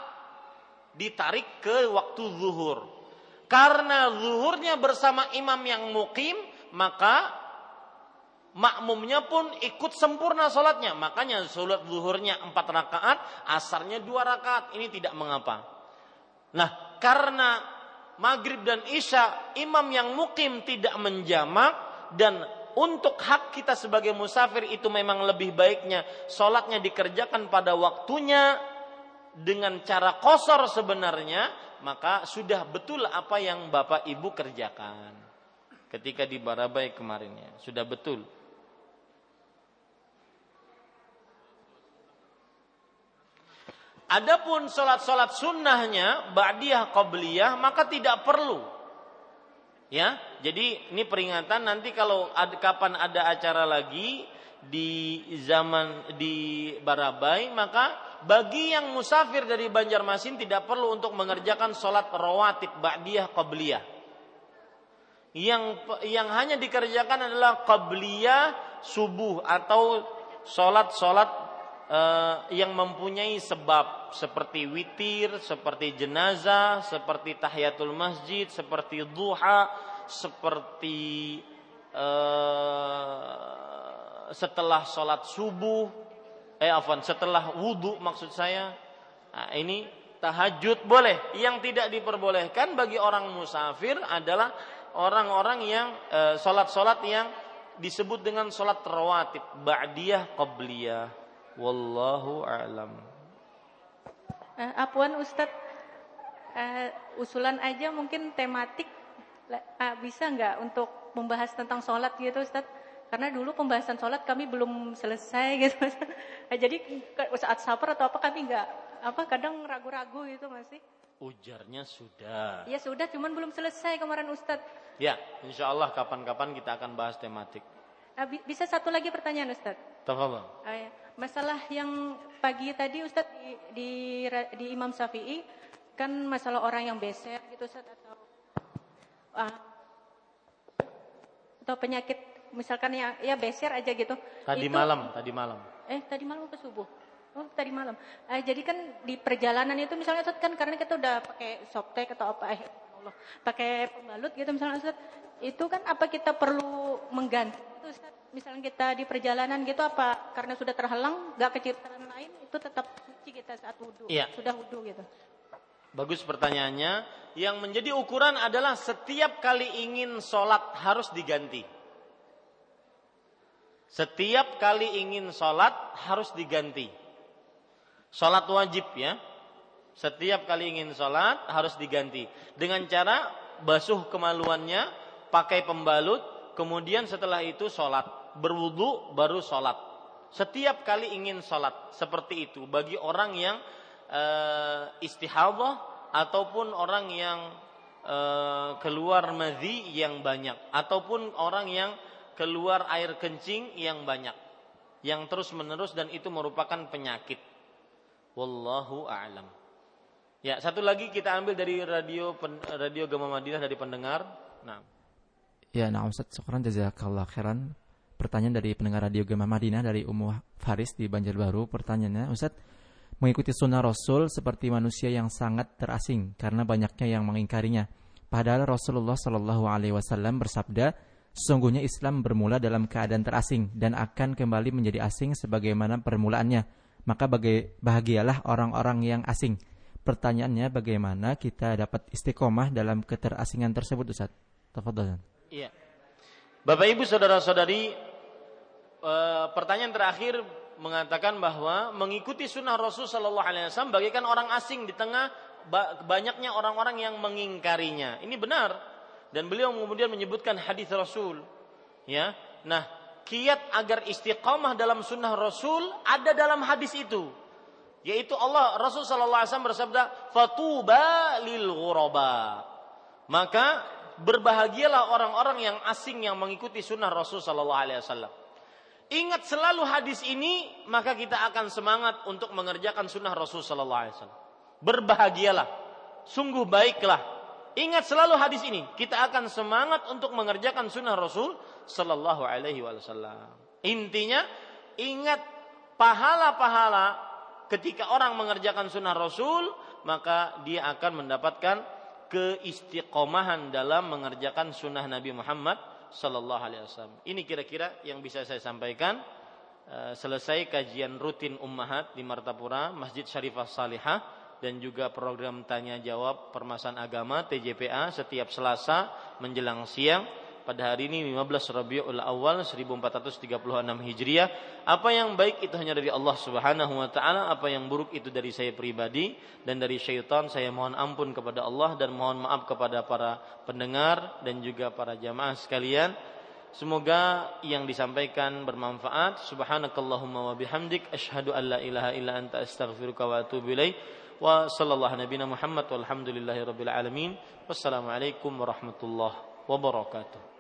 Ditarik ke waktu zuhur. Karena zuhurnya bersama imam yang muqim, maka makmumnya pun ikut sempurna sholatnya. Makanya sholat zuhurnya 4 rakaat, asarnya 2 rakaat. Ini tidak mengapa. Nah, karena maghrib dan isya imam yang mukim tidak menjamak, dan untuk hak kita sebagai musafir itu memang lebih baiknya sholatnya dikerjakan pada waktunya dengan cara qasar sebenarnya, maka sudah betul apa yang Bapak Ibu kerjakan ketika di Barabai kemarin ya. Sudah betul. Adapun sholat-sholat sunnahnya ba'diyah qabliyah maka tidak perlu. Ya, jadi ini peringatan nanti kalau kapan ada acara lagi di zaman di Barabai, maka bagi yang musafir dari Banjarmasin tidak perlu untuk mengerjakan sholat rawatib ba'diyah qabliyah. Yang hanya dikerjakan adalah qabliyah subuh atau sholat-sholat yang mempunyai sebab seperti witir, seperti jenazah, seperti tahiyatul masjid, seperti duha, seperti setelah sholat subuh, setelah wudu maksud saya. Nah, ini tahajud boleh. Yang tidak diperbolehkan bagi orang musafir adalah orang-orang yang sholat-sholat yang disebut dengan sholat rawatib ba'diyah qabliyah. Wallahu a'lam. Afwan Ustaz, usulan aja mungkin tematik, bisa nggak untuk membahas tentang sholat gitu Ustaz? Karena dulu pembahasan sholat kami belum selesai gitu. Jadi saat safar atau apa kami nggak kadang ragu-ragu gitu masih. Ujarnya sudah. Ya sudah, cuman belum selesai kemarin Ustaz. Ya, insya Allah kapan-kapan kita akan bahas tematik. Bisa satu lagi pertanyaan Ustaz? Tafadhol. Oh, ya. Masalah yang pagi tadi Ustaz di Imam Syafi'i kan masalah orang yang beser gitu Ustaz, atau penyakit misalkan yang beser aja gitu. Tadi malam ke subuh. Oh, tadi malam. Jadi kan di perjalanan itu misalnya Ustaz, kan karena kita udah pakai softtek atau apa pakai pembalut gitu misalnya Ustaz. Itu kan apa kita perlu mengganti itu Ustaz? Misalnya kita di perjalanan gitu apa karena sudah terhalang nggak kecipratan lain itu tetap suci kita saat wudu ya. Sudah wudu gitu. Bagus pertanyaannya. Yang menjadi ukuran adalah setiap kali ingin sholat harus diganti. Setiap kali ingin sholat harus diganti. Sholat wajib ya. Setiap kali ingin sholat harus diganti dengan cara basuh kemaluannya, pakai pembalut, kemudian setelah itu sholat. Berwudu baru sholat. Setiap kali ingin sholat seperti itu bagi orang yang istihadhah ataupun orang yang keluar madhi yang banyak ataupun orang yang keluar air kencing yang banyak yang terus menerus dan itu merupakan penyakit. Wallahu a'lam. Ya, satu lagi kita ambil dari radio Gema Madinah dari pendengar. Nah. Ya, Ustaz, syukran jazakallahu khairan. Pertanyaan dari pendengar radio Gema Madinah dari Ummu Faris di Banjarbaru. Pertanyaannya, Ustaz, mengikuti sunnah Rasul seperti manusia yang sangat terasing karena banyaknya yang mengingkarinya. Padahal Rasulullah SAW bersabda, sesungguhnya Islam bermula dalam keadaan terasing dan akan kembali menjadi asing sebagaimana permulaannya. Maka bahagialah orang-orang yang asing. Pertanyaannya, bagaimana kita dapat istiqomah dalam keterasingan tersebut, Ustaz? Tafadhol. Iya. Bapak Ibu saudara-saudari, pertanyaan terakhir mengatakan bahwa mengikuti sunnah Rasul Sallallahu Alaihi Wasallam bagaikan orang asing di tengah banyaknya orang-orang yang mengingkarinya. Ini benar dan beliau kemudian menyebutkan hadis Rasul. Ya, nah kiat agar istiqamah dalam sunnah Rasul ada dalam hadis itu, yaitu Allah Rasul Sallallahu Alaihi Wasallam bersabda, "Fatuba lil ghuraba." Maka berbahagialah orang-orang yang asing yang mengikuti sunnah Rasul Sallallahu Alaihi Wasallam. Ingat selalu hadis ini, maka kita akan semangat untuk mengerjakan sunnah Rasul Sallallahu Alaihi Wasallam. Berbahagialah, sungguh baiklah. Ingat selalu hadis ini, kita akan semangat untuk mengerjakan sunnah Rasul Sallallahu Alaihi Wasallam. Intinya, ingat pahala-pahala ketika orang mengerjakan sunnah Rasul, maka dia akan mendapatkan keistiqomahan dalam mengerjakan sunnah Nabi Muhammad Sallallahu Alaihi Wasallam. Ini kira-kira yang bisa saya sampaikan. Selesai kajian rutin Ummahat di Martapura, Masjid Syarifah Salihah, dan juga program tanya jawab permasalahan agama TJPA setiap Selasa menjelang siang. Pada hari ini 15 Rabiul Awal 1436 Hijriah. Apa yang baik itu hanya dari Allah Subhanahu wa taala, apa yang buruk itu dari saya pribadi dan dari syaitan. Saya mohon ampun kepada Allah dan mohon maaf kepada para pendengar dan juga para jamaah sekalian. Semoga yang disampaikan bermanfaat. Subhanakallahumma wa bihamdik asyhadu an la ilaha illa anta astaghfiruka wa atubu ilaik. Wa sallallahu nabiyana Muhammad walhamdulillahi rabbil alamin. Wassalamualaikum warahmatullahi wabarakatuh.